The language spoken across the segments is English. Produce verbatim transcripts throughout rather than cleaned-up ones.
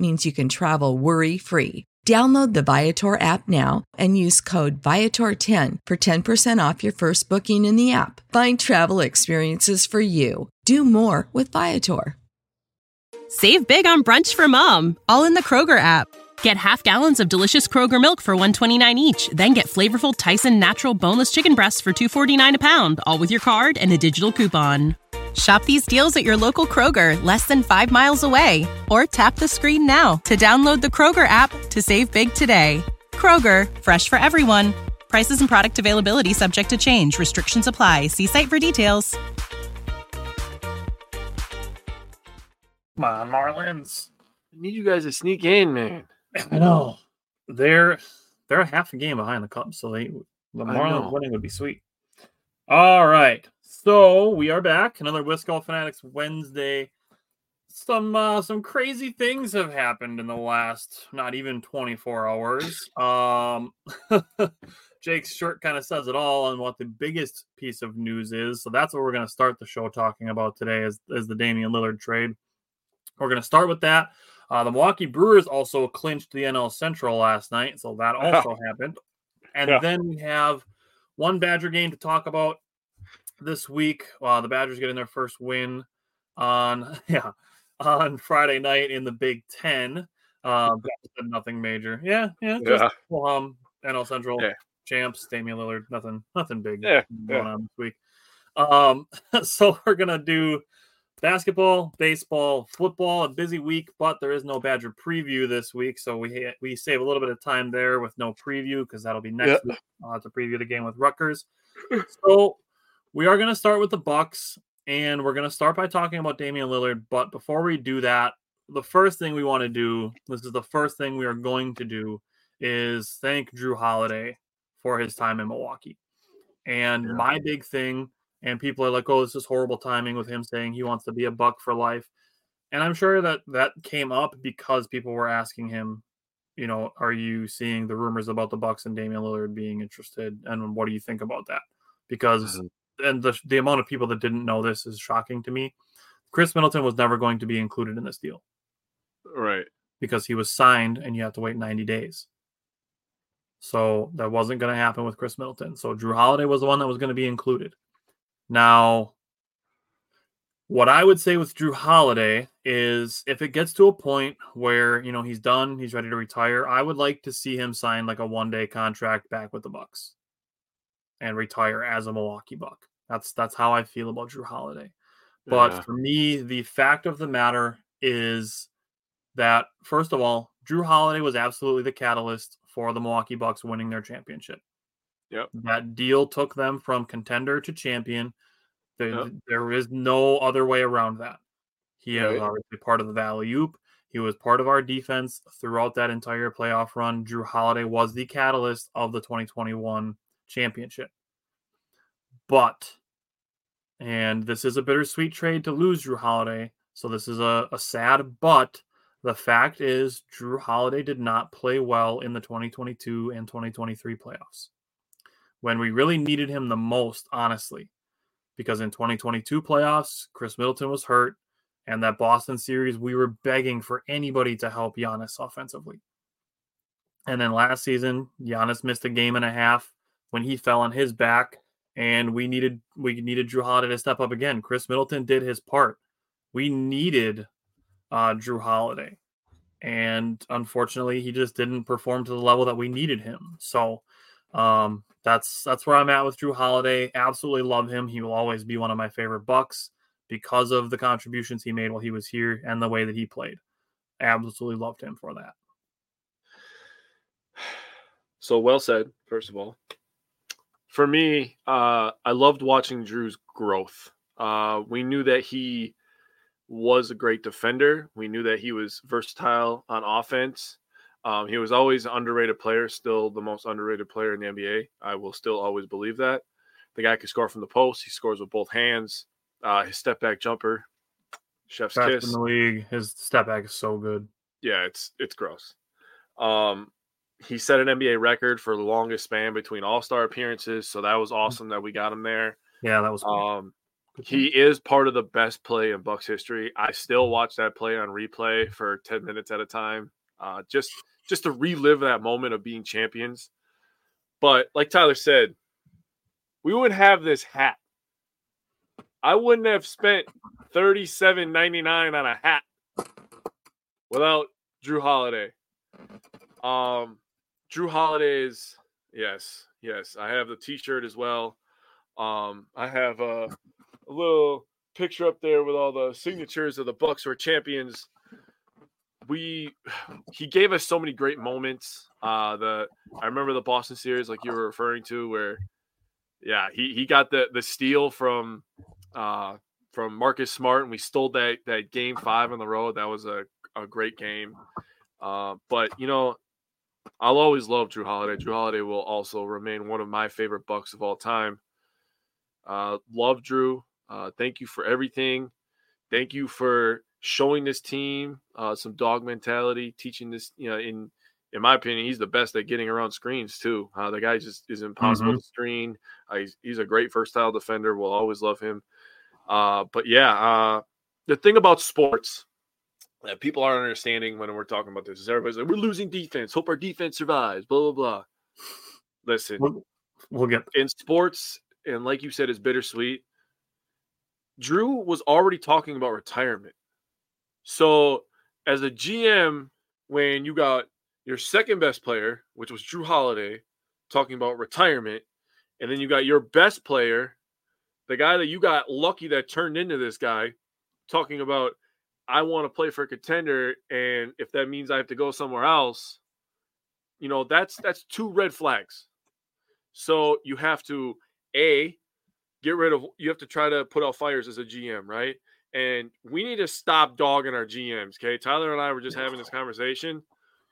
means you can travel worry-free. Download the Viator app now and use code Viator ten for ten percent off your first booking in the app. Find travel experiences for you. Do more with Viator. Save big on brunch for mom, all in the Kroger app. Get half gallons of delicious Kroger milk for one dollar and twenty-nine cents each. Then get flavorful Tyson natural boneless chicken breasts for two dollars and forty-nine cents a pound, all with your card and a digital coupon. Shop these deals at your local Kroger, less than five miles away. Or tap the screen now to download the Kroger app to save big today. Kroger, fresh for everyone. Prices and product availability subject to change. Restrictions apply. See site for details. Come on, Marlins. I need you guys to sneak in, man. I know. They're, they're half a game behind the Cubs, so they, the Marlins winning would be sweet. All right. So we are back. Another Wisco Fanatics Wednesday. Some uh, some crazy things have happened in the last not even twenty-four hours. Um, Jake's shirt kind of says it all on what the biggest piece of news is. So that's what we're going to start the show talking about today is, is the Damian Lillard trade. We're going to start with that. Uh, the Milwaukee Brewers also clinched the N L Central last night. So that also yeah. happened. And yeah. then we have one Badger game to talk about. This week, uh, the Badgers getting their first win on yeah on Friday night in the Big Ten. Uh, nothing major. Yeah, yeah. Just, yeah. Um, N L Central yeah. champs, Damian Lillard. Nothing, nothing big yeah, going yeah. on this week. Um, so we're gonna do basketball, baseball, football. A busy week, but there is no Badger preview this week, so we we save a little bit of time there with no preview because that'll be next yeah. week uh, to preview the game with Rutgers. So. We are going to start with the Bucks, and we're going to start by talking about Damian Lillard. But before we do that, the first thing we want to do, this is the first thing we are going to do, is thank Jrue Holiday for his time in Milwaukee. And yeah. my big thing, and people are like, oh, this is horrible timing with him saying he wants to be a Buck for life. And I'm sure that that came up because people were asking him, you know, are you seeing the rumors about the Bucks and Damian Lillard being interested? And what do you think about that? Because... Mm-hmm. And the, the amount of people that didn't know this is shocking to me. Chris Middleton was never going to be included in this deal. Right. Because he was signed and you have to wait ninety days. So that wasn't going to happen with Chris Middleton. So Jrue Holiday was the one that was going to be included. Now, what I would say with Jrue Holiday is if it gets to a point where, you know, he's done, he's ready to retire, I would like to see him sign like a one-day contract back with the Bucks and retire as a Milwaukee Buck. That's that's how I feel about Jrue Holiday. But yeah. for me, the fact of the matter is that, first of all, Jrue Holiday was absolutely the catalyst for the Milwaukee Bucks winning their championship. Yep. That deal took them from contender to champion. There, yep. there is no other way around that. He right. was obviously part of the Valley-oop. He was part of our defense throughout that entire playoff run. Jrue Holiday was the catalyst of the twenty twenty-one championship. But, and this is a bittersweet trade to lose Jrue Holiday, so this is a, a sad but. The fact is Jrue Holiday did not play well in the twenty twenty-two and twenty twenty-three playoffs when we really needed him the most, honestly, because in twenty twenty-two playoffs, Chris Middleton was hurt, and that Boston series, we were begging for anybody to help Giannis offensively. And then last season, Giannis missed a game and a half when he fell on his back, and we needed we needed Jrue Holiday to step up again. Chris Middleton did his part. We needed uh, Jrue Holiday, and unfortunately, he just didn't perform to the level that we needed him. So um, that's that's where I'm at with Jrue Holiday. Absolutely love him. He will always be one of my favorite Bucks because of the contributions he made while he was here and the way that he played. Absolutely loved him for that. So well said, first of all. For me, uh, I loved watching Jrue's growth. Uh, we knew that he was a great defender. We knew that he was versatile on offense. Um, he was always an underrated player, still the most underrated player in the N B A. I will still always believe that. The guy could score from the post. He scores with both hands. Uh, his step-back jumper, chef's Best kiss. In the league. His step-back is so good. Yeah, it's it's gross. Um, he set an N B A record for the longest span between All-Star appearances, so that was awesome that we got him there. Yeah, that was cool. Um, he is part of the best play in Bucks history. I still watch that play on replay for ten minutes at a time, uh, just just to relive that moment of being champions. But like Tyler said, we wouldn't have this hat. I wouldn't have spent thirty-seven ninety-nine on a hat without Jrue Holiday. Um, Jrue Holiday is yes, yes. I have the T-shirt as well. Um, I have a, a little picture up there with all the signatures of the Bucks who are champions. We he gave us so many great moments. Uh, the I remember the Boston series, like you were referring to, where yeah, he he got the the steal from uh from Marcus Smart, and we stole that that game five on the road. That was a a great game. Uh, but, you know, I'll always love Jrue Holiday. Jrue Holiday will also remain one of my favorite Bucks of all time. Uh, love Jrue. Uh, thank you for everything. Thank you for showing this team uh, some dog mentality, teaching this. You know, in in my opinion, he's the best at getting around screens too. Uh, the guy just is impossible mm-hmm. to screen. Uh, he's, he's a great versatile defender. We'll always love him. Uh, but, yeah, uh, the thing about sports that people aren't understanding when we're talking about this is everybody's like, we're losing defense. Hope our defense survives, blah, blah, blah. Listen, we'll, we'll get in sports, and like you said, it's bittersweet. Jrue was already talking about retirement. So as a G M, when you got your second best player, which was Jrue Holiday, talking about retirement, and then you got your best player, the guy that you got lucky that turned into this guy, talking about I want to play for a contender, and if that means I have to go somewhere else, you know, that's that's two red flags. So you have to, A, get rid of – you have to try to put out fires as a G M, right? And we need to stop dogging our G Ms, okay? Tyler and I were just having this conversation.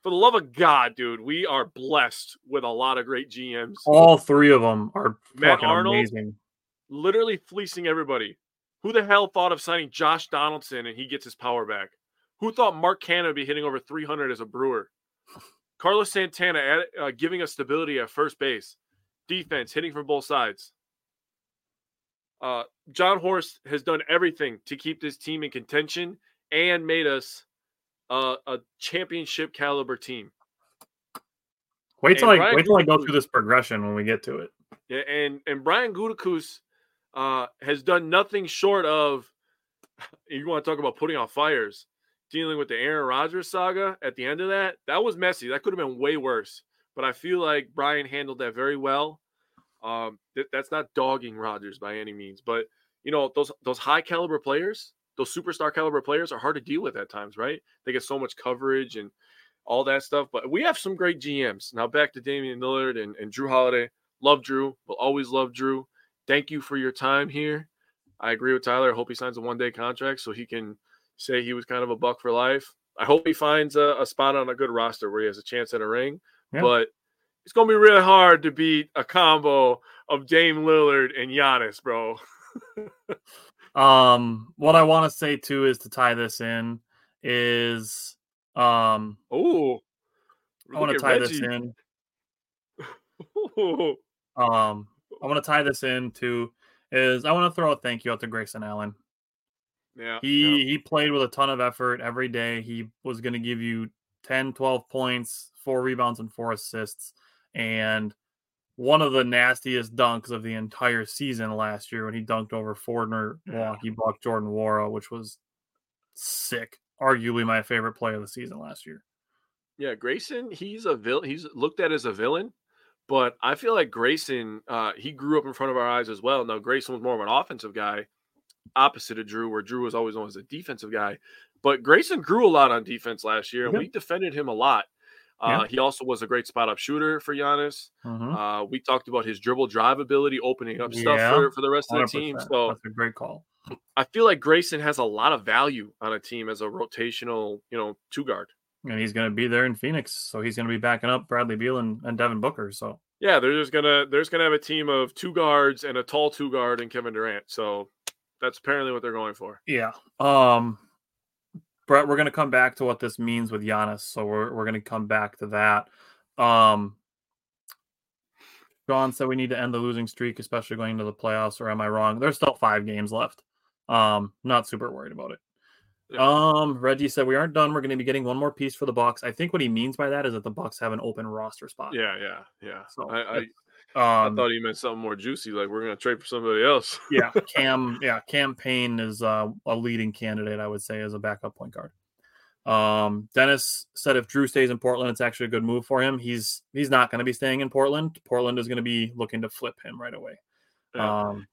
For the love of God, dude, we are blessed with a lot of great G Ms. All three of them are Matt fucking Arnold, amazing. Literally fleecing everybody. Who the hell thought of signing Josh Donaldson and he gets his power back? Who thought Mark Cannon would be hitting over three hundred as a Brewer? Carlos Santana at, uh, giving us stability at first base. Defense, hitting from both sides. Uh, John Horst has done everything to keep this team in contention and made us uh, a championship caliber team. Wait till, I, wait till I go through this progression when we get to it. Yeah, and, and Brian Gutekunst Uh, has done nothing short of, you want to talk about putting out fires, dealing with the Aaron Rodgers saga at the end of that. That was messy. That could have been way worse. But I feel like Brian handled that very well. Um, th- that's not dogging Rodgers by any means. But, you know, those those high-caliber players, those superstar-caliber players are hard to deal with at times, right? They get so much coverage and all that stuff. But we have some great G Ms. Now back to Damian Lillard and, and Jrue Holiday. Love Jrue. Will always love Jrue. Thank you for your time here. I agree with Tyler. I hope he signs a one-day contract so he can say he was kind of a Buck for life. I hope he finds a, a spot on a good roster where he has a chance at a ring. Yeah. But it's going to be really hard to beat a combo of Dame Lillard and Giannis, bro. um, what I want to say, too, is to tie this in is um, – Oh. I want to tie Reggie. this in. Ooh. Um. I want to tie this in to is I want to throw a thank you out to Grayson Allen. Yeah. He yeah. he played with a ton of effort every day. He was going to give you ten, twelve points, four rebounds, and four assists. And one of the nastiest dunks of the entire season last year when he dunked over Fortner, yeah. Milwaukee Buck, Jordan Wara, which was sick. Arguably my favorite play of the season last year. Yeah, Grayson, he's a vil- he's looked at as a villain. But I feel like Grayson, uh, he grew up in front of our eyes as well. Now, Grayson was more of an offensive guy, opposite of Jrue, where Jrue was always known as a defensive guy. But Grayson grew a lot on defense last year, and we defended him a lot. Uh, yeah. He also was a great spot-up shooter for Giannis. Mm-hmm. Uh, we talked about his dribble drive ability, opening up stuff yeah. for, for the rest one hundred percent. Of the team. So that's a great call. I feel like Grayson has a lot of value on a team as a rotational, you know, two-guard. And he's going to be there in Phoenix, so he's going to be backing up Bradley Beal and, and Devin Booker. So yeah, they're just gonna they're just gonna have a team of two guards and a tall two guard and Kevin Durant. So that's apparently what they're going for. Yeah. Um, Brett, we're gonna come back to what this means with Giannis. So we're we're gonna come back to that. Um, John said we need to end the losing streak, especially going into the playoffs. Or am I wrong? There's still five games left. Um, not super worried about it. Yeah. Um, Reggie said we aren't done. We're going to be getting one more piece for the Bucks. I think what he means by that is that the Bucks have an open roster spot. Yeah, yeah, yeah. So I, I, um, I thought he meant something more juicy, like we're going to trade for somebody else. yeah, Cam. Yeah, Cam Payne is uh, a leading candidate, I would say, as a backup point guard. Um, Dennis said if Jrue stays in Portland, it's actually a good move for him. He's he's not going to be staying in Portland. Portland is going to be looking to flip him right away. Yeah. Um,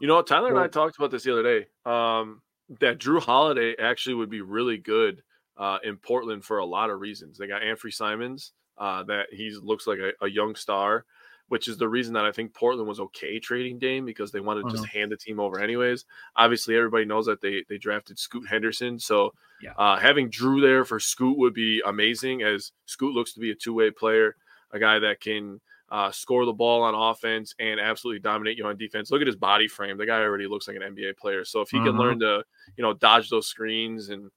you know, Tyler and I talked about this the other day. Um. That Jrue Holiday actually would be really good uh, in Portland for a lot of reasons. They got Anfernee Simons, uh, that he looks like a, a young star, which is the reason that I think Portland was okay trading Dame because they wanted to just hand the team over anyways. Obviously, everybody knows that they they drafted Scoot Henderson. So yeah. uh, having Jrue there for Scoot would be amazing as Scoot looks to be a two-way player, a guy that can uh, score the ball on offense and absolutely dominate you on defense. Look at his body frame. The guy already looks like an N B A player. So if he mm-hmm. can learn to, you know, dodge those screens and,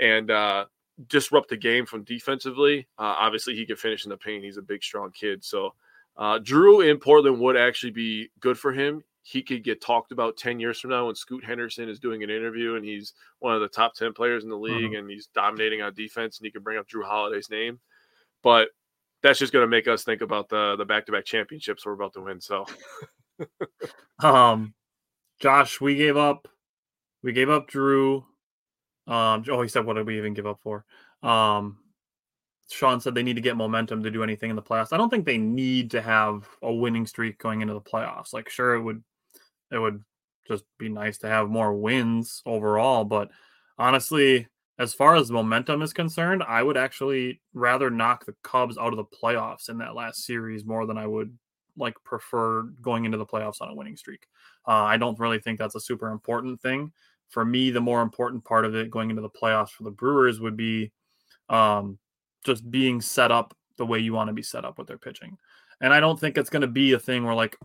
and, uh, disrupt the game from defensively, uh, obviously he can finish in the paint. He's a big, strong kid. So, uh, Jrue in Portland would actually be good for him. He could get talked about ten years from now when Scoot Henderson is doing an interview and he's one of the top ten players in the league mm-hmm. and he's dominating on defense and he can bring up Jrue Holiday's name. But that's just going to make us think about the the back-to-back championships we're about to win. So, um, Josh, we gave up, we gave up Jrue. Um, oh, he said, what did we even give up for? Um, Sean said they need to get momentum to do anything in the playoffs. I don't think they need to have a winning streak going into the playoffs. Like, sure, it would, it would just be nice to have more wins overall. But honestly, as far as momentum is concerned, I would actually rather knock the Cubs out of the playoffs in that last series more than I would like prefer going into the playoffs on a winning streak. Uh, I don't really think that's a super important thing. For me, the more important part of it going into the playoffs for the Brewers would be um, just being set up the way you want to be set up with their pitching. And I don't think it's going to be a thing where like,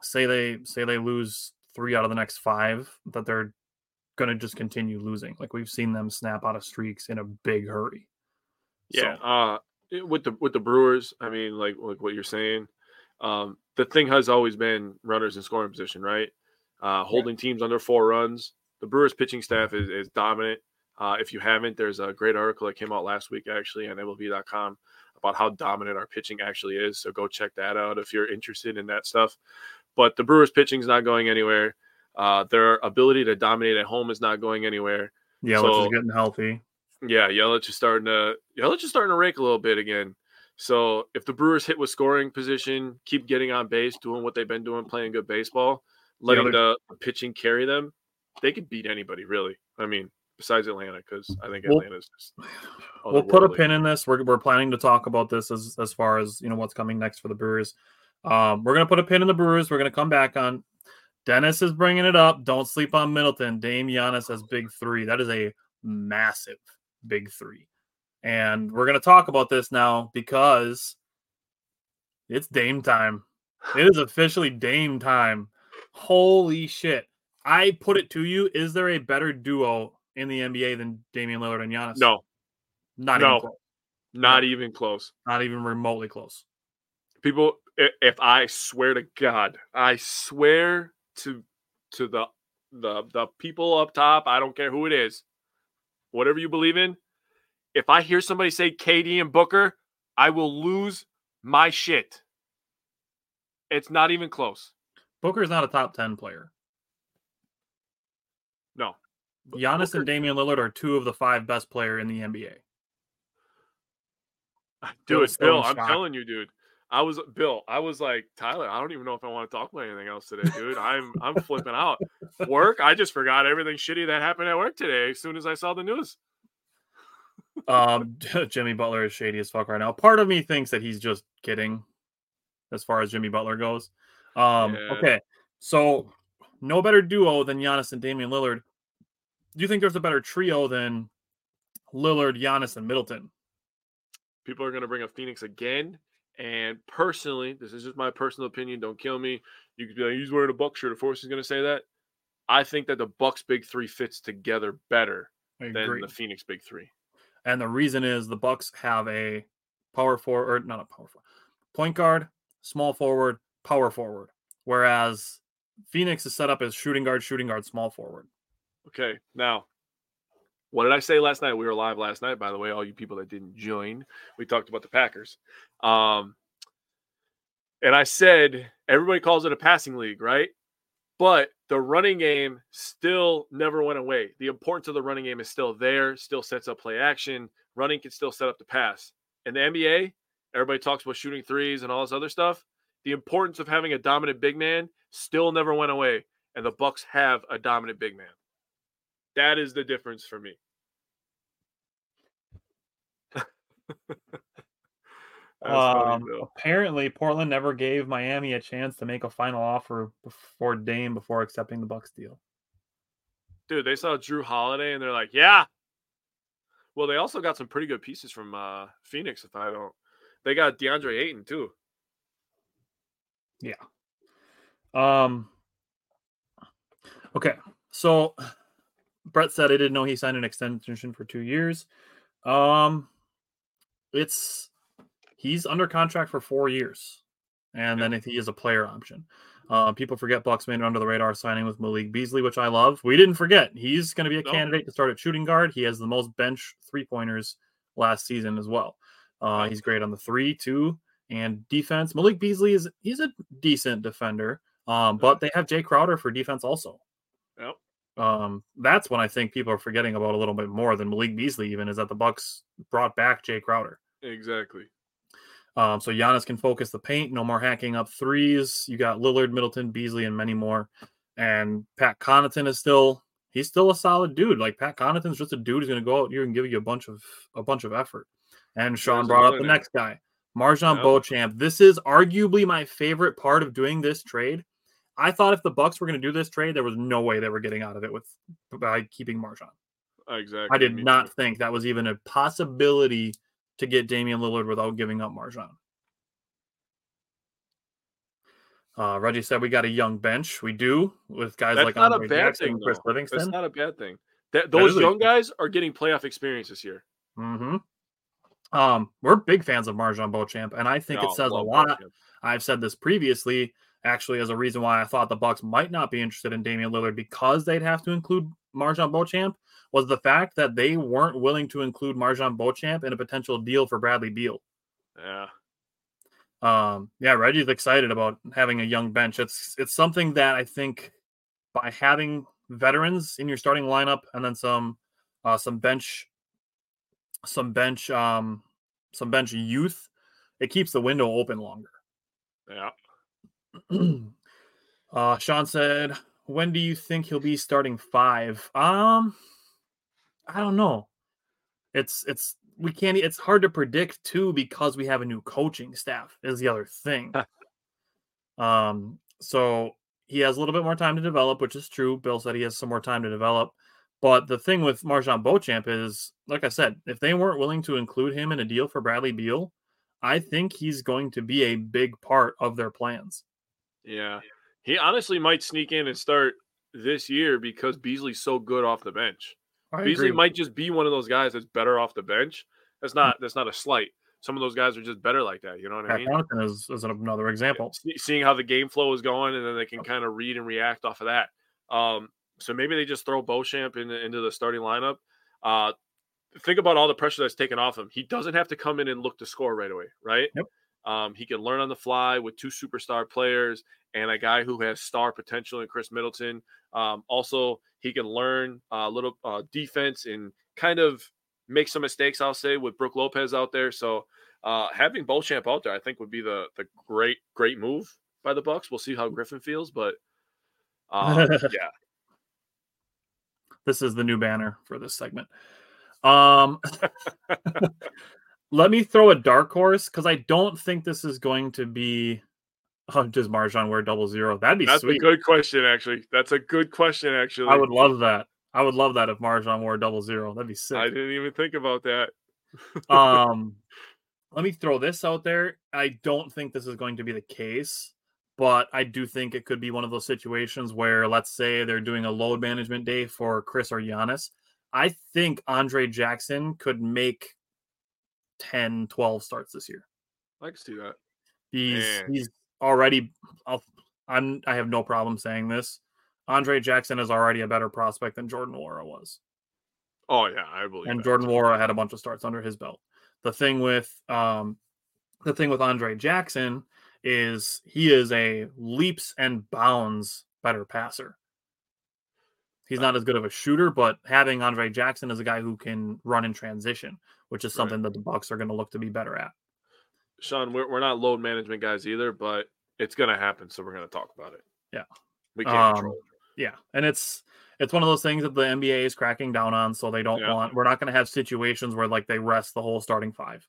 say they say they lose three out of the next five, that they're going to just continue losing. Like we've seen them snap out of streaks in a big hurry. Yeah. So. Uh, with the, with the Brewers, I mean, like, like what you're saying, um, the thing has always been runners in scoring position, right? Uh, holding yeah. teams under four runs. The Brewers pitching staff is, is dominant. Uh, if you haven't, there's a great article that came out last week actually on M L B dot com about how dominant our pitching actually is. So go check that out if you're interested in that stuff, but the Brewers pitching is not going anywhere. Uh, their ability to dominate at home is not going anywhere. Yelich so, is getting healthy. Yeah, Yelich is starting to Yelich is starting to rake a little bit again. So if the Brewers hit with scoring position, keep getting on base, doing what they've been doing, playing good baseball, letting Yelich. the pitching carry them, they could beat anybody, really. I mean, besides Atlanta, because I think we'll, Atlanta's just we'll put a pin in this. We're we're planning to talk about this as as far as you know what's coming next for the Brewers. Um, we're gonna put a pin in the Brewers. We're gonna come back on. Dennis is bringing it up. Don't sleep on Middleton. Dame Giannis has big three. That is a massive big three. And we're going to talk about this now because it's Dame time. It is officially Dame time. Holy shit. I put it to you. Is there a better duo in the N B A than Damian Lillard and Giannis? No. Not no. even close. Not no. even close. Not even remotely close. People, if I swear to God, I swear to to the the the people up top, I don't care who it is, whatever you believe in, if I hear somebody say K D and Booker, I will lose my shit. It's not even close. Booker's not a top ten player. No. Giannis Booker. and Damian Lillard are two of the five best players in the N B A. Dude, Bill, I'm telling you, dude. I was Bill. I was like, Tyler, I don't even know if I want to talk about anything else today, dude. I'm I'm flipping out. Work. I just forgot everything shitty that happened at work today as soon as I saw the news. Um, Jimmy Butler is shady as fuck right now. Part of me thinks that he's just kidding as far as Jimmy Butler goes. Um, yeah. Okay, so no better duo than Giannis and Damian Lillard. Do you think there's a better trio than Lillard, Giannis, and Middleton? People are going to bring up Phoenix again. And personally, this is just my personal opinion. Don't kill me. You could be like, he's wearing a Bucks shirt. Of course he's going to say that. I think that the Bucks big three fits together better than the Phoenix big three. And the reason is the Bucks have a power forward, or not a power forward, point guard, small forward, power forward. Whereas Phoenix is set up as shooting guard, shooting guard, small forward. Okay. Now, what did I say last night? We were live last night, by the way, all you people that didn't join. We talked about the Packers. Um, and I said, everybody calls it a passing league, right? But the running game still never went away. The importance of the running game is still there, still sets up play action. Running can still set up the pass. In the N B A, everybody talks about shooting threes and all this other stuff. The importance of having a dominant big man still never went away, and the Bucks have a dominant big man. That is the difference for me. Um, apparently, Portland never gave Miami a chance to make a final offer before Dame before accepting the Bucks deal. Dude, they saw Jrue Holiday and they're like, "Yeah." Well, they also got some pretty good pieces from uh, Phoenix. If I don't, they got DeAndre Ayton too. Yeah. Um. Okay, so Brett said I didn't know he signed an extension for two years. Um, it's. He's under contract for four years, and yeah. then if he is a player option. Uh, people forget Bucks made an under-the-radar signing with Malik Beasley, which I love. We didn't forget. He's going to be a no. candidate to start at shooting guard. He has the most bench three-pointers last season as well. Uh, he's great on the three, two, and defense. Malik Beasley, is he's a decent defender, um, but they have Jay Crowder for defense also. Yep. Um, that's when I think people are forgetting about a little bit more than Malik Beasley even, is that the Bucks brought back Jay Crowder. Exactly. Um, so Giannis can focus the paint. No more hacking up threes. You got Lillard, Middleton, Beasley, and many more. And Pat Connaughton is still he's still a solid dude. Like Pat Connaughton's just a dude who's going to go out here and give you a bunch of a bunch of effort. And Sean There's brought up the name. next guy, MarJon yeah. Beauchamp. This is arguably my favorite part of doing this trade. I thought if the Bucks were going to do this trade, there was no way they were getting out of it with by keeping MarJon. Exactly. I did Me not too. think that was even a possibility to get Damian Lillard without giving up MarJon. Uh, Reggie said we got a young bench. We do, with guys That's like Andre Jackson thing, and Chris Livingston. That's not a bad thing. That, those that young a... guys are getting playoff experience this year. Mm-hmm. Um, we're big fans of MarJon Beauchamp, and I think no, it says a lot. Beauchamp. I've said this previously, actually, as a reason why I thought the Bucks might not be interested in Damian Lillard because they'd have to include MarJon Beauchamp, was the fact that they weren't willing to include MarJon Beauchamp in a potential deal for Bradley Beal. Yeah. Um, yeah, Reggie's excited about having a young bench. It's it's something that I think by having veterans in your starting lineup and then some uh, some bench some bench um, some bench youth, it keeps the window open longer. Yeah. uh, Sean said, when do you think he'll be starting five? Um I don't know. It's it's we can't. It's hard to predict too because we have a new coaching staff. Is the other thing. um. So he has a little bit more time to develop, which is true. Bill said he has some more time to develop. But the thing with MarJon Beauchamp is, like I said, if they weren't willing to include him in a deal for Bradley Beal, I think he's going to be a big part of their plans. Yeah, he honestly might sneak in and start this year because Beasley's so good off the bench. I Beasley might just be one of those guys that's better off the bench. That's not that's not a slight. Some of those guys are just better like that. You know what Pat I mean? Jonathan is, is another example. Yeah, seeing how the game flow is going, and then they can kind of read and react off of that. Um, so maybe they just throw Beauchamp in the, into the starting lineup. Uh, think about all the pressure that's taken off him. He doesn't have to come in and look to score right away, right? Yep. Um, he can learn on the fly with two superstar players and a guy who has star potential in Chris Middleton. Um, also, he can learn a little uh, defense and kind of make some mistakes, I'll say, with Brooke Lopez out there. So uh, having Beauchamp out there, I think, would be the the great, great move by the Bucks. We'll see how Griffin feels, but um, yeah. This is the new banner for this segment. Um, let me throw a dark horse because I don't think this is going to be. Oh, does MarJon wear double zero? That'd be That's sweet. That's a good question, actually. That's a good question, actually. I would love that. I would love that if MarJon wore double zero. That'd be sick. I didn't even think about that. um, let me throw this out there. I don't think this is going to be the case, but I do think it could be one of those situations where, let's say they're doing a load management day for Chris or Giannis. I think Andre Jackson could make ten, twelve starts this year. I can see that. He's, he's already I'll, I'm, I have no problem saying this. Andre Jackson is already a better prospect than Jordan Nwora was. Oh, yeah, I believe And that. Jordan Nwora had a bunch of starts under his belt. The thing with um, the thing with Andre Jackson is he is a leaps and bounds better passer. He's not as good of a shooter, but having Andre Jackson as a guy who can run in transition, which is something right. that the Bucks are going to look to be better at. Sean, we're, we're not load management guys either, but it's going to happen, so we're going to talk about it. Yeah. We can't um, control it. Yeah, and it's it's one of those things that the N B A is cracking down on, so they don't yeah. want – we're not going to have situations where, like, they rest the whole starting five.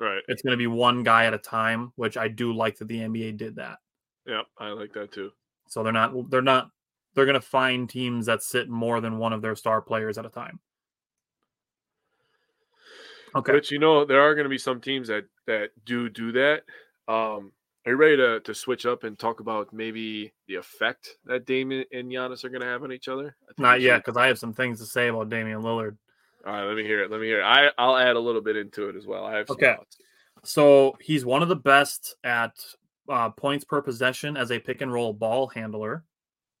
Right. It's going to be one guy at a time, which I do like that the N B A did that. Yeah, I like that too. So they're not – they're not – they're going to find teams that sit more than one of their star players at a time. Okay. Which, you know, there are going to be some teams that, that do do that. Um, are you ready to, to switch up and talk about maybe the effect that Damian and Giannis are going to have on each other? I think Not yet, because I have some things to say about Damian Lillard. All right, let me hear it. Let me hear it. I, I'll add a little bit into it as well. I have some okay. thoughts. So he's one of the best at uh, points per possession as a pick-and-roll ball handler.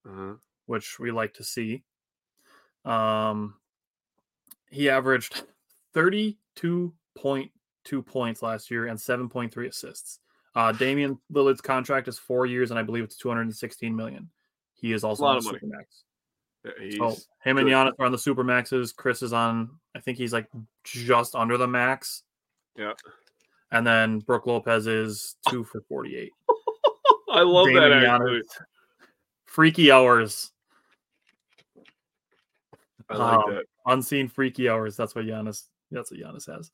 Mm-hmm. Which we like to see. Um, he averaged thirty-two point two points last year and seven point three assists. Uh, Damian Lillard's contract is four years, and I believe it's two hundred sixteen million dollars. He is also on the Supermax. Yeah, so him good. and Giannis are on the Supermaxes. Chris is on, I think he's like just under the max. Yeah. And then Brooke Lopez is two for forty-eight. I love Damian that, actually. Giannis, Freaky hours. I like um, that. Unseen freaky hours. That's what Giannis. That's what Giannis has.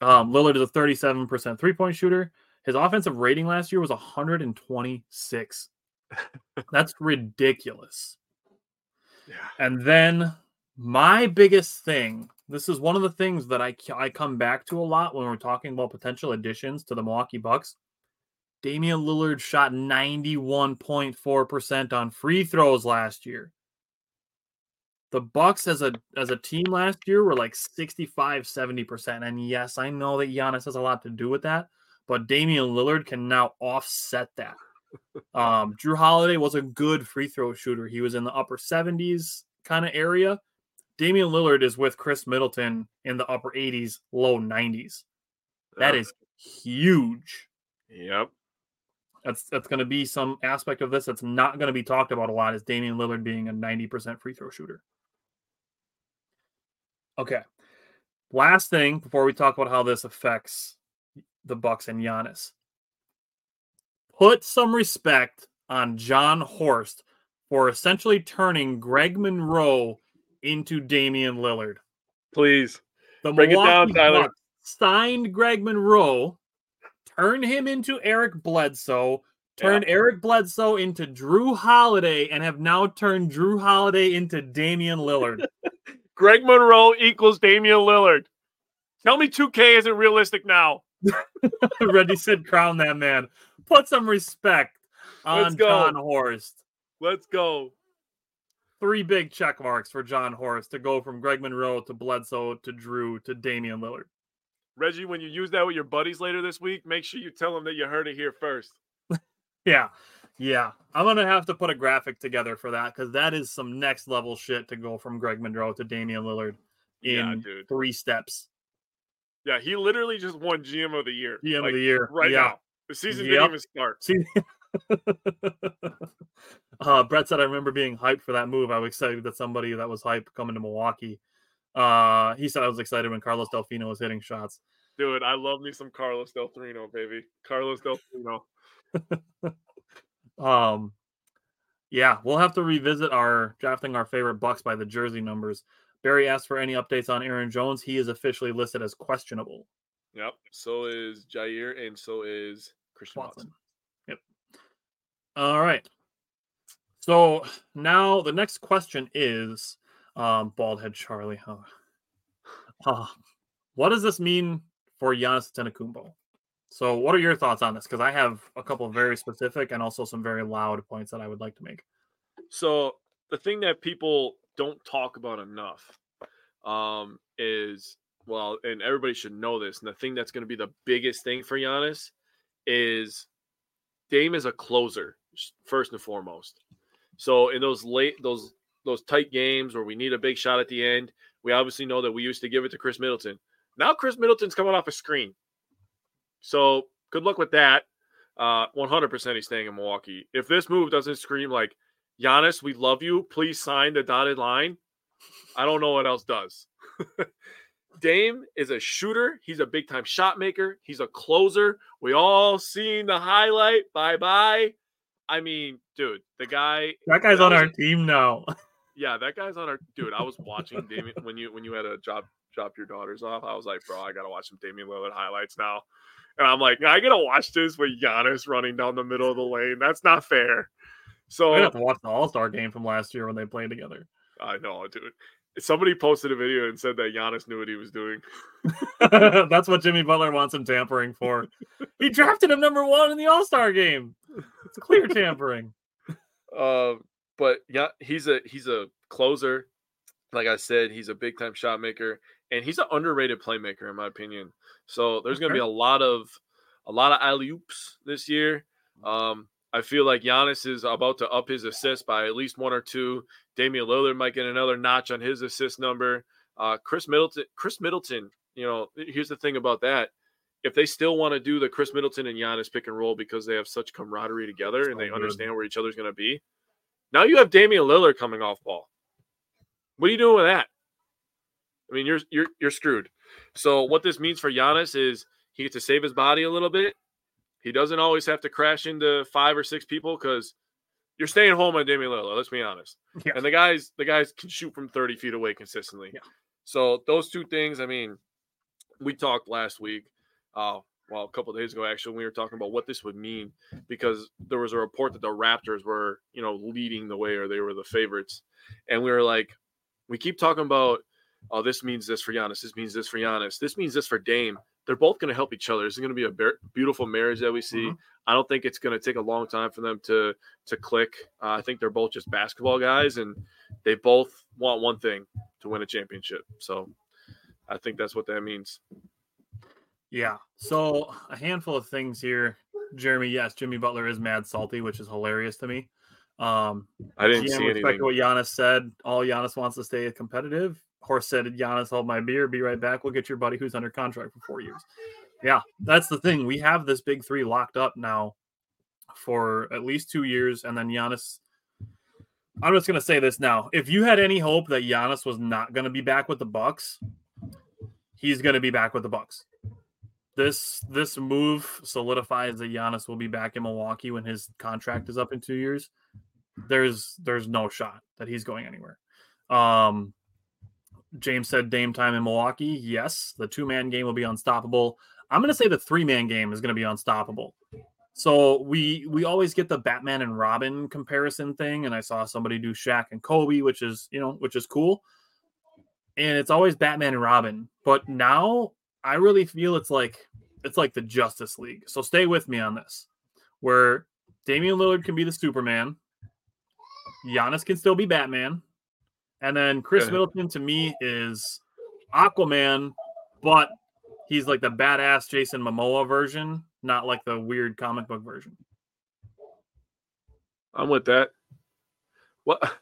Um, Lillard is a thirty-seven percent three-point shooter. His offensive rating last year was one hundred twenty-six. That's ridiculous. Yeah. And then my biggest thing. This is one of the things that I I come back to a lot when we're talking about potential additions to the Milwaukee Bucks. Damian Lillard shot ninety-one point four percent on free throws last year. The Bucks as a as a team last year were like sixty-five, seventy percent. And yes, I know that Giannis has a lot to do with that, but Damian Lillard can now offset that. Um, Jrue Holiday was a good free throw shooter. He was in the upper seventies kind of area. Damian Lillard is with Chris Middleton in the upper eighties, low nineties. That is huge. Yep. That's that's going to be some aspect of this that's not going to be talked about a lot is Damian Lillard being a ninety percent free throw shooter. Okay. Last thing before we talk about how this affects the Bucks and Giannis. Put some respect on John Horst for essentially turning Greg Monroe into Damian Lillard. Please. The Bring Milwaukee it down, Tyler. Bucks signed Greg Monroe. Turn him into Eric Bledsoe, turn yeah. Eric Bledsoe into Jrue Holiday, and have now turned Jrue Holiday into Damian Lillard. Greg Monroe equals Damian Lillard. Tell me two K isn't realistic now. Reggie said crown that man. Put some respect on John Horst. Let's go. Three big check marks for John Horst to go from Greg Monroe to Bledsoe to Jrue to Damian Lillard. Reggie, when you use that with your buddies later this week, make sure you tell them that you heard it here first. yeah. Yeah. I'm going to have to put a graphic together for that because that is some next level shit to go from Greg Monroe to Damian Lillard in yeah, three steps. Yeah. He literally just won G M of the year. G M like, of the year. Right yeah. now. The season yep. didn't even start. uh, Brett said, I remember being hyped for that move. I was excited that somebody that was hyped coming to Milwaukee. Uh, he said I was excited when Carlos Delfino was hitting shots. Dude, I love me some Carlos Delfino, baby. Carlos Delfino. um, yeah, we'll have to revisit our drafting our favorite Bucks by the jersey numbers. Barry asked for any updates on Aaron Jones. He is officially listed as questionable. Yep. So is Jair, and so is Christian Watson. Watson. Yep. All right. So now the next question is, um, Baldhead Charlie, huh? Uh, what does this mean for Giannis Antetokounmpo? So what are your thoughts on this? Because I have a couple of very specific and also some very loud points that I would like to make. So the thing that people don't talk about enough um, is, well, and everybody should know this, and the thing that's going to be the biggest thing for Giannis is Dame is a closer, first and foremost. So in those late, those those tight games where we need a big shot at the end, we obviously know that we used to give it to Chris Middleton. Now Chris Middleton's coming off a screen. So good luck with that. Uh, one hundred percent he's staying in Milwaukee. If this move doesn't scream like, Giannis, we love you, please sign the dotted line, I don't know what else does. Dame is a shooter. He's a big-time shot maker. He's a closer. We all seen the highlight. Bye-bye. I mean, dude, the guy. That guy's that on was, our team now. Yeah, that guy's on our – dude, I was watching Damian when you when you had to drop, drop your daughters off. I was like, bro, I got to watch some Damian Lillard highlights now. And I'm like, I got to watch this with Giannis running down the middle of the lane. That's not fair. So I have to watch the All-Star game from last year when they played together. I know, dude. Somebody posted a video and said that Giannis knew what he was doing. That's what Jimmy Butler wants him tampering for. He drafted him number one in the All-Star game. It's clear tampering. Uh, but yeah, he's a he's a closer. Like I said, he's a big-time shot maker, and he's an underrated playmaker in my opinion. So there's going to be a lot of a lot of alley-oops this year. Um I feel like Giannis is about to up his assist by at least one or two. Damian Lillard might get another notch on his assist number. Uh, Chris Middleton, Chris Middleton, you know, here's the thing about that. If they still want to do the Chris Middleton and Giannis pick and roll because they have such camaraderie together and so they good. Understand where each other's going to be, now you have Damian Lillard coming off ball. What are you doing with that? I mean, you're you're you're screwed. So what this means for Giannis is he gets to save his body a little bit. He doesn't always have to crash into five or six people because you're staying home on Damian Lillard. Let's be honest. Yeah. And the guys, the guys can shoot from thirty feet away consistently. Yeah. So those two things. I mean, we talked last week, uh, well, a couple of days ago actually, we were talking about what this would mean because there was a report that the Raptors were, you know, leading the way or they were the favorites, and we were like, we keep talking about, oh, this means this for Giannis. This means this for Giannis. This means this for Dame. They're both going to help each other. This is going to be a be- beautiful marriage that we see. Mm-hmm. I don't think it's going to take a long time for them to to click. Uh, I think they're both just basketball guys, and they both want one thing, to win a championship. So I think that's what that means. Yeah. So a handful of things here. Jeremy, yes, Jimmy Butler is mad salty, which is hilarious to me. Um, I didn't G M see anything. Respect what Giannis said. All Giannis wants to stay competitive. Horst said, Giannis, hold my beer. Be right back. We'll get your buddy who's under contract for four years. Yeah, that's the thing. We have this big three locked up now for at least two years. And then Giannis, I'm just going to say this now. If you had any hope that Giannis was not going to be back with the Bucks, he's going to be back with the Bucks. This, this move solidifies that Giannis will be back in Milwaukee when his contract is up in two years. There's, there's no shot that he's going anywhere. Um, James said Dame time in Milwaukee. Yes, the two-man game will be unstoppable. I'm going to say the three-man game is going to be unstoppable. So we we always get the Batman and Robin comparison thing, and I saw somebody do Shaq and Kobe, which is, you know, which is cool. And it's always Batman and Robin. But now I really feel it's like it's like the Justice League. So stay with me on this, where Damian Lillard can be the Superman, Giannis can still be Batman, and then Chris Middleton, to me, is Aquaman, but he's like the badass Jason Momoa version, not like the weird comic book version. I'm with that. What?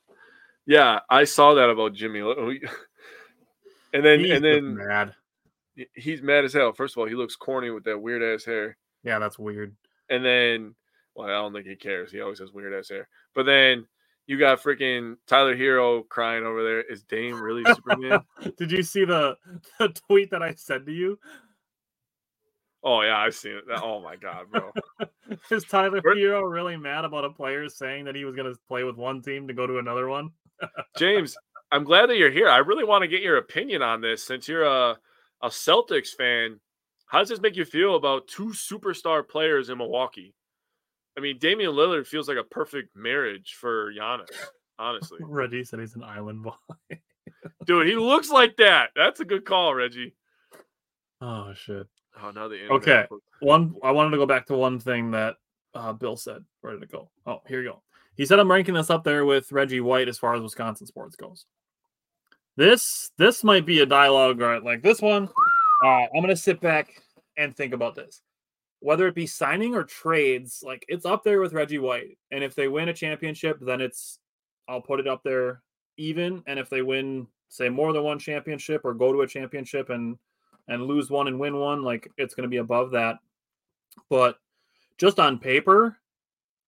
Yeah, I saw that about Jimmy. And then, he's and then mad. He's mad as hell. First of all, he looks corny with that weird ass hair. Yeah, that's weird. And then, well, I don't think he cares. He always has weird ass hair. But then, you got freaking Tyler Hero crying over there. Is Dame really Superman? Did you see the, the tweet that I sent to you? Oh, yeah, I've seen it. Oh, my God, bro. Is Tyler We're... Hero really mad about a player saying that he was going to play with one team to go to another one? James, I'm glad that you're here. I really want to get your opinion on this since you're a, a Celtics fan. How does this make you feel about two superstar players in Milwaukee? I mean, Damian Lillard feels like a perfect marriage for Giannis, honestly. Reggie said he's an island boy. Dude, he looks like that. That's a good call, Reggie. Oh, shit. Oh, now the internet. Okay. One, I wanted to go back to one thing that uh, Bill said. Where did it go? Oh, here you go. He said, I'm ranking this up there with Reggie White as far as Wisconsin sports goes. This this might be a dialogue, right? Like this one. Uh, I'm going to sit back and think about this. Whether it be signing or trades, like it's up there with Reggie White. And if they win a championship, then it's, I'll put it up there even. And if they win, say, more than one championship or go to a championship and and lose one and win one, like it's going to be above that. But just on paper,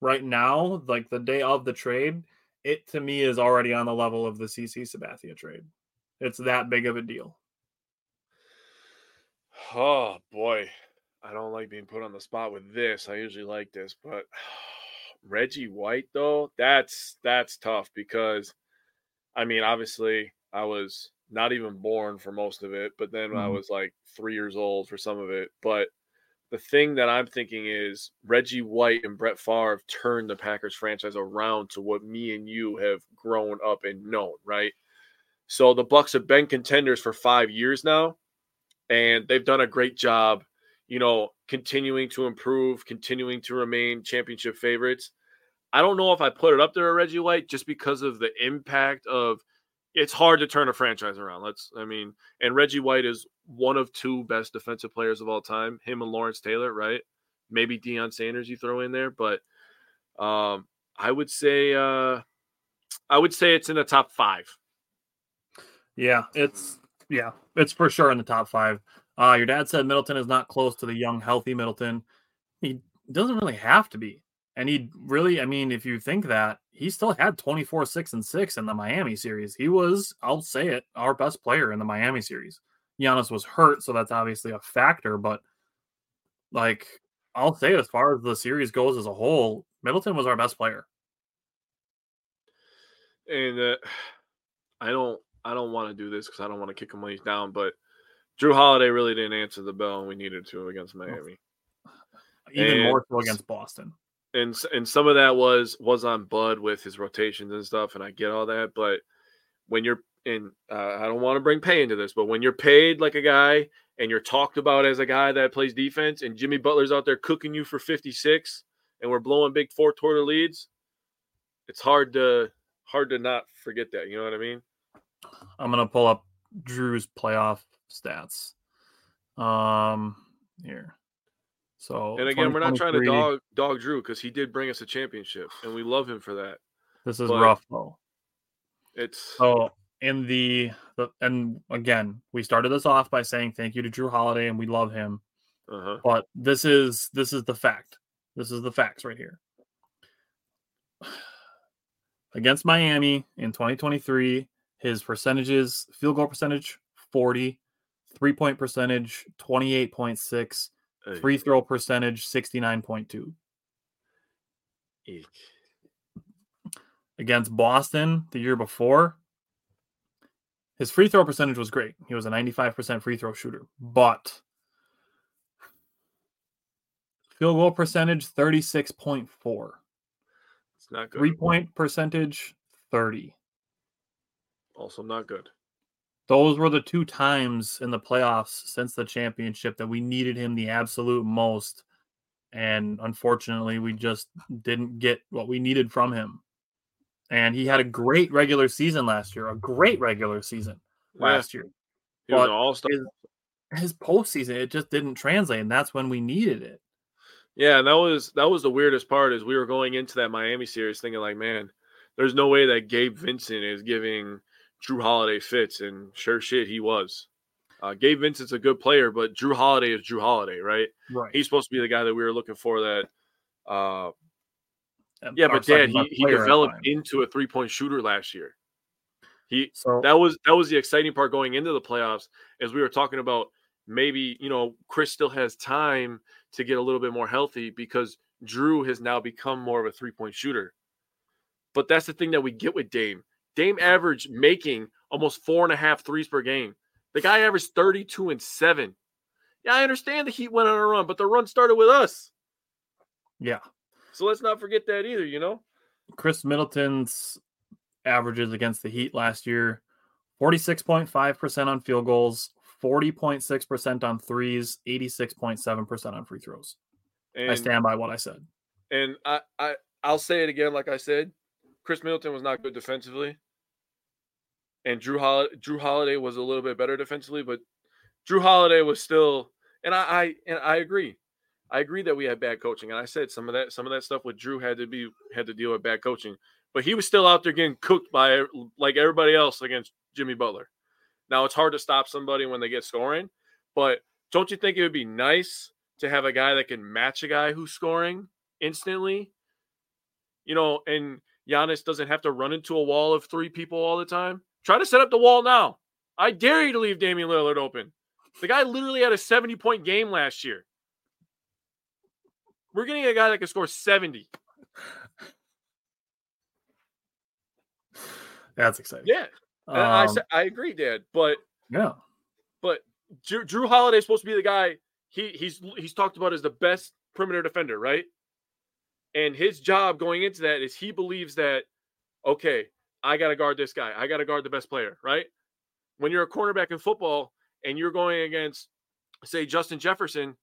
right now, like the day of the trade, it to me is already on the level of the C C Sabathia trade. It's that big of a deal. Oh boy, I don't like being put on the spot with this. I usually like this, but Reggie White though, that's that's tough because, I mean, obviously I was not even born for most of it, but then mm-hmm. I was like three years old for some of it, but. The thing that I'm thinking is Reggie White and Brett Favre turned the Packers franchise around to what me and you have grown up and known, right? So the Bucks have been contenders for five years now, and they've done a great job, you know, continuing to improve, continuing to remain championship favorites. I don't know if I put it up there, Reggie White, just because of the impact of it's hard to turn a franchise around. Let's, I mean, and Reggie White is one of two best defensive players of all time, him and Lawrence Taylor, right? Maybe Deion Sanders you throw in there, but um, I would say, uh, I would say it's in the top five. Yeah, it's yeah, it's for sure in the top five. Uh, your dad said Middleton is not close to the young, healthy Middleton. He doesn't really have to be. And he really, I mean, if you think that, he still had twenty-four, six, and six in the Miami series. He was, I'll say it, our best player in the Miami series. Giannis was hurt, so that's obviously a factor. But, like, I'll say as far as the series goes as a whole, Middleton was our best player. And uh, I don't I don't want to do this because I don't want to kick him when he's down, but Jrue Holiday really didn't answer the bell, and we needed to against Miami. Even and... more so against Boston. And and some of that was was on Bud with his rotations and stuff, and I get all that. But when you're in, uh, I don't want to bring pay into this, but when you're paid like a guy and you're talked about as a guy that plays defense and Jimmy Butler's out there cooking you for fifty-six and we're blowing big four-quarter leads, it's hard to hard to not forget that. You know what I mean? I'm going to pull up Drew's playoff stats um, here. So, and again, we're not trying to dog dog Jrue because he did bring us a championship, and we love him for that. This is but rough, though. It's so in the, the and again, we started this off by saying thank you to Jrue Holiday, and we love him. Uh-huh. But this is this is the fact. This is the facts right here. Against Miami in twenty twenty-three, his percentages: field goal percentage forty, three point percentage twenty-eight point six. Free throw percentage, sixty-nine point two. Eek. Against Boston the year before, his free throw percentage was great. He was a ninety-five percent free throw shooter. But field goal percentage, thirty-six point four. It's not good. Three-point percentage, thirty. Also not good. Those were the two times in the playoffs since the championship that we needed him the absolute most. And unfortunately, we just didn't get what we needed from him. And he had a great regular season last year, a great regular season last yeah. year. He was an all-star. His, his postseason, it just didn't translate, and that's when we needed it. Yeah, and that was, that was the weirdest part is we were going into that Miami series thinking, like, man, there's no way that Gabe Vincent is giving – Jrue Holiday fits, and sure shit, he was. Uh, Gabe Vincent's a good player, but Jrue Holiday is Jrue Holiday, right? Right. He's supposed to be the guy that we were looking for that uh, – yeah, but Dad, he, he developed into a three-point shooter last year. He so, that was that was the exciting part going into the playoffs as we were talking about maybe, you know, Chris still has time to get a little bit more healthy because Jrue has now become more of a three-point shooter. But that's the thing that we get with Dame. Dame averaged making almost four and a half threes per game. The guy averaged thirty-two and seven. Yeah, I understand the Heat went on a run, but the run started with us. Yeah. So let's not forget that either, you know? Chris Middleton's averages against the Heat last year, forty-six point five percent on field goals, forty point six percent on threes, eighty-six point seven percent on free throws. And I stand by what I said. And I, I, I'll say it again, like I said, Chris Middleton was not good defensively. And Jrue Holiday, Jrue Holiday was a little bit better defensively, but Jrue Holiday was still – and I, I and I agree. I agree that we had bad coaching. And I said some of that some of that stuff with Jrue had to be had to deal with bad coaching. But he was still out there getting cooked by like everybody else against Jimmy Butler. Now, it's hard to stop somebody when they get scoring, but don't you think it would be nice to have a guy that can match a guy who's scoring instantly? You know, and Giannis doesn't have to run into a wall of three people all the time. Try to set up the wall now. I dare you to leave Damian Lillard open. The guy literally had a seventy-point game last year. We're getting a guy that can score seventy. That's exciting. Yeah. Um, I, I agree, Dad. But yeah, but Jrue, Jrue Holiday is supposed to be the guy. He he's he's talked about as the best perimeter defender, right? And his job going into that is he believes that, okay, I got to guard this guy. I got to guard the best player, right? When you're a cornerback in football and you're going against, say, Justin Jefferson,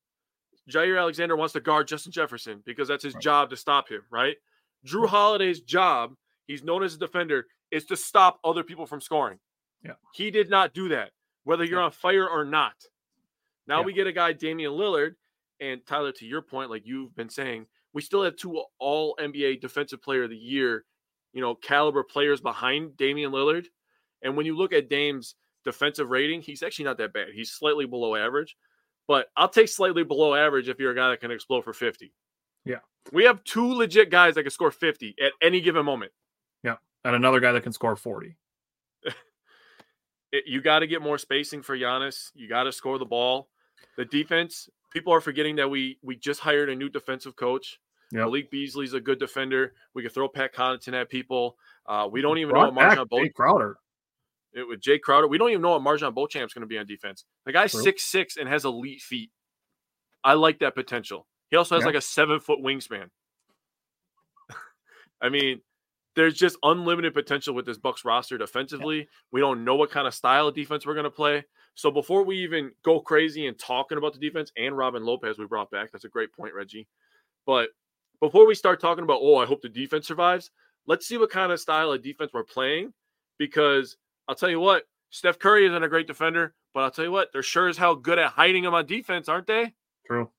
Jair Alexander wants to guard Justin Jefferson because that's his right. job to stop him, right? Jrue Holiday's job, he's known as a defender, is to stop other people from scoring. Yeah, he did not do that, whether you're yeah. on fire or not. Now yeah. we get a guy, Damian Lillard, and Tyler, to your point, like you've been saying, we still have two all N B A defensive player of the year, you know, caliber players behind Damian Lillard. And when you look at Dame's defensive rating, he's actually not that bad. He's slightly below average, but I'll take slightly below average if you're a guy that can explode for fifty. Yeah. We have two legit guys that can score fifty at any given moment. Yeah. And another guy that can score forty. it, you got to get more spacing for Giannis. You got to score the ball. The defense, people are forgetting that we we just hired a new defensive coach. Yep. Malik Beasley's a good defender. We can throw Pat Connaughton at people. Uh, we don't even know what MarJon Beauchamp. Jay Crowder. It, with Jay Crowder. We don't even know what MarJon Beauchamp is going to be on defense. The guy's six six and has elite feet. I like that potential. He also has yep. like a seven-foot wingspan. I mean, there's just unlimited potential with this Bucks roster defensively. Yep. We don't know what kind of style of defense we're going to play. So before we even go crazy and talking about the defense and Robin Lopez we brought back, that's a great point, Reggie. But before we start talking about, oh, I hope the defense survives, let's see what kind of style of defense we're playing, because I'll tell you what, Steph Curry isn't a great defender, but I'll tell you what, they're sure as hell good at hiding him on defense, aren't they? True.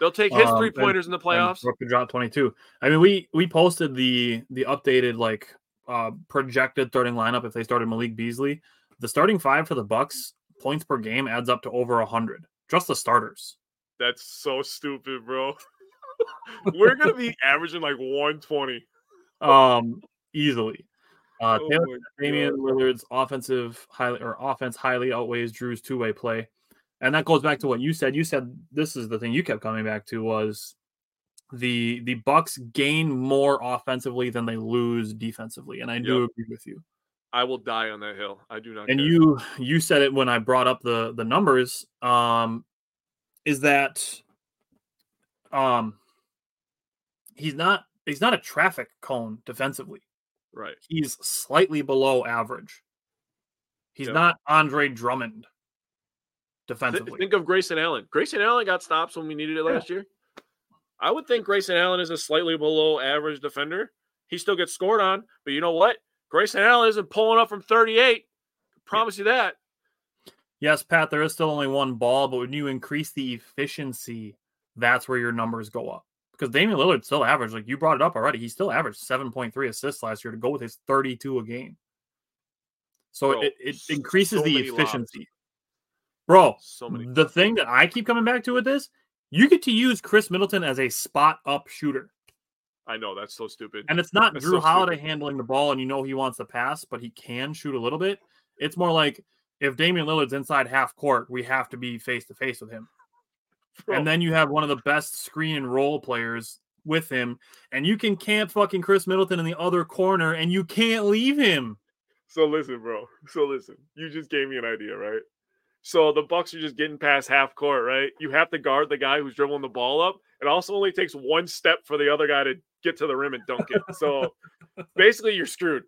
They'll take his um, three-pointers in the playoffs. Brook could drop twenty-two. I mean, we we posted the the updated, like, uh, projected starting lineup if they started Malik Beasley. The starting five for the Bucks points per game adds up to over one hundred. Just the starters. That's so stupid, bro. We're going to be averaging like one twenty. um, easily. Uh, oh Taylor, Damian Lillard's offensive highly or offense highly outweighs Drew's two-way play. And that goes back to what you said. You said this is the thing you kept coming back to was the the Bucks gain more offensively than they lose defensively. And I do yep. agree with you. I will die on that hill. I do not. And care. you you said it when I brought up the the numbers. Um, is that um, he's not he's not a traffic cone defensively, right? He's slightly below average. He's yep. not Andre Drummond defensively. Th- think of Grayson Allen. Grayson Allen got stops when we needed it yeah. last year. I would think Grayson Allen is a slightly below average defender. He still gets scored on, but you know what? Grayson Allen isn't pulling up from thirty-eight. I promise you that. Yes, Pat, there is still only one ball, but when you increase the efficiency, that's where your numbers go up. Because Damian Lillard still averaged, like you brought it up already, he still averaged seven point three assists last year to go with his thirty-two a game. So Bro, it, it increases so the efficiency. Lobs. Bro, so many the lobs. Thing that I keep coming back to with this, you get to use Chris Middleton as a spot-up shooter. I know, that's so stupid. And it's not that's Jrue so Holiday stupid. handling the ball and you know he wants to pass, but he can shoot a little bit. It's more like if Damian Lillard's inside half court, we have to be face-to-face with him. Bro. And then you have one of the best screen and roll players with him, and you can camp fucking Chris Middleton in the other corner, and you can't leave him. So listen, bro. So listen, you just gave me an idea, right? So the Bucks are just getting past half court, right? You have to guard the guy who's dribbling the ball up. It also only takes one step for the other guy to get to the rim and dunk it. So basically you're screwed.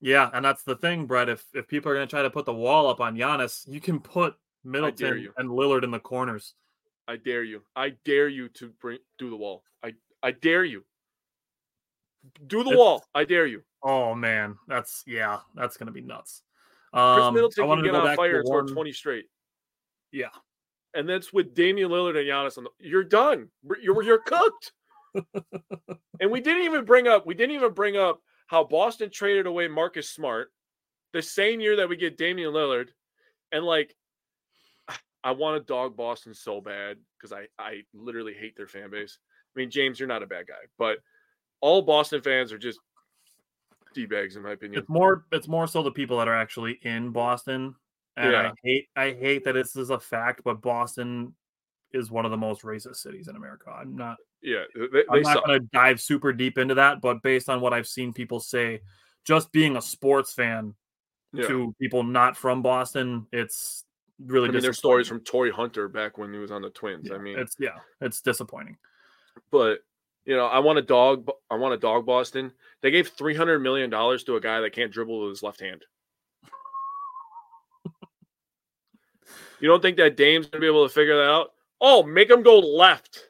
Yeah, and that's the thing, Brett. If if people are going to try to put the wall up on Giannis, you can put Middleton and Lillard in the corners. I dare you. I dare you to bring do the wall. I, I dare you. Do the it's, wall. I dare you. Oh, man. That's, yeah, that's going to be nuts. Um, Chris Middleton can get on fire and score twenty straight. Yeah. And that's with Damian Lillard and Giannis. On the, you're done. You're, you're cooked. And we didn't even bring up, we didn't even bring up how Boston traded away Marcus Smart the same year that we get Damian Lillard. And, like, I want to dog Boston so bad because I, I literally hate their fan base. I mean, James, you're not a bad guy, but all Boston fans are just D-bags, in my opinion. It's more, it's more so the people that are actually in Boston. And yeah. I hate I hate that this is a fact, but Boston is one of the most racist cities in America. I'm not yeah, they, they I'm not going to dive super deep into that, but based on what I've seen people say, just being a sports fan yeah. to people not from Boston, it's really I mean, disappointing. There's stories from Torrey Hunter back when he was on the Twins. Yeah, I mean, it's yeah, it's disappointing. But you know, I want a dog. I want a dog. Boston. They gave three hundred million dollars to a guy that can't dribble with his left hand. You don't think that Dame's gonna be able to figure that out? Oh, make him go left.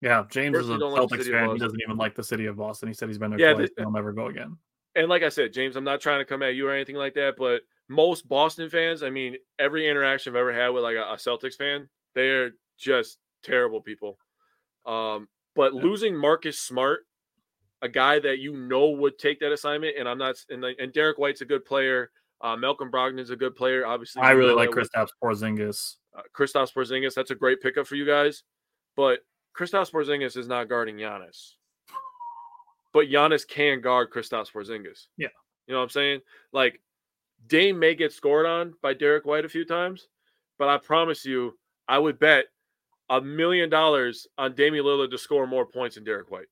Yeah, James is a Celtics fan. He doesn't even like the city of Boston. He said he's been there yeah, twice. He'll never go again. And like I said, James, I'm not trying to come at you or anything like that, but most Boston fans, I mean, every interaction I've ever had with like a, a Celtics fan, they're just terrible people. Um, but yeah. losing Marcus Smart, a guy that you know would take that assignment, and I'm not, and, like, and Derek White's a good player. Uh, Malcolm Brogdon's a good player, obviously. I really like Kristaps Porzingis. Uh, Kristaps Porzingis, that's a great pickup for you guys. But Kristaps Porzingis is not guarding Giannis. But Giannis can guard Kristaps Porzingis. Yeah. You know what I'm saying? Like, Dame may get scored on by Derek White a few times, but I promise you, I would bet a million dollars on Damian Lillard to score more points than Derek White.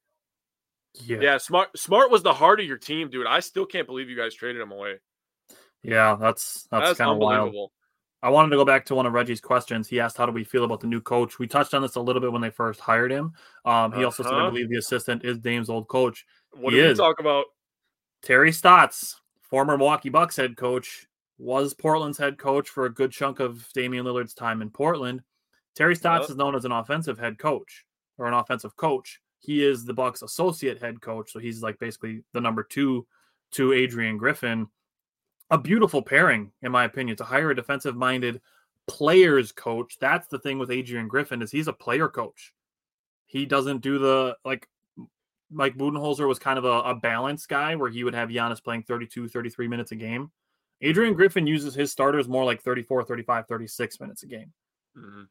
Yeah. Yeah, Smart Smart was the heart of your team, dude. I still can't believe you guys traded him away. Yeah, that's that's, that's kind of wild. I wanted to go back to one of Reggie's questions. He asked, how do we feel about the new coach? We touched on this a little bit when they first hired him. Um, he uh-huh. also said, I believe the assistant is Dame's old coach. What he did is. we talk about? Terry Stotts, former Milwaukee Bucks head coach, was Portland's head coach for a good chunk of Damian Lillard's time in Portland. Terry Stotts yep. is known as an offensive head coach or an offensive coach. He is the Bucks' associate head coach, so he's like basically the number two to Adrian Griffin. A beautiful pairing, in my opinion, to hire a defensive-minded players coach. That's the thing with Adrian Griffin is he's a player coach. He doesn't do the – like Mike Budenholzer was kind of a, a balance guy where he would have Giannis playing thirty-two, thirty-three minutes a game. Adrian Griffin uses his starters more like thirty-four, thirty-five, thirty-six minutes a game. Mm-hmm.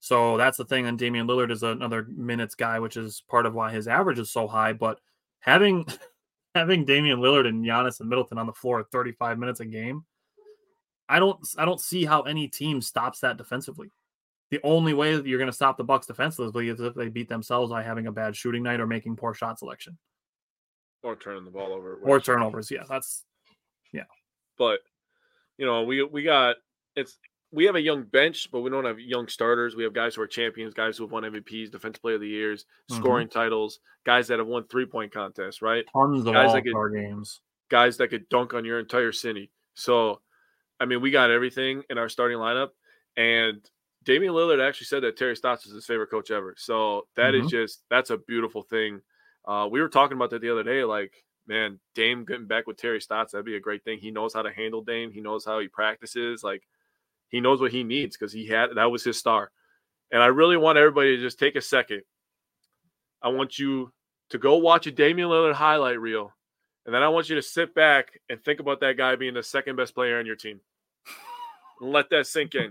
So that's the thing. And Damian Lillard is another minutes guy, which is part of why his average is so high. But having – Having Damian Lillard and Giannis and Middleton on the floor at thirty-five minutes a game, I don't I don't see how any team stops that defensively. The only way that you're going to stop the Bucks defensively is if they beat themselves by having a bad shooting night or making poor shot selection. Or turning the ball over. Or turnovers, yeah. That's yeah. But you know, we we got it's we have a young bench, but we don't have young starters. We have guys who are champions, guys who have won M V Ps, defensive player of the years, scoring mm-hmm. titles, guys that have won three-point contests, right? Tons of all-star games. Guys that could dunk on your entire city. So, I mean, we got everything in our starting lineup. And Damian Lillard actually said that Terry Stotts is his favorite coach ever. So that mm-hmm. is just – that's a beautiful thing. Uh, we were talking about that the other day, like, man, Dame getting back with Terry Stotts, that'd be a great thing. He knows how to handle Dame. He knows how he practices, like – he knows what he needs because he had that was his star. And I really want everybody to just take a second. I want you to go watch a Damian Lillard highlight reel. And then I want you to sit back and think about that guy being the second best player on your team. And let that sink in.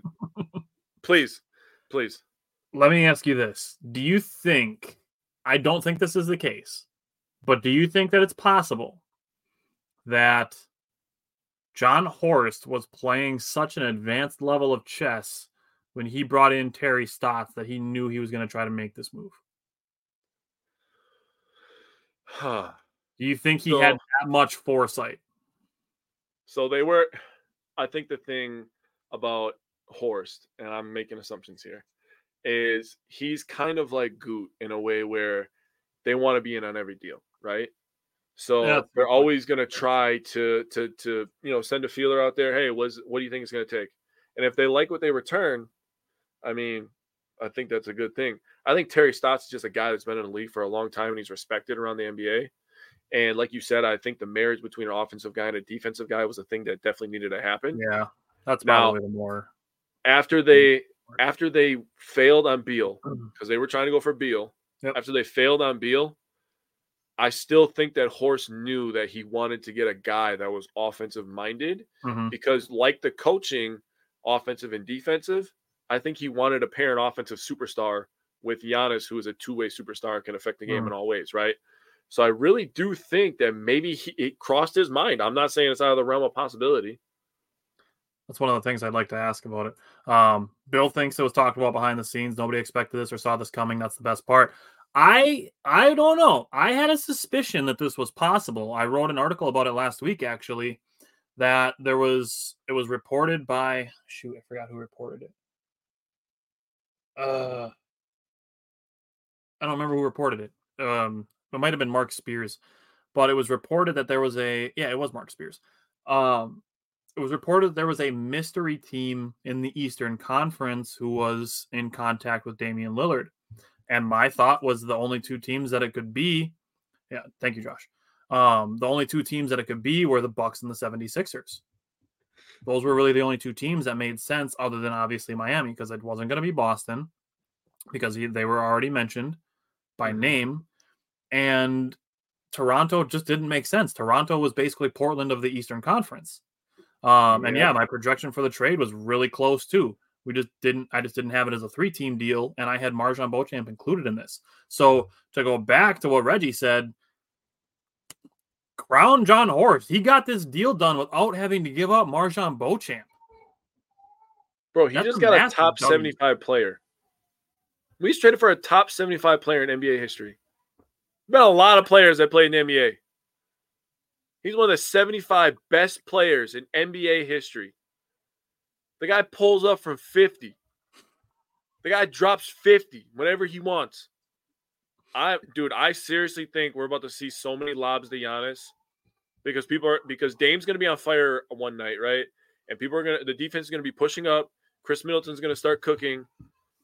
Please. Please. Let me ask you this. Do you think, I don't think this is the case, but do you think that it's possible that John Horst was playing such an advanced level of chess when he brought in Terry Stotts that he knew he was going to try to make this move? Huh. Do you think he so, had that much foresight? So they were – I think the thing about Horst, and I'm making assumptions here, is he's kind of like Goot in a way where they want to be in on every deal, right? So yeah. they're always going to try to, to, to, you know, send a feeler out there. Hey, what's, what do you think it's going to take? And if they like what they return, I mean, I think that's a good thing. I think Terry Stotts is just a guy that's been in the league for a long time and he's respected around the N B A. And like you said, I think the marriage between an offensive guy and a defensive guy was a thing that definitely needed to happen. Yeah, that's probably now, the more. After they after they failed on Beal, because they were trying to go for Beal, yep. after they failed on Beal, I still think that Horst knew that he wanted to get a guy that was offensive-minded mm-hmm. because like the coaching, offensive and defensive, I think he wanted to pair an offensive superstar with Giannis, who is a two-way superstar and can affect the game mm-hmm. in all ways, right? So I really do think that maybe he, it crossed his mind. I'm not saying it's out of the realm of possibility. That's one of the things I'd like to ask about it. Um, Bill thinks it was talked about behind the scenes. Nobody expected this or saw this coming. That's the best part. I I don't know. I had a suspicion that this was possible. I wrote an article about it last week, actually, that there was it was reported by shoot, I forgot who reported it. Uh, I don't remember who reported it. Um, it might have been Mark Spears, but it was reported that there was a yeah, it was Mark Spears. Um, it was reported that there was a mystery team in the Eastern Conference who was in contact with Damian Lillard. And my thought was the only two teams that it could be. Yeah, thank you, Josh. Um, the only two teams that it could be were the Bucks and the seventy-sixers. Those were really the only two teams that made sense other than obviously Miami, because it wasn't going to be Boston because he, they were already mentioned by name. And Toronto just didn't make sense. Toronto was basically Portland of the Eastern Conference. Um, yeah. And yeah, my projection for the trade was really close too. We just didn't, I just didn't have it as a three-team deal, and I had MarJon Beauchamp included in this. So to go back to what Reggie said, crown John Horst. He got this deal done without having to give up MarJon Beauchamp. Bro, he That's just got a top w. seventy-five player. We just traded for a top seventy-five player in N B A history. There's been a lot of players that played in the N B A. He's one of the seventy-five best players in N B A history. The guy pulls up from fifty. The guy drops fifty whenever he wants. I, dude, I seriously think we're about to see so many lobs to Giannis because people are because Dame's going to be on fire one night, right? And people are going to the defense is going to be pushing up. Chris Middleton's going to start cooking,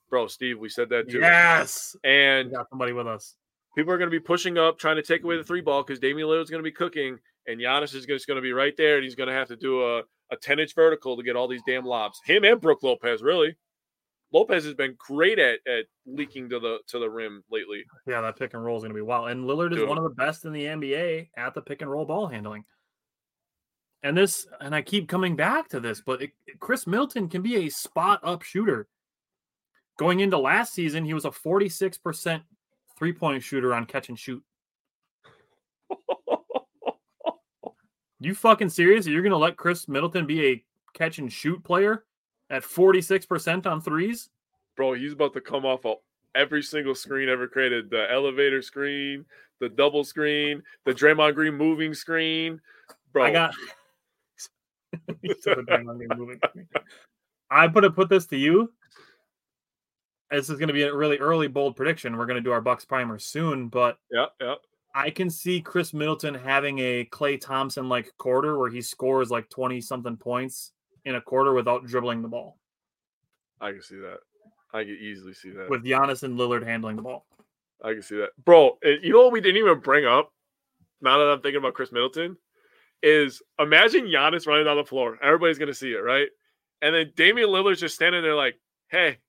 bro. Steve, we said that too. Yes, and we got somebody with us. People are going to be pushing up, trying to take away the three ball because Damian Lillard's going to be cooking, and Giannis is just going to be right there, and he's going to have to do a. A ten-inch vertical to get all these damn lobs. Him and Brook Lopez, really. Lopez has been great at, at leaking to the to the rim lately. Yeah, that pick and roll is going to be wild. And Lillard is Dude. one of the best in the N B A at the pick and roll ball handling. And this, and I keep coming back to this, but it, it, Chris Middleton can be a spot-up shooter. Going into last season, he was a forty-six percent three-point shooter on catch and shoot. You fucking serious? You're going to let Chris Middleton be a catch-and-shoot player at forty-six percent on threes? Bro, he's about to come off of every single screen ever created. The elevator screen, the double screen, the Draymond Green moving screen. Bro. I got – he's still the Draymond Green moving screen. I put, put this to you. This is going to be a really early, bold prediction. We're going to do our Bucks primer soon, but – yeah, yeah. I can see Chris Middleton having a Klay Thompson-like quarter where he scores like twenty-something points in a quarter without dribbling the ball. I can see that. I can easily see that. With Giannis and Lillard handling the ball. I can see that. Bro, you know what we didn't even bring up, now that I'm thinking about Chris Middleton, is imagine Giannis running down the floor. Everybody's going to see it, right? And then Damian Lillard's just standing there like, hey.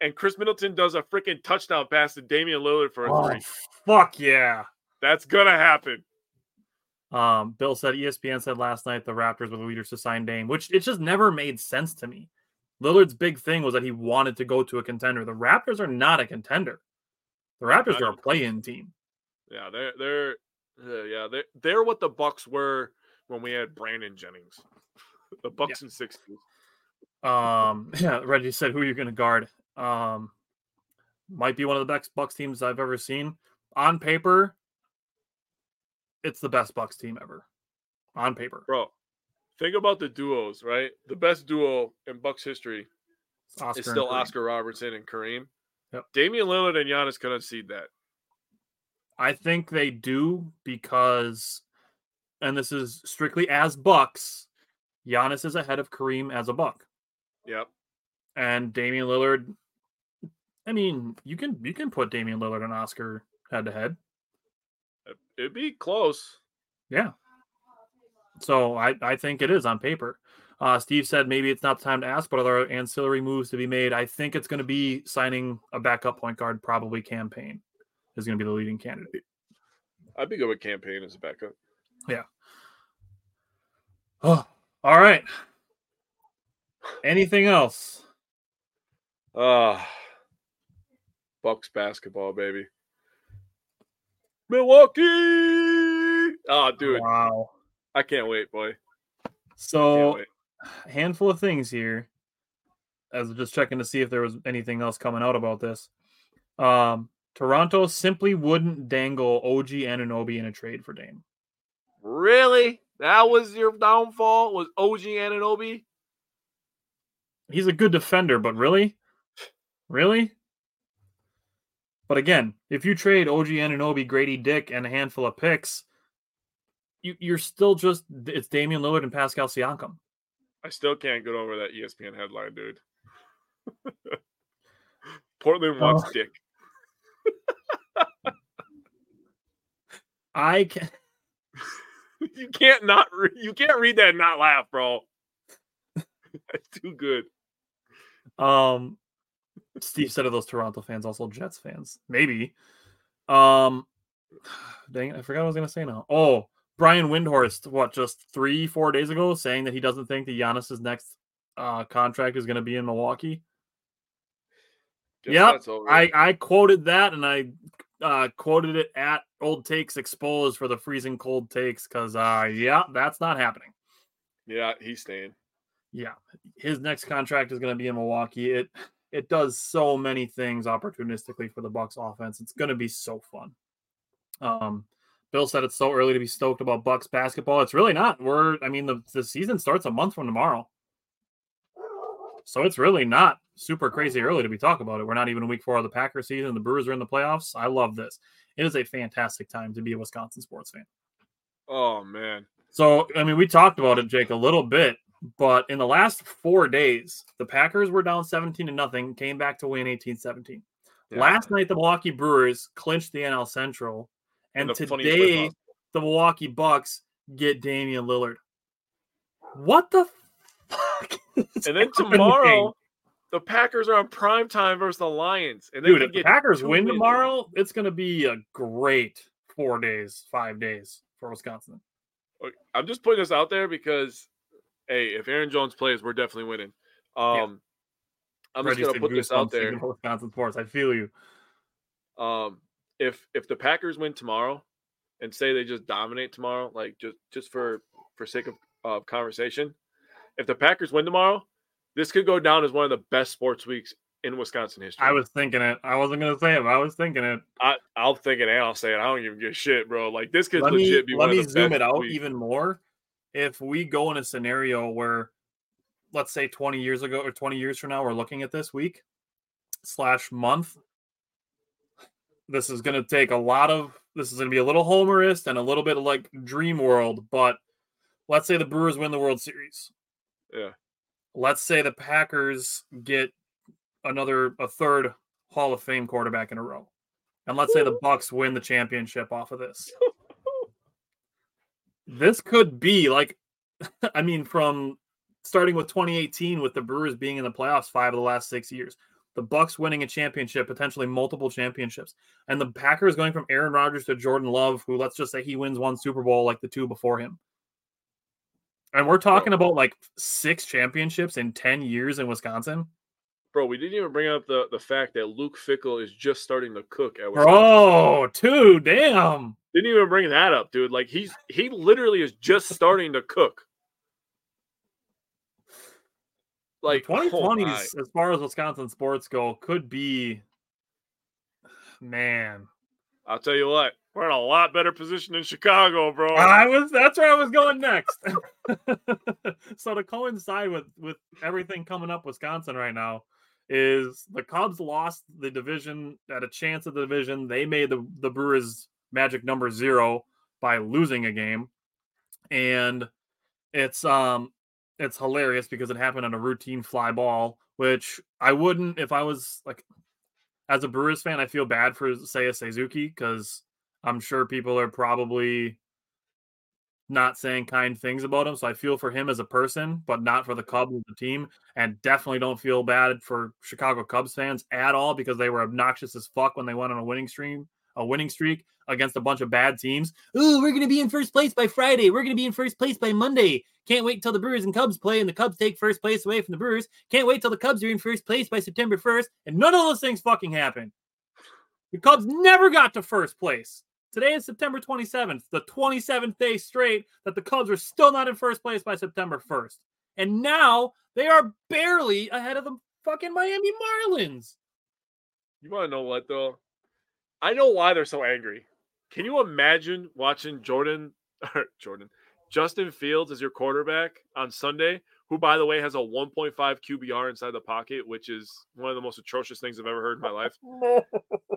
And Chris Middleton does a freaking touchdown pass to Damian Lillard for a oh, three. Fuck yeah. That's going to happen. Um, Bill said, E S P N said last night the Raptors were the leaders to sign Dame, which it just never made sense to me. Lillard's big thing was that he wanted to go to a contender. The Raptors are not a contender. The Raptors are a play-in team. Yeah, they're they're uh, yeah they're, they're what the Bucks were when we had Brandon Jennings. The Bucks yeah. in sixties. Um, yeah, Reggie said, who are you going to guard? Um, might be one of the best Bucks teams I've ever seen. On paper, it's the best Bucks team ever on paper. Bro, think about the duos, right? The best duo in Bucks history Oscar is still Oscar Robertson and Kareem. Yep. Damian Lillard and Giannis could unseed that. I think they do because, and this is strictly as Bucks, Giannis is ahead of Kareem as a Buck. Yep. And Damian Lillard, I mean, you can you can put Damian Lillard and Oscar head to head. It'd be close. Yeah. So I, I think it is on paper. Uh, Steve said maybe it's not the time to ask, but other ancillary moves to be made. I think it's going to be signing a backup point guard, probably Campaign is going to be the leading candidate. I'd be good with Campaign as a backup. Yeah. Oh, all right. Anything else? Uh, Bucks basketball, baby. Milwaukee! Oh, dude. Wow. I can't wait, boy. So, wait. Handful of things here. I was just checking to see if there was anything else coming out about this. Um, Toronto simply wouldn't dangle O G Anunoby in a trade for Dame. Really? That was your downfall? Was O G Anunoby? He's a good defender, but really? Really? But again, if you trade O G Anunoby, Grady Dick, and a handful of picks, you, you're still just – it's Damian Lillard and Pascal Siakam. I still can't get over that E S P N headline, dude. Portland wants oh. Dick. I can – You can't not re- – you can't read that and not laugh, bro. That's too good. Um. Steve said of those Toronto fans, also Jets fans. Maybe. Um, dang it, I forgot what I was going to say now. Oh, Brian Windhorst, what, just three, four days ago, saying that he doesn't think that Giannis's next uh, contract is going to be in Milwaukee. Yep, I, I quoted that, and I uh, quoted it at Old Takes Exposed for the freezing cold takes, because, uh, yeah, that's not happening. Yeah, he's staying. Yeah, his next contract is going to be in Milwaukee. It... It does so many things opportunistically for the Bucks offense. It's going to be so fun. Um, Bill said it's so early to be stoked about Bucks basketball. It's really not. We're, I mean, the, the season starts a month from tomorrow. So it's really not super crazy early to be talking about it. We're not even week four of the Packers season. The Brewers are in the playoffs. I love this. It is a fantastic time to be a Wisconsin sports fan. Oh, man. So, I mean, we talked about it, Jake, a little bit. But in the last four days, the Packers were down seventeen to nothing, came back to win eighteen seventeen. Yeah. Last night, the Milwaukee Brewers clinched the N L Central. And, and the today, the Milwaukee Bucks get Damian Lillard. What the fuck? And then happening? Tomorrow, the Packers are on primetime versus the Lions. And Dude, if the Packers win minutes. tomorrow, it's going to be a great four days, five days for Wisconsin. I'm just putting this out there because... Hey, if Aaron Jones plays, we're definitely winning. Um, yeah. I'm just going to put this out there. Wisconsin sports, I feel you. Um, if if the Packers win tomorrow, and say they just dominate tomorrow, like just, just for, for sake of uh, conversation, if the Packers win tomorrow, this could go down as one of the best sports weeks in Wisconsin history. I was thinking it. I wasn't going to say it, but I was thinking it. I, I'll think it and I'll say it. I don't even give a shit, bro. Like, this could let legit me, be one of the best Let me zoom it out weeks. Even more. If we go in a scenario where, let's say twenty years ago or twenty years from now, we're looking at this week slash month, this is going to take a lot of, this is going to be a little Homerist and a little bit of like dream world, but let's say the Brewers win the World Series. Yeah. Let's say the Packers get another, a third Hall of Fame quarterback in a row. And let's Woo. say the Bucks win the championship off of this. This could be like, I mean, from starting with twenty eighteen with the Brewers being in the playoffs five of the last six years, the Bucks winning a championship, potentially multiple championships, and the Packers going from Aaron Rodgers to Jordan Love, who let's just say he wins one Super Bowl like the two before him. And we're talking bro. about like six championships in ten years in Wisconsin. Bro, we didn't even bring up the, the fact that Luke Fickell is just starting to cook at Wisconsin. Bro, too, damn. Didn't even bring that up, dude. Like, he's he literally is just starting to cook. Like, twenty twenties, oh as far as Wisconsin sports go, could be, man. I'll tell you what, we're in a lot better position in Chicago, bro. I was that's where I was going next. So to coincide with, with everything coming up Wisconsin right now is the Cubs lost the division at a chance at the division. They made the, the Brewers magic number zero by losing a game. And it's um it's hilarious because it happened on a routine fly ball, which I wouldn't if I was like as a Brewers fan, I feel bad for Seiya Suzuki because I'm sure people are probably not saying kind things about him. So I feel for him as a person, but not for the Cubs as a team. And definitely don't feel bad for Chicago Cubs fans at all because they were obnoxious as fuck when they went on a winning streak, a winning streak against a bunch of bad teams. Ooh, we're going to be in first place by Friday. We're going to be in first place by Monday. Can't wait until the Brewers and Cubs play and the Cubs take first place away from the Brewers. Can't wait till the Cubs are in first place by September first. And none of those things fucking happen. The Cubs never got to first place. Today is September twenty-seventh, the twenty-seventh day straight that the Cubs are still not in first place by September first. And now they are barely ahead of the fucking Miami Marlins. You want to know what, though? I know why they're so angry. Can you imagine watching Jordan, or Jordan, Justin Fields as your quarterback on Sunday, who, by the way, has a one point five Q B R inside the pocket, which is one of the most atrocious things I've ever heard in my life.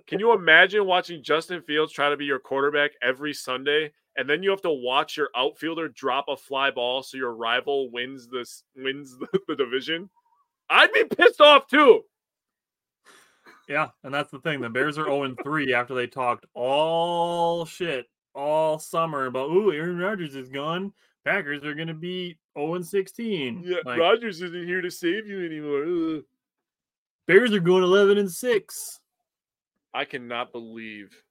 Can you imagine watching Justin Fields try to be your quarterback every Sunday, and then you have to watch your outfielder drop a fly ball so your rival wins this wins the, the division? I'd be pissed off, too. Yeah, and that's the thing. The Bears are oh and three after they talked all shit all summer about, ooh, Aaron Rodgers is gone. Packers are going to be oh and sixteen. Yeah, like, Rodgers isn't here to save you anymore. Ugh. Bears are going eleven and six. I cannot believe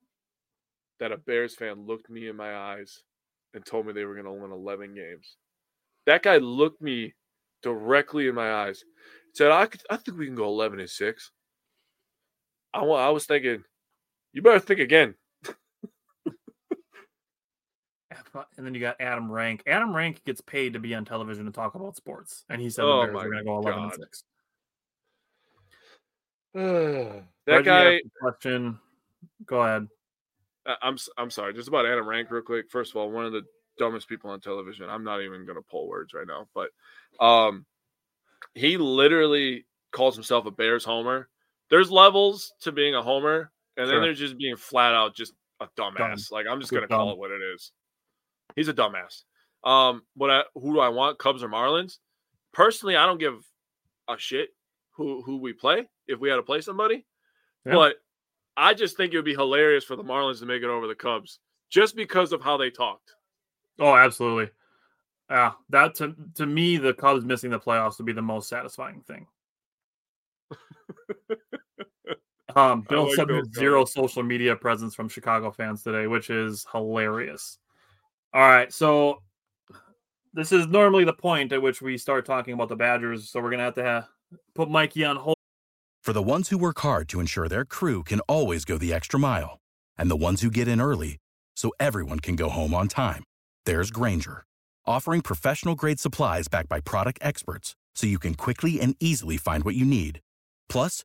that a Bears fan looked me in my eyes and told me they were going to win eleven games. That guy looked me directly in my eyes. Said, I could, I think we can go eleven and six. I, I was thinking, you better think again. And then you got Adam Rank. Adam Rank gets paid to be on television and talk about sports. And he said oh the Bears are going to go eleven and six. that Reggie guy question. Go ahead. I'm I'm sorry. Just about Adam Rank real quick. First of all, one of the dumbest people on television. I'm not even going to pull words right now. But um, he literally calls himself a Bears homer. There's levels to being a homer. And sure. Then there's just being flat out just a dumbass. Dumb. Like, I'm just going to call it what it is. He's a dumbass. Um, what I, who do I want, Cubs or Marlins? Personally, I don't give a shit who, who we play if we had to play somebody. Yeah. But I just think it would be hilarious for the Marlins to make it over the Cubs just because of how they talked. Oh, absolutely. Yeah, that to, to me, the Cubs missing the playoffs would be the most satisfying thing. um, Bill like said there's zero social media presence from Chicago fans today, which is hilarious. All right, so this is normally the point at which we start talking about the Badgers, so we're going to have to have, put Mikey on hold. For the ones who work hard to ensure their crew can always go the extra mile, and the ones who get in early so everyone can go home on time, there's Grainger, offering professional-grade supplies backed by product experts so you can quickly and easily find what you need. Plus,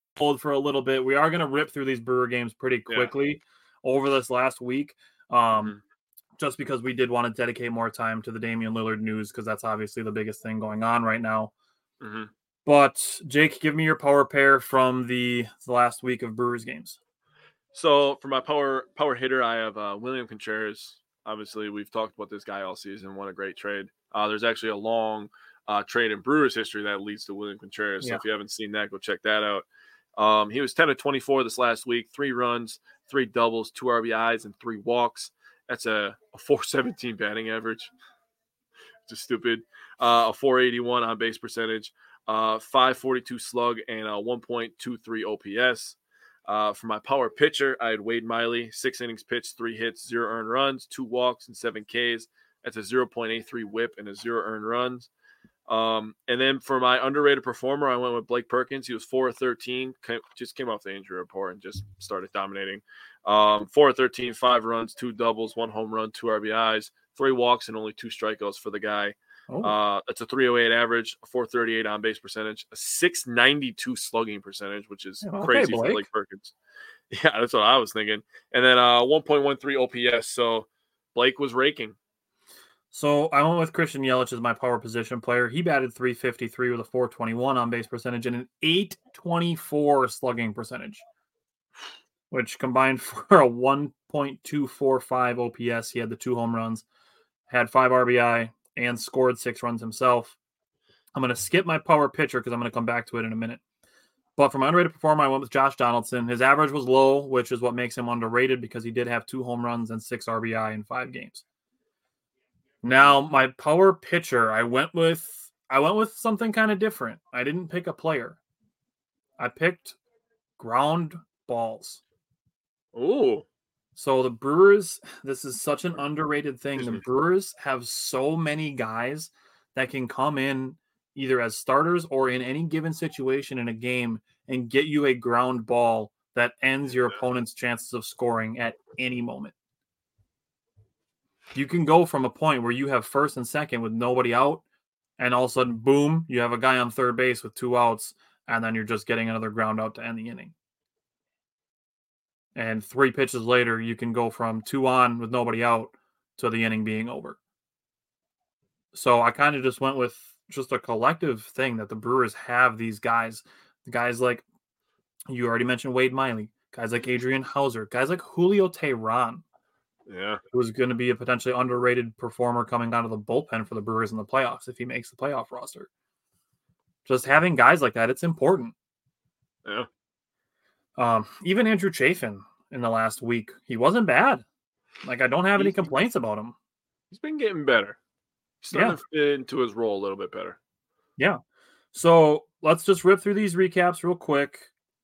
Hold for a little bit. We are going to rip through these Brewer games pretty quickly yeah. over this last week, um, mm-hmm. just because we did want to dedicate more time to the Damian Lillard news because that's obviously the biggest thing going on right now. Mm-hmm. But, Jake, give me your power pair from the, the last week of Brewers games. So, for my power power hitter, I have uh, William Contreras. Obviously, we've talked about this guy all season. What a great trade. Uh, there's actually a long uh, trade in Brewers history that leads to William Contreras. Yeah. So if you haven't seen that, go check that out. Um, he was ten of twenty-four this last week, three runs, three doubles, two R B Is, and three walks. That's a, a four seventeen batting average. Just stupid. Uh, a four eighty-one on base percentage, uh, five forty-two slug, and a one point two three O P S. Uh, for my power pitcher, I had Wade Miley, six innings pitched, three hits, zero earned runs, two walks, and seven Ks. That's a point eight three whip and a zero earned runs. Um, and then for my underrated performer, I went with Blake Perkins. He was four of thirteen, came, just came off the injury report and just started dominating. Um, four of thirteen, five runs, two doubles, one home run, two R B Is, three walks, and only two strikeouts for the guy. Oh. Uh, that's a three oh eight average, a four thirty-eight on base percentage, a six ninety-two slugging percentage, which is okay, crazy Blake. for Blake Perkins. Yeah, that's what I was thinking. And then uh, one point one three O P S. So Blake was raking. So I went with Christian Yelich as my power position player. He batted three fifty-three with a four twenty-one on base percentage and an eight twenty-four slugging percentage, which combined for a one point two four five O P S. He had the two home runs, had five R B I, and scored six runs himself. I'm going to skip my power pitcher because I'm going to come back to it in a minute. But for my underrated performer, I went with Josh Donaldson. His average was low, which is what makes him underrated because he did have two home runs and six R B I in five games. Now, my power pitcher, I went with I went with something kind of different. I didn't pick a player. I picked ground balls. Ooh. So the Brewers, this is such an underrated thing. The Brewers have so many guys that can come in either as starters or in any given situation in a game and get you a ground ball that ends your opponent's chances of scoring at any moment. You can go from a point where you have first and second with nobody out, and all of a sudden, boom, you have a guy on third base with two outs, and then you're just getting another ground out to end the inning. And three pitches later, you can go from two on with nobody out to the inning being over. So I kind of just went with just a collective thing that the Brewers have these guys. Guys like, you already mentioned Wade Miley, guys like Adrian Hauser, guys like Julio Teheran. Yeah, who's going to be a potentially underrated performer coming out of the bullpen for the Brewers in the playoffs if he makes the playoff roster. Just having guys like that, it's important. Yeah. Um, even Andrew Chafin in the last week, he wasn't bad. Like, I don't have he's, any complaints about him. He's been getting better. He's starting yeah. to fit into his role a little bit better. Yeah. So let's just rip through these recaps real quick.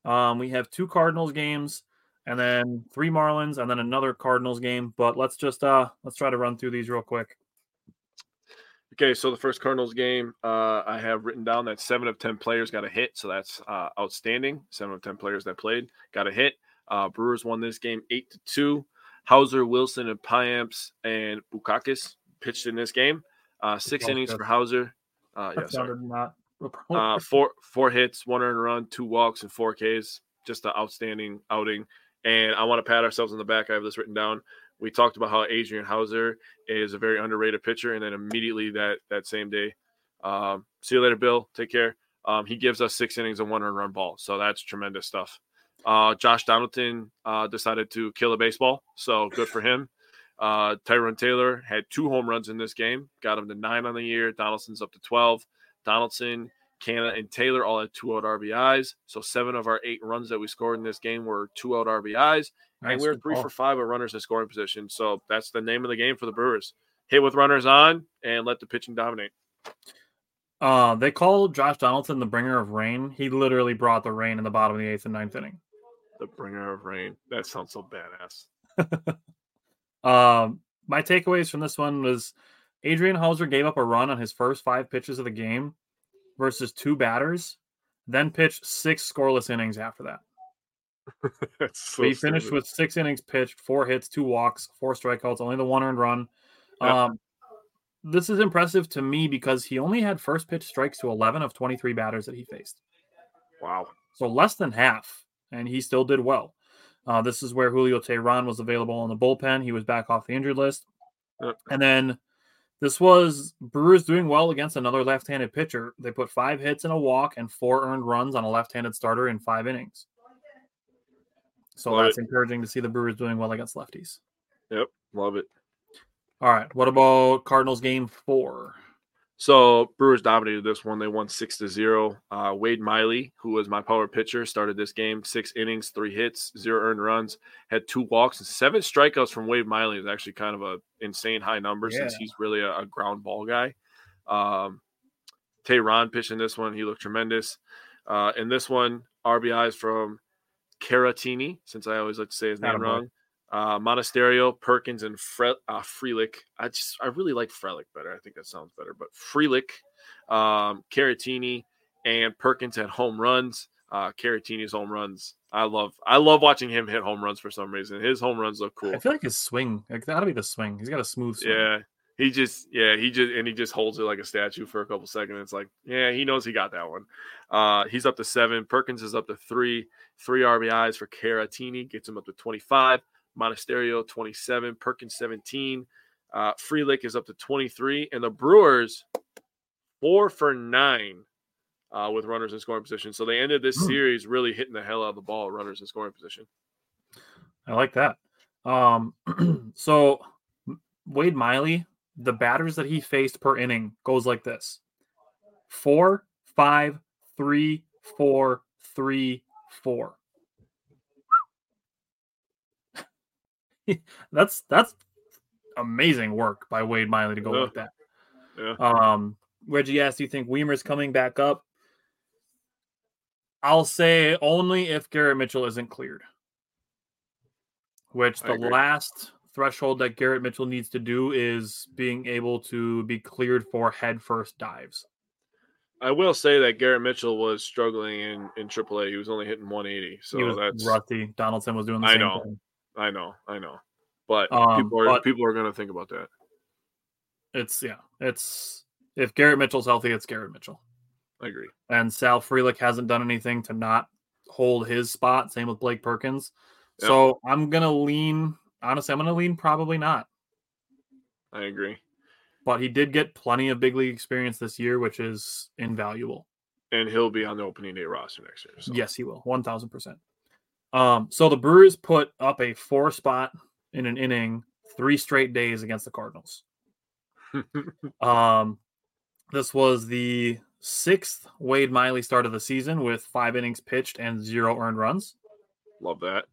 Um, we have two Cardinals games. And then three Marlins, and then another Cardinals game. But let's just uh, let's try to run through these real quick. Okay, so the first Cardinals game, uh, I have written down that seven of ten players got a hit, so that's uh, outstanding. Seven of ten players that played got a hit. Uh, Brewers won this game eight to two. Hauser, Wilson, and Piamps and Bukakis pitched in this game. Uh, six oh, innings good. for Hauser. Uh, yeah, sorry. Not... uh, four four hits, one earned run, two walks, and four Ks. Just an outstanding outing. And I want to pat ourselves on the back. I have this written down. We talked about how Adrian Hauser is a very underrated pitcher. And then immediately that that same day, um, see you later, Bill. Take care. Um, he gives us six innings and one earned run ball. So that's tremendous stuff. Uh, Josh Donaldson uh, decided to kill a baseball. So good for him. Uh, Tyrone Taylor had two home runs in this game. Got him to nine on the year. Donaldson's up to twelve. Donaldson, Canna, and Taylor all had two-out R B Is. So seven of our eight runs that we scored in this game were two-out R B Is. Nice. And we were three for five with runners in scoring position. So that's the name of the game for the Brewers. Hit with runners on and let the pitching dominate. Uh, they call Josh Donaldson the bringer of rain. He literally brought the rain in the bottom of the eighth and ninth inning. The bringer of rain. That sounds so badass. um, my takeaways from this one was Adrian Hauser gave up a run on his first five pitches of the game versus two batters, then pitched six scoreless innings after that. That's so he finished stupid. with six innings pitched, four hits, two walks, four strikeouts, only the one earned run. Yeah. Um, this is impressive to me because he only had first pitch strikes to eleven of twenty-three batters that he faced. Wow. So less than half, and he still did well. Uh, this is where Julio Teheran was available in the bullpen. He was back off the injured list. Yeah. And then this was Brewers doing well against another left-handed pitcher. They put five hits and a walk and four earned runs on a left-handed starter in five innings. So love that's it. Encouraging to see the Brewers doing well against lefties. Yep, love it. All right, what about Cardinals game four? So Brewers dominated this one. They won six to zero. Uh, Wade Miley, who was my power pitcher, started this game. Six innings, three hits, zero earned runs, had two walks, and seven strikeouts from Wade Miley is actually kind of a insane high number yeah. since he's really a, a ground ball guy. Um, Teheran pitched in this one. He looked tremendous. Uh, in this one, R B Is from Caratini, since I always like to say his name wrong. Uh, Monasterio, Perkins, and Fre- uh, Frelick. I just, I really like Frelick better. I think that sounds better. But Frelick, um, Caratini, and Perkins had home runs. Uh, Caratini's home runs. I love, I love watching him hit home runs for some reason. His home runs look cool. I feel like his swing, like that'll be the swing. He's got a smooth swing. Yeah, he just, yeah, he just, and he just holds it like a statue for a couple seconds. It's like, yeah, he knows he got that one. Uh, he's up to seven. Perkins is up to three. Three R B Is for Caratini gets him up to twenty-five. Monasterio, twenty-seven. Perkins, seventeen. Uh, Frelick is up to twenty-three. And the Brewers, four for nine uh, with runners in scoring position. So they ended this series really hitting the hell out of the ball, runners in scoring position. I like that. Um, so Wade Miley, the batters that he faced per inning goes like this. Four, five, three, four, three, four. That's that's amazing work by Wade Miley to go yeah. like that. Yeah. Um, Reggie asked, do you think Weimer's coming back up? I'll say only if Garrett Mitchell isn't cleared. Which the last threshold that Garrett Mitchell needs to do is being able to be cleared for headfirst dives. I will say that Garrett Mitchell was struggling in, in triple A. He was only hitting one eighty. So he was that's rusty. Donaldson was doing the I same know. thing. I know, I know, but um, people are but people are going to think about that. It's yeah, it's if Garrett Mitchell's healthy, it's Garrett Mitchell. I agree. And Sal Frelick hasn't done anything to not hold his spot. Same with Blake Perkins. Yep. So I'm gonna lean. Honestly, I'm gonna lean probably not. I agree. But he did get plenty of big league experience this year, which is invaluable. And he'll be on the opening day roster next year. So. Yes, he will. One thousand percent. Um, so the Brewers put up a four spot in an inning three straight days against the Cardinals. um, this was the sixth Wade Miley start of the season with five innings pitched and zero earned runs. Love that.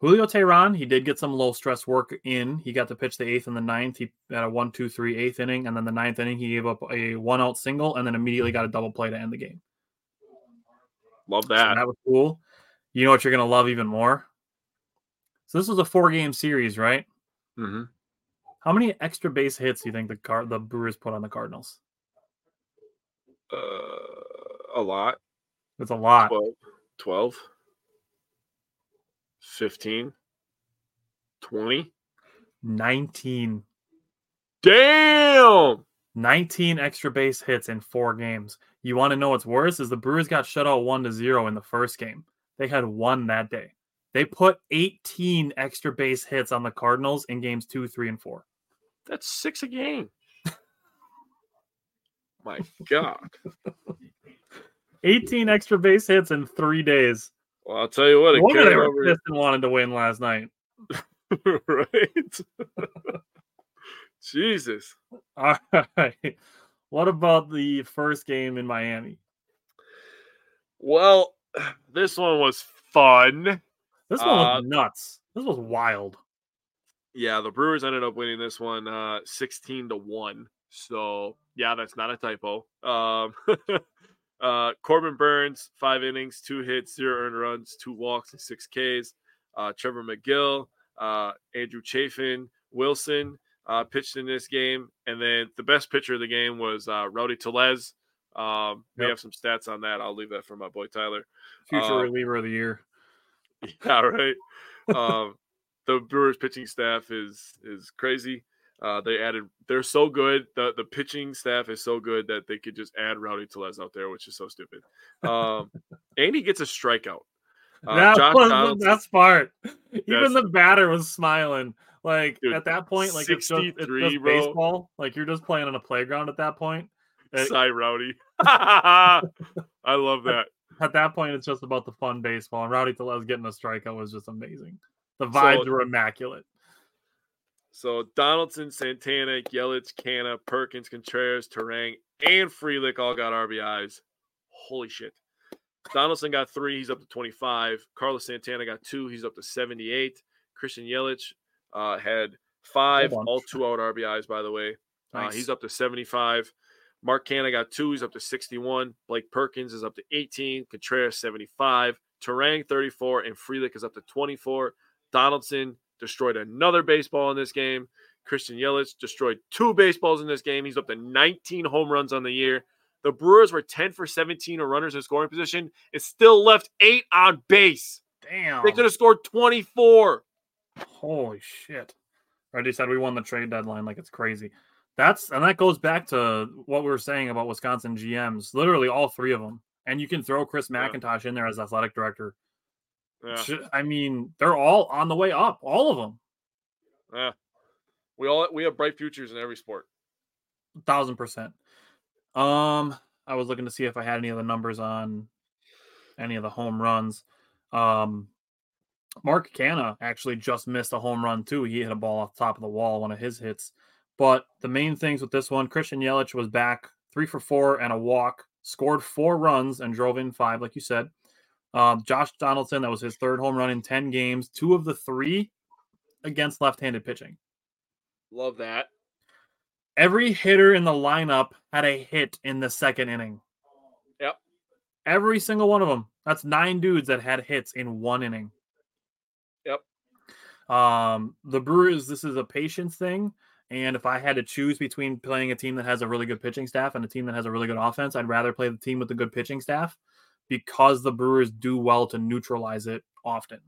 Julio Teheran, he did get some low stress work in. He got to pitch the eighth and the ninth. He had a one, two, three, eighth inning. And then the ninth inning, he gave up a one out single and then immediately got a double play to end the game. Love that. So that was cool. You know what you're going to love even more? So this was a four-game series, right? Mm-hmm. How many extra base hits do you think the Car- the Brewers put on the Cardinals? Uh, a lot. It's a lot. twelve. twelve. fifteen. twenty. nineteen. Damn! nineteen extra base hits in four games. You want to know what's worse is the Brewers got shut out one to zero in the first game. They had one that day. They put eighteen extra base hits on the Cardinals in games two, three, and four. That's six a game. My God. eighteen extra base hits in three days. Well, I'll tell you what. One of them were pissed and wanted to win last night. Right? Jesus. All right. What about the first game in Miami? Well, this one was fun. This one uh, was nuts. This was wild. Yeah, the Brewers ended up winning this one uh, sixteen to one. So, yeah, that's not a typo. Um, uh, Corbin Burns, five innings, two hits, zero earned runs, two walks, and six Ks. Uh, Trevor McGill, uh, Andrew Chafin, Wilson, Uh, pitched in this game, and then the best pitcher of the game was uh, Rowdy Tellez. Um, yep. We have some stats on that. I'll leave that for my boy Tyler. Future uh, reliever of the year. Yeah, right. uh, the Brewers pitching staff is is crazy. Uh, they added. They're so good. The the pitching staff is so good that they could just add Rowdy Tellez out there, which is so stupid. Um, and he gets a strikeout. Uh, that Josh was Donaldson. The best part. Even yes. The batter was smiling. Like, dude, at that point, like, it's just, it's just baseball. Like, you're just playing on a playground at that point. Sigh, Rowdy. I love that. At that point, it's just about the fun baseball. And Rowdy Tellez getting a strikeout was just amazing. The vibes so, were immaculate. So Donaldson, Santana, Yelich, Canna, Perkins, Contreras, Teheran, and Frelick all got R B Is. Holy shit. Donaldson got three. He's up to twenty-five. Carlos Santana got two. He's up to seventy-eight. Christian Yelich uh, had five, all two-out R B Is, by the way. Nice. Uh, he's up to seventy-five. Mark Canna got two. He's up to sixty-one. Blake Perkins is up to eighteen. Contreras, seventy-five. Teheran, thirty-four. And Frelick is up to twenty-four. Donaldson destroyed another baseball in this game. Christian Yelich destroyed two baseballs in this game. He's up to nineteen home runs on the year. The Brewers were ten for seventeen of runners in scoring position. It still left eight on base. Damn. They could have scored twenty-four. Holy shit. Already said we won the trade deadline like it's crazy. That's and that goes back to what we were saying about Wisconsin G Ms. Literally all three of them. And you can throw Chris McIntosh yeah. in there as athletic director. Yeah. I mean, they're all on the way up. All of them. Yeah. We all we have bright futures in every sport. A thousand percent. Um, I was looking to see if I had any of the numbers on any of the home runs. Um, Mark Canna actually just missed a home run too. He hit a ball off the top of the wall, one of his hits. But the main things with this one, Christian Yelich was back three for four and a walk, scored four runs and drove in five, like you said. Um, Josh Donaldson, that was his third home run in ten games, two of the three against left-handed pitching. Love that. Every hitter in the lineup had a hit in the second inning. Yep. Every single one of them. That's nine dudes that had hits in one inning. Yep. Um, the Brewers, this is a patience thing. And if I had to choose between playing a team that has a really good pitching staff and a team that has a really good offense, I'd rather play the team with the good pitching staff because the Brewers do well to neutralize it often.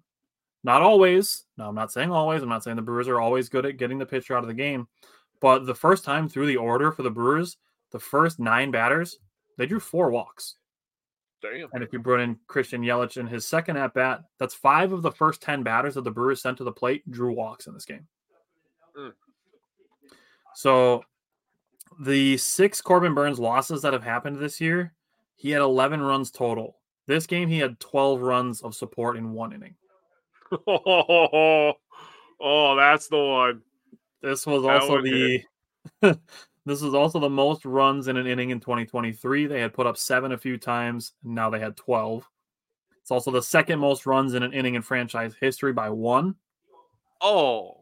Not always. No, I'm not saying always. I'm not saying the Brewers are always good at getting the pitcher out of the game. But the first time through the order for the Brewers, the first nine batters, they drew four walks. Damn. And if you brought in Christian Yelich in his second at-bat, that's five of the first ten batters that the Brewers sent to the plate drew walks in this game. Mm. So the six Corbin Burnes losses that have happened this year, he had eleven runs total. This game, he had twelve runs of support in one inning. Oh, that's the one. This was also the this was also the most runs in an inning in twenty twenty-three. They had put up seven a few times. And now they had twelve. It's also the second most runs in an inning in franchise history by one. Oh.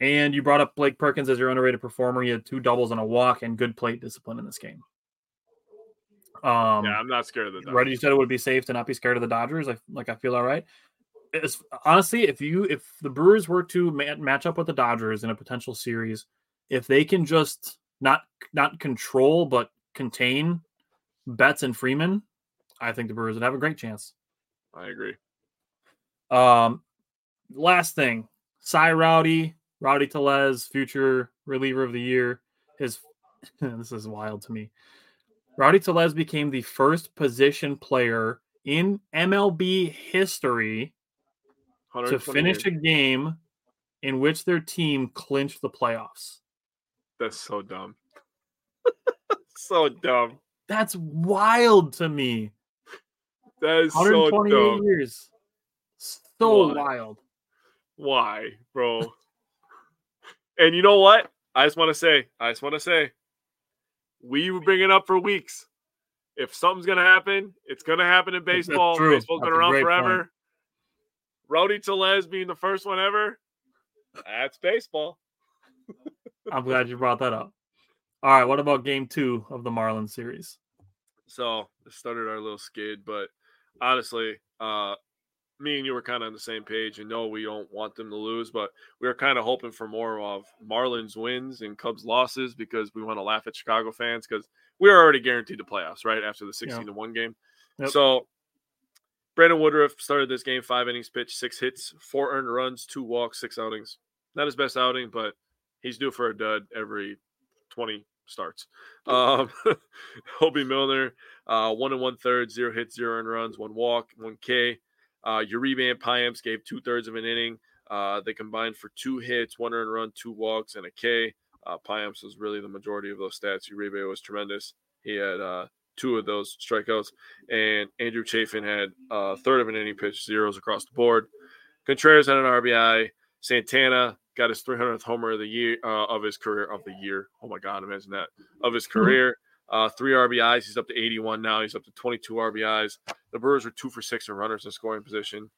And you brought up Blake Perkins as your underrated performer. He had two doubles and a walk and good plate discipline in this game. Um, yeah, I'm not scared of the Dodgers. Right, you said it would be safe to not be scared of the Dodgers. I, like, I feel all right. It's, honestly, if you if the Brewers were to ma- match up with the Dodgers in a potential series, if they can just not not control but contain Betts and Freeman, I think the Brewers would have a great chance. I agree. Um, last thing, Cy Rowdy, Rowdy Tellez, future reliever of the year. His this is wild to me. Rowdy Tellez became the first position player in M L B history to finish a game in which their team clinched the playoffs. That's so dumb. So dumb. That's wild to me. That is one hundred twenty-eight so dumb. Years. So Why? wild. Why, bro? And you know what? I just want to say, I just want to say, we were bringing it up for weeks. If something's going to happen, it's going to happen in baseball. Baseball's been around forever. Point. Rowdy Tellez being the first one ever, that's baseball. I'm glad you brought that up. All right, what about game two of the Marlins series? So, it started our little skid, but honestly, uh, me and you were kind of on the same page. You know, we don't want them to lose, but we were kind of hoping for more of Marlins wins and Cubs losses because we want to laugh at Chicago fans because we were already guaranteed the playoffs, right, after the sixteen to one yeah. game. Yep. So, Brandon Woodruff started this game, five innings pitched, six hits, four earned runs, two walks, six outings. Not his best outing, but he's due for a dud every twenty starts. Um, Hobie Milner, uh, one and one-third, zero hits, zero earned runs, one walk, one K. Uh, Uribe and Piamps gave two-thirds of an inning. Uh, they combined for two hits, one earned run, two walks, and a K. Uh, Piamps was really the majority of those stats. Uribe was tremendous. He had uh, – two of those strikeouts, and Andrew Chafin had a third of an inning pitch, zeros across the board. Contreras had an R B I. Santana got his three hundredth homer of the year uh, of his career of the year. Oh my God, imagine that of his career. Uh, three R B Is. He's up to eighty-one now. He's up to twenty-two R B Is. The Brewers are two for six in runners in scoring position.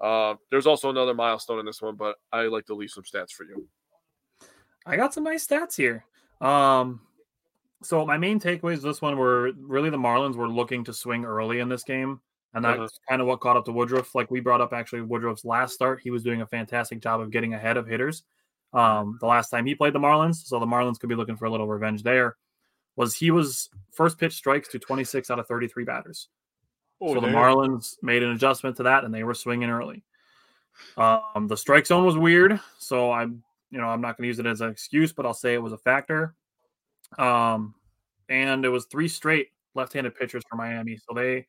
Uh, there's also another milestone in this one, but I like to leave some stats for you. I got some nice stats here. Um, so my main takeaways this one were really the Marlins were looking to swing early in this game. And that's uh-huh. kind of what caught up to Woodruff. Like we brought up actually Woodruff's last start. He was doing a fantastic job of getting ahead of hitters um, the last time he played the Marlins. So the Marlins could be looking for a little revenge there. Was he was first pitch strikes to twenty-six out of thirty-three batters. Oh, so damn. The Marlins made an adjustment to that, and they were swinging early. Um, the strike zone was weird, so I'm you know I'm not going to use it as an excuse, but I'll say it was a factor. Um, and it was three straight left-handed pitchers for Miami, so they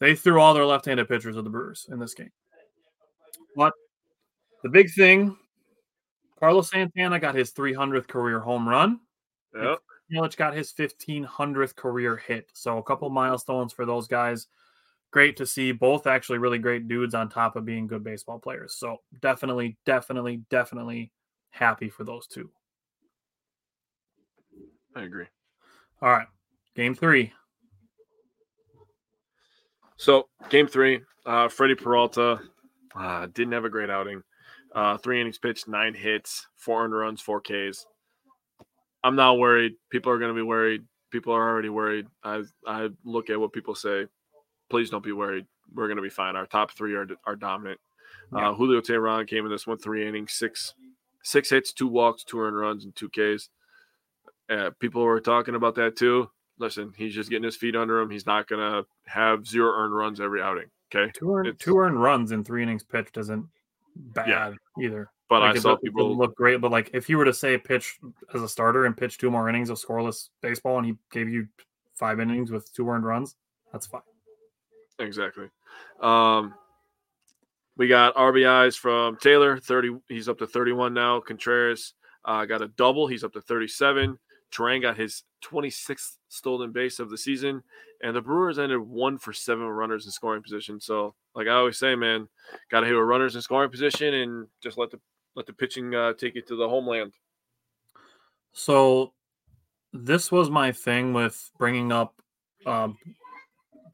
they threw all their left-handed pitchers at the Brewers in this game. But the big thing, Carlos Santana got his three hundredth career home run. Yep. Yelich got his fifteen hundredth career hit. So a couple milestones for those guys. Great to see both actually really great dudes on top of being good baseball players. So definitely, definitely, definitely happy for those two. I agree. All right. Game three. So game three, uh, Freddie Peralta uh, didn't have a great outing. Uh, three innings pitched, nine hits, four earned runs, four Ks. I'm not worried. People are going to be worried. People are already worried. I I look at what people say. Please don't be worried. We're going to be fine. Our top three are are dominant. Yeah. Uh, Julio Teheran came in this one, three innings, six six hits, two walks, two earned runs, and two Ks. Uh, people were talking about that too. Listen, he's just getting his feet under him. He's not going to have zero earned runs every outing. Okay, two earned, two earned runs in three innings pitched isn't bad yeah. either. But like I saw look, people look great. But like, if you were to say pitch as a starter and pitch two more innings of scoreless baseball, and he gave you five innings with two earned runs, that's fine. Exactly. Um, we got R B Is from Taylor. Thirty. He's up to thirty-one now. Contreras uh, got a double. He's up to thirty-seven. Teheran got his twenty-sixth stolen base of the season, and the Brewers ended one for seven runners in scoring position. So, like I always say, man, got to hit with runners in scoring position and just let the Let the pitching uh, take you to the homeland. So this was my thing with bringing up um,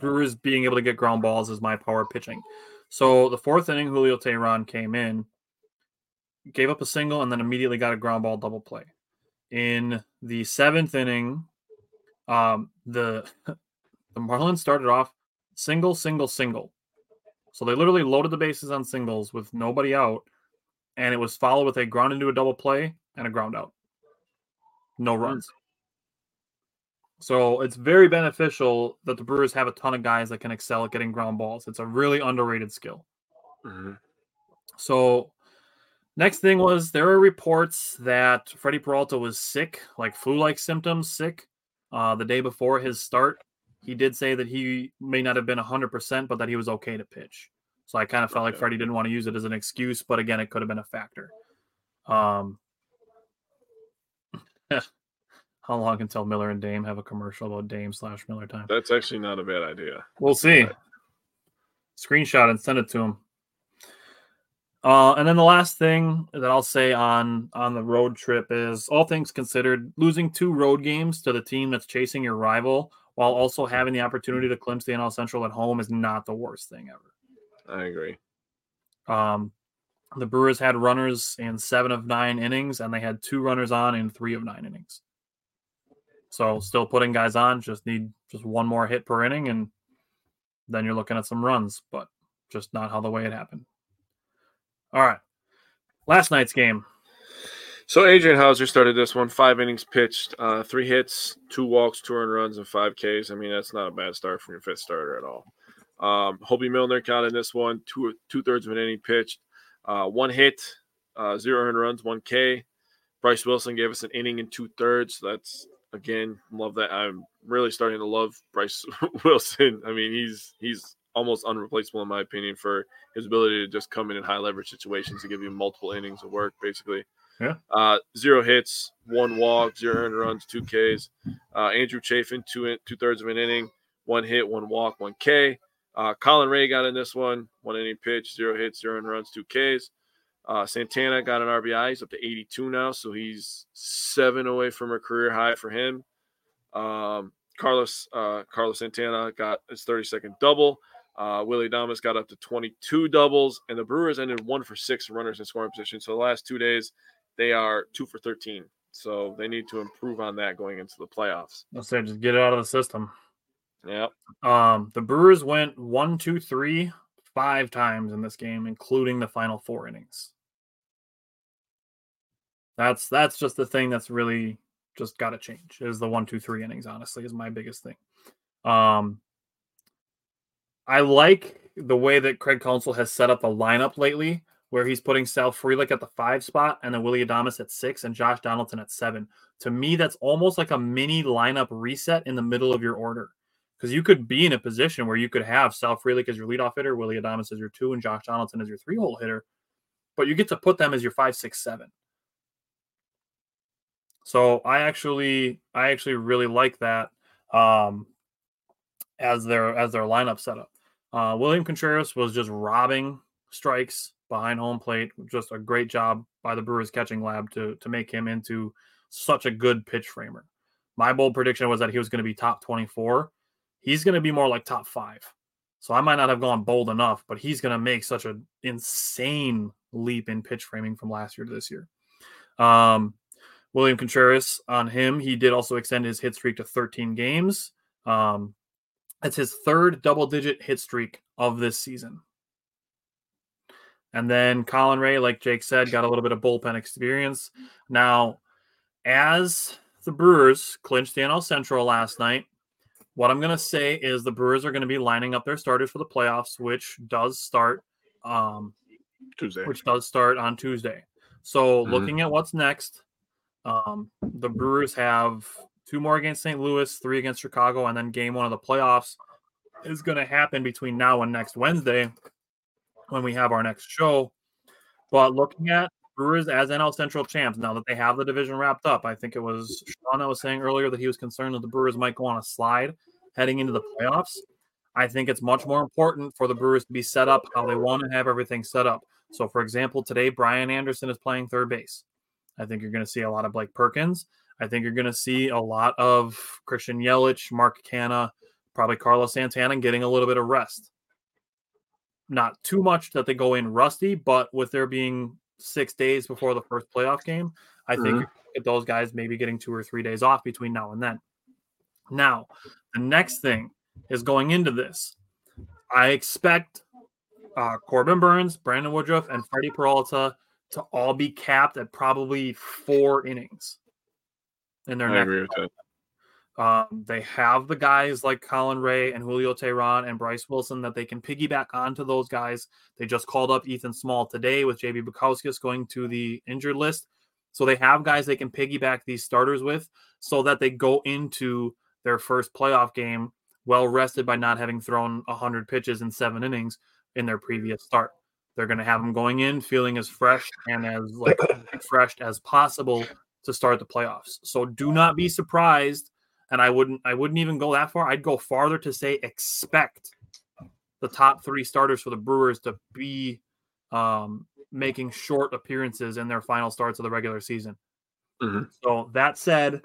Brewers being able to get ground balls as my power pitching. So the fourth inning, Julio Teheran came in, gave up a single, and then immediately got a ground ball double play. In the seventh inning, um, the the Marlins started off single, single, single. So they literally loaded the bases on singles with nobody out. And it was followed with a ground into a double play and a ground out. No runs. So it's very beneficial that the Brewers have a ton of guys that can excel at getting ground balls. It's a really underrated skill. Mm-hmm. So next thing was there are reports that Freddie Peralta was sick, like flu-like symptoms, sick. Uh, the day before his start, he did say that he may not have been one hundred percent, but that he was okay to pitch. So I kind of felt like Freddie didn't want to use it as an excuse, but again, it could have been a factor. Um, how long until Miller and Dame have a commercial about Dame slash Miller time? That's actually not a bad idea. We'll see. Right. Screenshot and send it to him. Uh, and then the last thing that I'll say on, on the road trip is, all things considered, losing two road games to the team that's chasing your rival while also having the opportunity to clinch the N L Central at home is not the worst thing ever. I agree. Um, the Brewers had runners in seven of nine innings, and they had two runners on in three of nine innings. So still putting guys on, just need just one more hit per inning, and then you're looking at some runs, but just not how the way it happened. All right. Last night's game. So Adrian Hauser started this one, five innings pitched, uh, three hits, two walks, two earned runs, and five Ks. I mean, that's not a bad start from your fifth starter at all. Um, Hobie Milner got in this one, two two-thirds of an inning pitched, uh, one hit, uh, zero earned runs, one K. Bryce Wilson gave us an inning and two-thirds. That's, again, love that. I'm really starting to love Bryce Wilson. I mean, he's he's almost unreplaceable, in my opinion, for his ability to just come in in high-leverage situations to give you multiple innings of work, basically. Yeah. Uh, zero hits, one walk, zero earned runs, two Ks. Uh, Andrew Chafin, two two-thirds of an inning, one hit, one walk, one K. Uh, Colin Ray got in this one, one inning pitch, zero hits, zero earned runs, two Ks. Uh, Santana got an R B I. He's up to eighty-two now, so he's seven away from a career high for him. Um, Carlos uh, Carlos Santana got his thirty-second double. Uh, Willie Adames got up to twenty-two doubles, and the Brewers ended one for six runners in scoring position. So the last two days, they are two for thirteen. So they need to improve on that going into the playoffs. I'll say just get it out of the system. Yep. Um, the Brewers went one, two, three, five times in this game, including the final four innings. That's that's just the thing that's really just got to change is the one, two, three innings, honestly, is my biggest thing. Um, I like the way that Craig Counsell has set up a lineup lately where he's putting Sal Frelick at the five spot and then Willie Adames at six and Josh Donaldson at seven. To me, that's almost like a mini lineup reset in the middle of your order. Because you could be in a position where you could have Sal Frelick as your leadoff hitter, Willie Adames as your two, and Josh Donaldson as your three-hole hitter. But you get to put them as your five, six, seven. So I actually, I actually really like that um, as their as their lineup setup. Uh, William Contreras was just robbing strikes behind home plate. Just a great job by the Brewers catching lab to to make him into such a good pitch framer. My bold prediction was that he was going to be top twenty-four. He's going to be more like top five. So I might not have gone bold enough, but he's going to make such an insane leap in pitch framing from last year to this year. Um, William Contreras on him, he did also extend his hit streak to thirteen games. Um, it's his third double-digit hit streak of this season. And then Colin Ray, like Jake said, got a little bit of bullpen experience. Now, as the Brewers clinched the N L Central last night, what I'm going to say is the Brewers are going to be lining up their starters for the playoffs, which does start um, Tuesday. Which does start on Tuesday. So mm-hmm. looking at what's next, um, the Brewers have two more against Saint Louis, three against Chicago, and then game one of the playoffs is going to happen between now and next Wednesday when we have our next show. But looking at Brewers as N L Central champs, now that they have the division wrapped up, I think it was Sean that was saying earlier that he was concerned that the Brewers might go on a slide heading into the playoffs. I think it's much more important for the Brewers to be set up how they want to have everything set up. So, for example, today, Brian Anderson is playing third base. I think you're going to see a lot of Blake Perkins. I think you're going to see a lot of Christian Yelich, Mark Canha, probably Carlos Santana getting a little bit of rest. Not too much that they go in rusty, but with there being six days before the first playoff game, I mm-hmm. think you're going to get those guys maybe getting two or three days off between now and then. Now, the next thing is going into this. I expect uh, Corbin Burns, Brandon Woodruff, and Freddie Peralta to all be capped at probably four innings in their I next agree with that. Um, they have the guys like Colin Ray and Julio Teheran and Bryce Wilson that they can piggyback onto those guys. They just called up Ethan Small today with J B Bukauskas going to the injured list. So they have guys they can piggyback these starters with so that they go into their first playoff game well-rested by not having thrown one hundred pitches in seven innings in their previous start. They're going to have them going in feeling as fresh and as like refreshed as possible to start the playoffs. So do not be surprised, and I wouldn't I wouldn't even go that far. I'd go farther to say expect the top three starters for the Brewers to be um, making short appearances in their final starts of the regular season. Mm-hmm. So that said,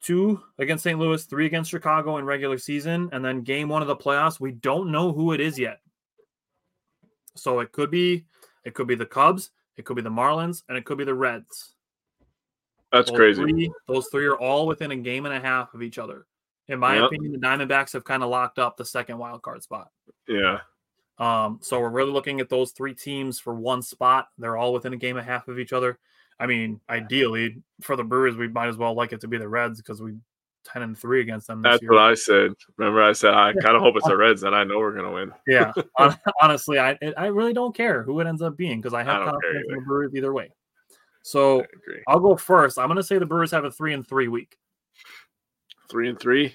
two against Saint Louis, three against Chicago in regular season, and then game one of the playoffs. We don't know who it is yet. So it could be it could be the Cubs, it could be the Marlins, and it could be the Reds. That's those crazy. Three, those three are all within a game and a half of each other. In my yep. opinion, the Diamondbacks have kind of locked up the second wild card spot. Yeah. Um, so we're really looking at those three teams for one spot. They're all within a game and a half of each other. I mean, ideally, for the Brewers, we might as well like it to be the Reds because we ten and three against them this That's year. What I said. Remember, I said, I kind of hope it's the Reds, and I know we're going to win. Yeah. Honestly, I I really don't care who it ends up being because I have I confidence in the Brewers either way. So I'll go first. I'm going to say the Brewers have a three and three week. Three and three?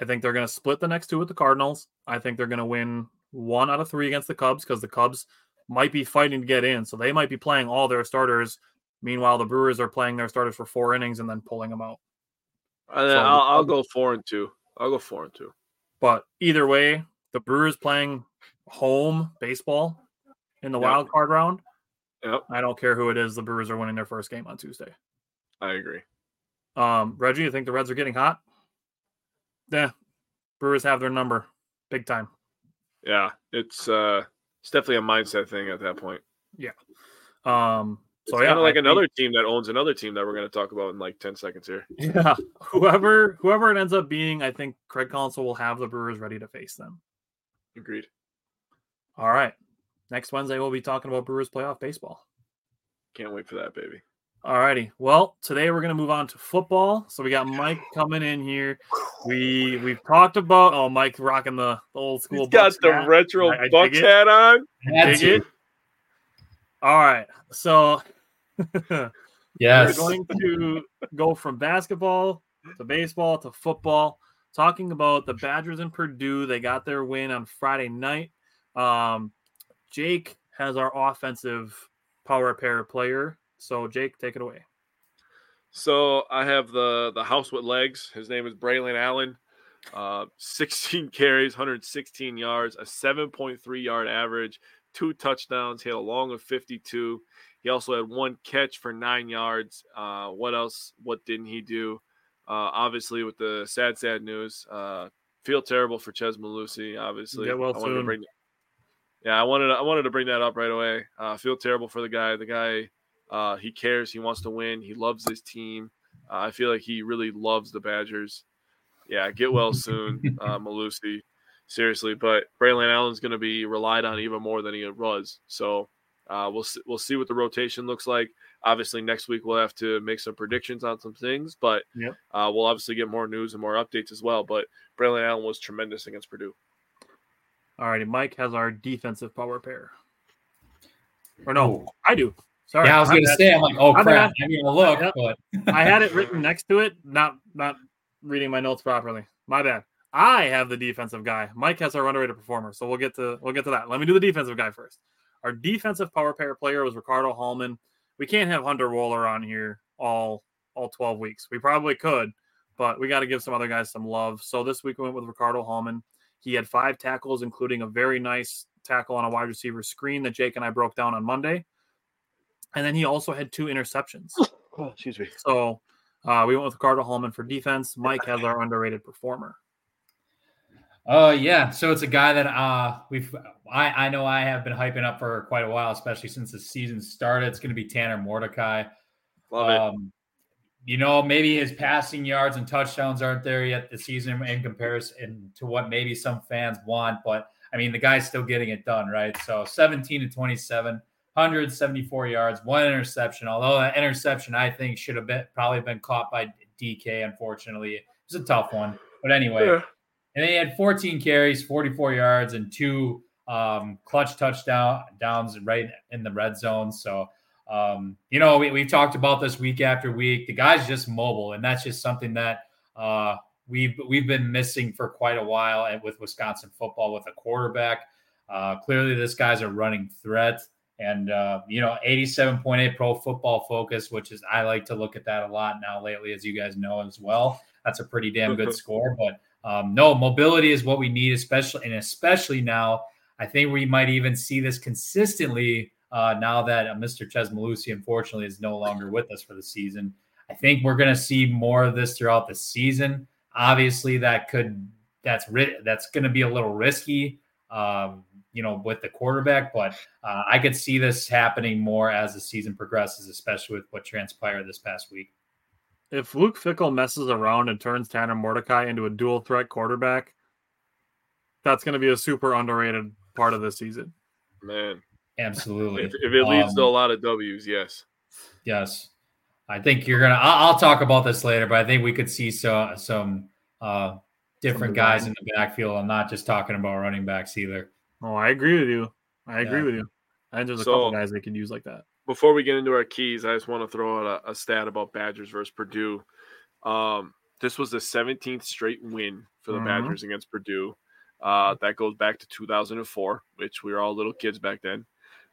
I think they're going to split the next two with the Cardinals. I think they're going to win one out of three against the Cubs because the Cubs might be fighting to get in. So they might be playing all their starters. Meanwhile, the Brewers are playing their starters for four innings and then pulling them out. And then so, I'll, I'll go four and two. I'll go four and two. But either way, the Brewers playing home baseball in the yeah. wild card round. Yep. I don't care who it is. The Brewers are winning their first game on Tuesday. I agree. Um, Reggie, you think the Reds are getting hot? Yeah. Brewers have their number big time. Yeah. It's, uh, it's definitely a mindset thing at that point. Yeah. Um, so it's yeah, kind of like I another think, team that owns another team that we're going to talk about in like ten seconds here. Yeah. Whoever, whoever it ends up being, I think Craig Counsell will have the Brewers ready to face them. Agreed. All right. Next Wednesday, we'll be talking about Brewers playoff baseball. Can't wait for that, baby. All righty. Well, today we're going to move on to football. So we got Mike coming in here. We, we've talked about – oh, Mike rocking the, the old school He's Bucks got the hat. retro I, I Bucks hat on. That's it. All right. So yes. We're going to go from basketball to baseball to football, talking about the Badgers and Purdue. They got their win on Friday night. Um, Jake has our offensive power pair player. So, Jake, take it away. So, I have the, the house with legs. His name is Braelon Allen. Uh, sixteen carries, one hundred sixteen yards, a seven point three yard average, two touchdowns. He had a long of fifty-two. He also had one catch for nine yards. Uh, what else? What didn't he do? Uh, obviously, with the sad, sad news, uh, feel terrible for Chez Mellusi, obviously. Get well I soon. Bring, yeah, I wanted, I wanted to bring that up right away. Uh, feel terrible for the guy. The guy... Uh, he cares. He wants to win. He loves his team. Uh, I feel like he really loves the Badgers. Yeah, get well soon, uh, Mellusi. Seriously, but Braelon Allen's going to be relied on even more than he was. So uh, we'll we'll see what the rotation looks like. Obviously, next week we'll have to make some predictions on some things, but yep. uh, we'll obviously get more news and more updates as well. But Braelon Allen was tremendous against Purdue. All righty, Mike has our defensive power pair. Or no, Ooh. I do. Sorry, yeah, I was going to say, I'm like, oh, I'm crap, I didn't look. But. I had it written next to it, not not reading my notes properly. My bad. I have the defensive guy. Mike has our underrated performer, so we'll get to we'll get to that. Let me do the defensive guy first. Our defensive power pair player was Ricardo Hallman. We can't have Hunter Wohler on here all all twelve weeks. We probably could, but we got to give some other guys some love. So this week we went with Ricardo Hallman. He had five tackles, including a very nice tackle on a wide receiver screen that Jake and I broke down on Monday. And then he also had two interceptions. Oh, excuse me. So uh, we went with Ricardo Hallman for defense. Mike has our underrated performer. Oh, uh, yeah. So it's a guy that uh, we've I, I know I have been hyping up for quite a while, especially since the season started. It's going to be Tanner Mordecai. Love it. Um, you know, maybe his passing yards and touchdowns aren't there yet this season in comparison to what maybe some fans want. But, I mean, the guy's still getting it done, right? So seventeen to twenty-seven. one hundred seventy-four yards, one interception, although that interception I think should have been probably been caught by D K, unfortunately. It was a tough one. But anyway, yeah. And they had fourteen carries, forty-four yards, and two um, clutch touchdowns right in the red zone. So, um, you know, we, we've talked about this week after week. The guy's just mobile, and that's just something that uh, we've, we've been missing for quite a while and with Wisconsin football with a quarterback. Uh, clearly, this guy's a running threat. And, uh, you know, eighty-seven point eight Pro Football Focus, which is, I like to look at that a lot now lately, as you guys know as well. That's a pretty damn good score. But um, no, mobility is what we need, especially and especially now. I think we might even see this consistently uh, now that uh, Mister Chez Mellusi, unfortunately, is no longer with us for the season. I think we're going to see more of this throughout the season. Obviously, that could that's ri- that's going to be a little risky. Um, you know, with the quarterback, but uh, I could see this happening more as the season progresses, especially with what transpired this past week. If Luke Fickell messes around and turns Tanner Mordecai into a dual threat quarterback, that's going to be a super underrated part of this season. Man. Absolutely. If, if it leads um, to a lot of W's. Yes. Yes. I think you're going to, I'll talk about this later, but I think we could see so, some uh, different guys in the backfield. I'm not just talking about running backs either. Oh, I agree with you. I agree yeah. with you. And there's a so, couple guys they can use like that. Before we get into our keys, I just want to throw out a, a stat about Badgers versus Purdue. Um, this was the seventeenth straight win for the mm-hmm. Badgers against Purdue. Uh, that goes back to two thousand four, which we were all little kids back then.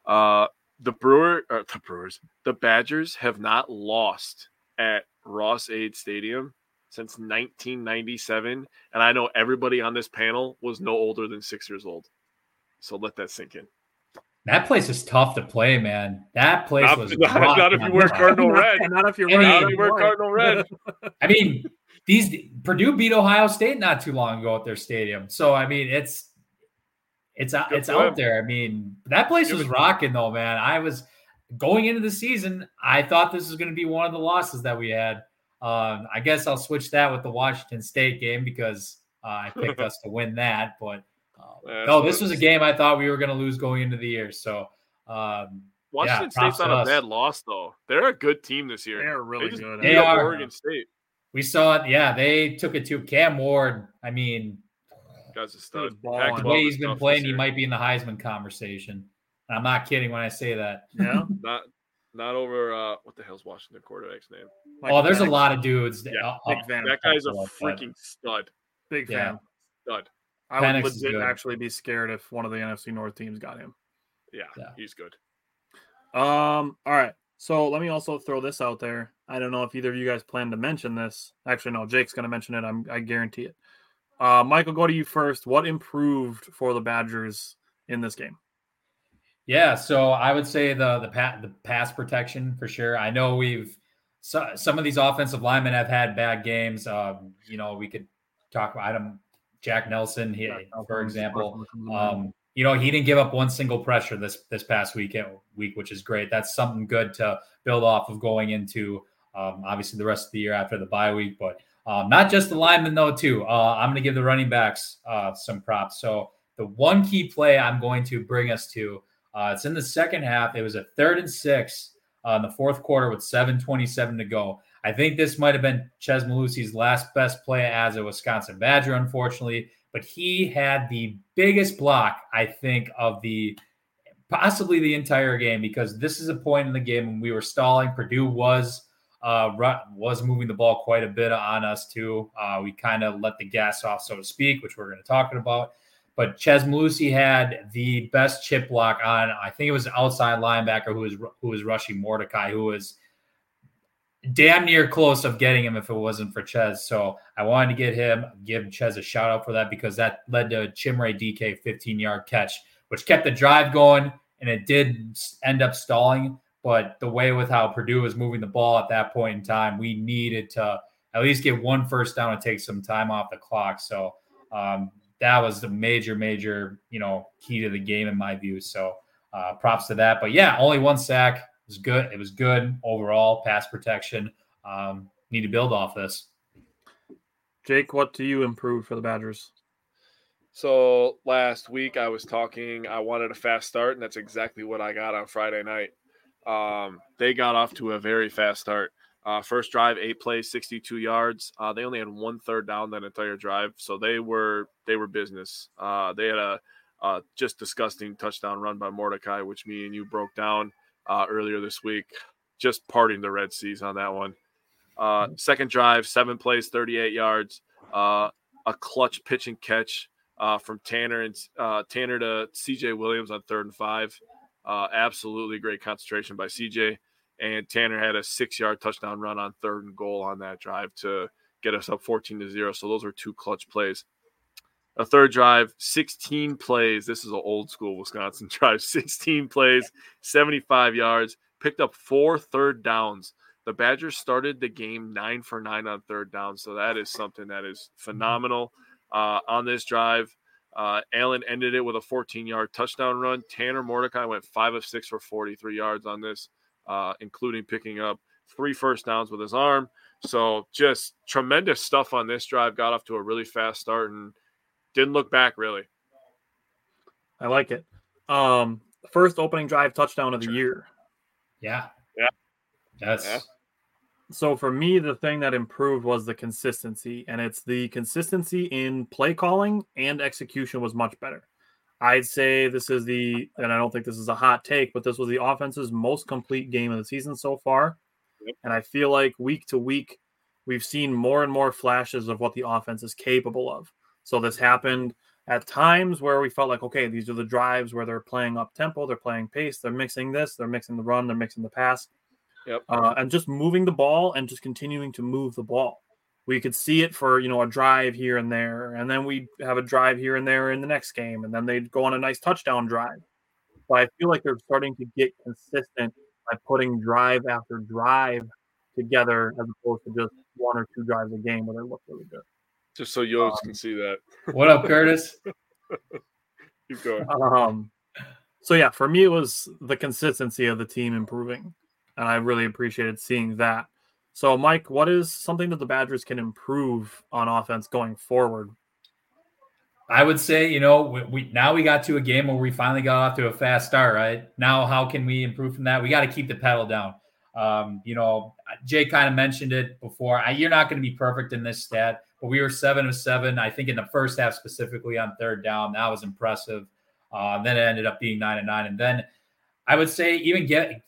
Uh, the Brewer, or the Brewers, the Badgers have not lost at Ross-Ade Stadium since nineteen ninety-seven, and I know everybody on this panel was no older than six years old. So let that sink in. That place is tough to play, man. That place not, was not, rough, not if you wear Cardinal Red. Not if you wear Cardinal Red. I mean, these Purdue beat Ohio State not too long ago at their stadium. So I mean, it's it's Good it's out him. there. I mean, that place was, was rocking though, man. I was going into the season, I thought this was going to be one of the losses that we had. Um, I guess I'll switch that with the Washington State game because uh, I picked us to win that, but. Uh, no, this was a game I thought we were going to lose going into the year. So, um, Washington yeah, State's not a us. bad loss, though. They're a good team this year. They're really they just, good. They are. Oregon State. We saw it. Yeah, they took it to Cam Ward. I mean, guys, the way he's been playing, he might be in the Heisman conversation. And I'm not kidding when I say that. Yeah, not not over. Uh, what the hell's Washington quarterback's name? Mike oh, there's Vanek. a lot of dudes. That, yeah, uh, that guy's a freaking stud. Big fan. Yeah. Stud. I Penix would legit actually be scared if one of the N F C North teams got him. Yeah, yeah, he's good. Um, all right. So let me also throw this out there. I don't know if either of you guys plan to mention this. Actually, no, Jake's going to mention it. I'm, I guarantee it. Uh, Michael, go to you first. What improved for the Badgers in this game? Yeah, so I would say the the, pa- the pass protection for sure. I know we've so, some of these offensive linemen have had bad games. Um, you know, we could talk about them. Jack Nelson, he, for example, um, you know, he didn't give up one single pressure this this past weekend week, which is great. That's something good to build off of going into um, obviously the rest of the year after the bye week. But um, not just the linemen though, too. Uh, I'm going to give the running backs uh, some props. So the one key play I'm going to bring us to, uh, it's in the second half. It was a third and six uh, in the fourth quarter with seven twenty-seven to go. I think this might have been Chez Mellusi's last best play as a Wisconsin Badger, unfortunately, but he had the biggest block, I think, of the possibly the entire game, because this is a point in the game when we were stalling. Purdue was uh, was moving the ball quite a bit on us, too. Uh, we kind of let the gas off, so to speak, which we're going to talk about. But Chez Mellusi had the best chip block on, I think it was an outside linebacker who was, who was rushing Mordecai, who was damn near close of getting him if it wasn't for Chez. So I wanted to get him, give Chez a shout out for that, because that led to a Chimray D K fifteen yard catch, which kept the drive going, and it did end up stalling. But the way with how Purdue was moving the ball at that point in time, we needed to at least get one first down and take some time off the clock. So um, that was the major, major, you know, key to the game in my view. So uh, props to that. But yeah, only one sack. It was good. It was good overall. Pass protection. Um, need to build off this. Jake, what do you improve for the Badgers? So last week I was talking. I wanted a fast start, and that's exactly what I got on Friday night. Um, they got off to a very fast start. Uh, first drive, eight plays, sixty-two yards. Uh, they only had one third down that entire drive, so they were they were business. Uh, they had a uh, just disgusting touchdown run by Mordecai, which me and you broke down. Uh, earlier this week, just parting the Red Seas on that one. Uh, second drive, seven plays, thirty-eight yards, uh, a clutch pitch and catch uh, from Tanner and uh, Tanner to C J Williams on third and five. Uh, absolutely great concentration by C J, and Tanner had a six-yard touchdown run on third and goal on that drive to get us up fourteen to zero. So those were two clutch plays. A third drive, sixteen plays. This is an old school Wisconsin drive. sixteen plays, seventy-five yards, picked up four third downs. The Badgers started the game nine for nine on third down, so that is something that is phenomenal uh, on this drive. Uh, Allen ended it with a fourteen-yard touchdown run. Tanner Mordecai went five of six for forty-three yards on this, uh, including picking up three first downs with his arm. So just tremendous stuff on this drive. Got off to a really fast start and didn't look back, really. I like it. Um, first opening drive touchdown of the year. Yeah. Yeah. Yes. Yeah. So for me, the thing that improved was the consistency, and it's the consistency in play calling and execution was much better. I'd say this is the, and I don't think this is a hot take, but this was the offense's most complete game of the season so far. Yep. And I feel like week to week, we've seen more and more flashes of what the offense is capable of. So this happened at times where we felt like, okay, these are the drives where they're playing up tempo, they're playing pace, they're mixing this, they're mixing the run, they're mixing the pass. Yep. Uh, and just moving the ball and just continuing to move the ball. We could see it for, you know, a drive here and there, and then we have a drive here and there in the next game, and then they'd go on a nice touchdown drive. So I feel like they're starting to get consistent by putting drive after drive together as opposed to just one or two drives a game where they look really good. Just so Yogs um, can see that. What up, Curtis? Keep going. Um, so, yeah, for me, it was the consistency of the team improving, and I really appreciated seeing that. So, Mike, what is something that the Badgers can improve on offense going forward? I would say, you know, we, we now we got to a game where we finally got off to a fast start, right? Now, how can we improve from that? We got to keep the pedal down. Um, you know, Jay kind of mentioned it before. I, you're not going to be perfect in this stat, but we were seven of seven, I think, in the first half specifically on third down. That was impressive. Uh, then it ended up being nine and nine. And then I would say even get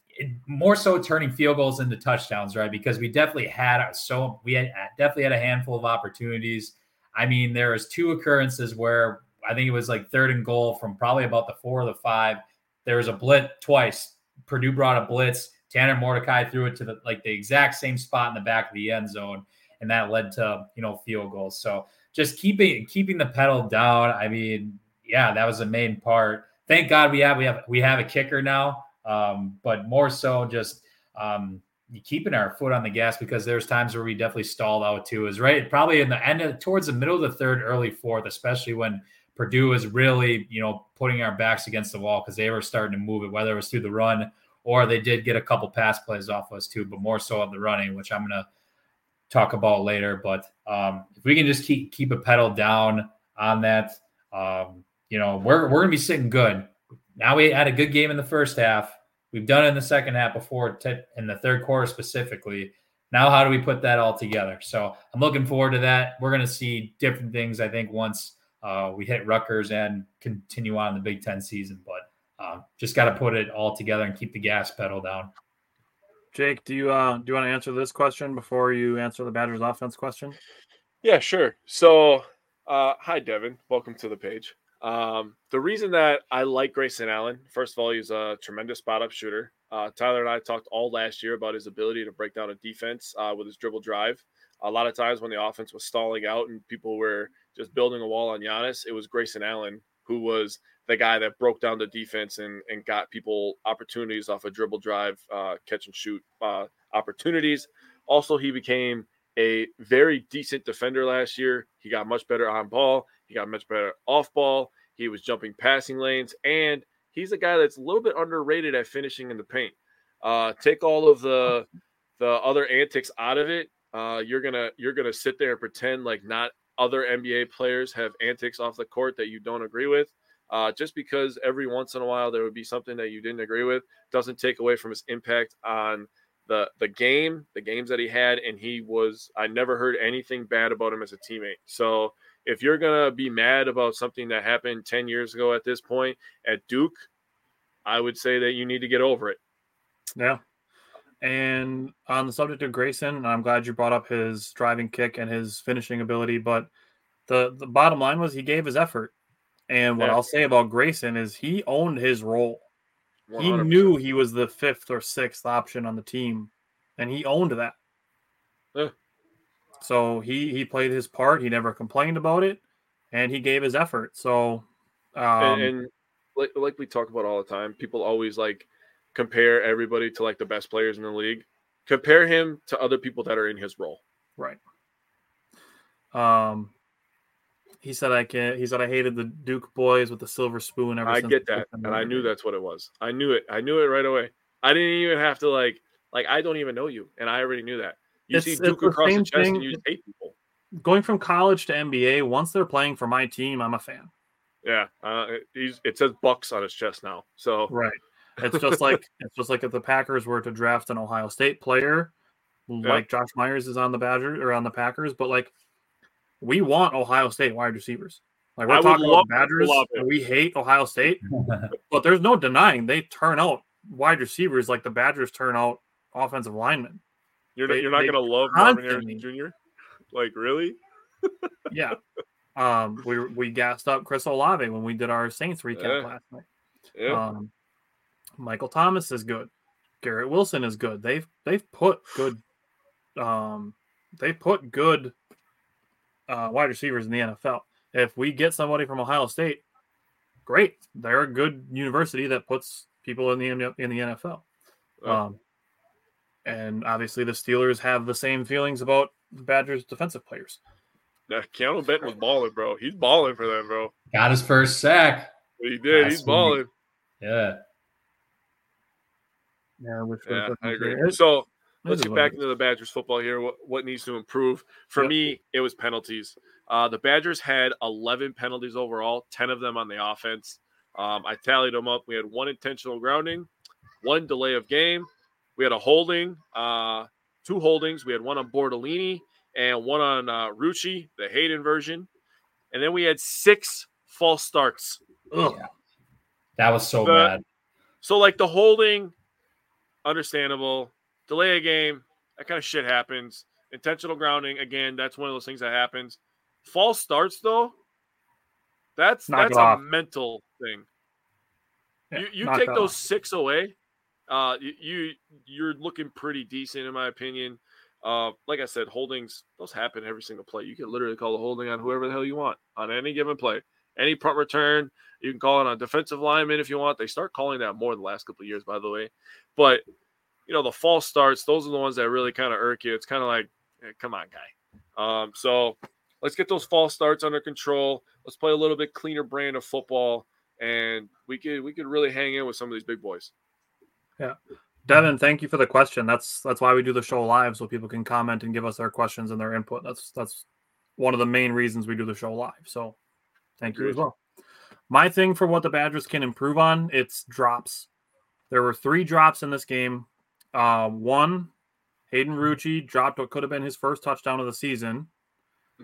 more so turning field goals into touchdowns, right? Because we definitely had so we had, definitely had a handful of opportunities. I mean, there was two occurrences where I think it was like third and goal from probably about the four or the five. There was a blitz twice. Purdue brought a blitz. Tanner Mordecai threw it to the like the exact same spot in the back of the end zone, and that led to, you know, field goals. So just keeping keeping the pedal down. I mean, yeah, that was the main part. Thank God we have we have we have a kicker now, um, but more so just um, keeping our foot on the gas, because there's times where we definitely stalled out too. Is right probably in the end of, towards the middle of the third, early fourth, especially when Purdue is really, you know, putting our backs against the wall because they were starting to move it, whether it was through the run or they did get a couple pass plays off us too, but more so of the running, which I'm gonna talk about later. But um, if we can just keep keep a pedal down on that, um, you know, we're we're gonna be sitting good. Now we had a good game in the first half. We've done it in the second half before, t- in the third quarter specifically. Now, how do we put that all together? So I'm looking forward to that. We're going to see different things, I think, once uh, we hit Rutgers and continue on in the Big Ten season. But uh, just got to put it all together and keep the gas pedal down. Jake, do you uh, do you want to answer this question before you answer the Badgers offense question? Yeah, sure. So, uh, hi, Devin. Welcome to the page. Um, the reason that I like Grayson Allen, first of all, he's a tremendous spot-up shooter. Uh, Tyler and I talked all last year about his ability to break down a defense uh, with his dribble drive. A lot of times when the offense was stalling out and people were just building a wall on Giannis, it was Grayson Allen who was the guy that broke down the defense and, and got people opportunities off of dribble drive, uh, catch-and-shoot uh, opportunities. Also, he became a very decent defender last year. He got much better on ball. He got much better off ball. He was jumping passing lanes, and he's a guy that's a little bit underrated at finishing in the paint. Uh, take all of the the other antics out of it. Uh, you're gonna you're gonna sit there and pretend like not other N B A players have antics off the court that you don't agree with. Uh, just because every once in a while there would be something that you didn't agree with doesn't take away from his impact on the the game, the games that he had, and he was I never heard anything bad about him as a teammate. So. If you're going to be mad about something that happened ten years ago at this point at Duke, I would say that you need to get over it. Yeah. And on the subject of Grayson, I'm glad you brought up his driving kick and his finishing ability, but the, the bottom line was he gave his effort. And what yeah. I'll say about Grayson is he owned his role. one hundred percent. He knew he was the fifth or sixth option on the team, and he owned that. Yeah. So he, he played his part. He never complained about it, and he gave his effort. So, um, and, and like, like we talk about all the time, people always like compare everybody to like the best players in the league. Compare him to other people that are in his role. Right. Um, he said I can't. He said I hated the Duke boys with the silver spoon. Ever I since get that, and I knew that's what it was. I knew it. I knew it right away. I didn't even have to like like I don't even know you, and I already knew that. You it's, see Duke it's across the, the chest thing. And you hate people. Going from college to N B A, once they're playing for my team, I'm a fan. Yeah, uh, he's, it says Bucks on his chest now. So right, it's just like it's just like if the Packers were to draft an Ohio State player, yeah. like Josh Myers is on the Badgers or on the Packers, but like we want Ohio State wide receivers. Like we're I talking about Badgers, and we hate Ohio State, but there's no denying they turn out wide receivers like the Badgers turn out offensive linemen. You're, they, you're not going to love Marvin Harrison Junior? Like, really? yeah. Um, we we gassed up Chris Olave when we did our Saints recap yeah. last night. Yeah. Um, Michael Thomas is good. Garrett Wilson is good. They've they've put good um, they put good uh, wide receivers in the N F L. If we get somebody from Ohio State, great. They're a good university that puts people in the in the N F L. Oh. Um, and obviously the Steelers have the same feelings about the Badgers defensive players. Now, Keanu Benton was balling, bro. He's balling for them, bro. Got his first sack. He did. Last He's balling. Week. Yeah. Yeah, which yeah I agree. It, so let's get back into the Badgers football here. What, what needs to improve? For yep. me, it was penalties. Uh, the Badgers had eleven penalties overall, ten of them on the offense. Um, I tallied them up. We had one intentional grounding, one delay of game. We had a holding, uh, two holdings. We had one on Bordolini and one on uh, Rucci, the Hayden version. And then we had six false starts. Ugh. Yeah. That was so the, bad. So, like, the holding, understandable. Delay a game, that kind of shit happens. Intentional grounding, again, that's one of those things that happens. False starts, though, that's knock that's a off. mental thing. Yeah, you you take those off. six away, uh, you, you, you're looking pretty decent, in my opinion. Uh, like I said, holdings, those happen every single play. You can literally call a holding on whoever the hell you want on any given play. Any punt return, you can call it on defensive linemen if you want. They start calling that more the last couple of years, by the way. But, you know, the false starts, those are the ones that really kind of irk you. It's kind of like, hey, come on, guy. Um, so let's get those false starts under control. Let's play a little bit cleaner brand of football, and we could we could really hang in with some of these big boys. Yeah. Devin, thank you for the question. That's that's why we do the show live, so people can comment and give us their questions and their input. That's that's one of the main reasons we do the show live. So thank you as well. My thing for what the Badgers can improve on, it's drops. There were three drops in this game. Uh, one, Hayden Rucci dropped what could have been his first touchdown of the season.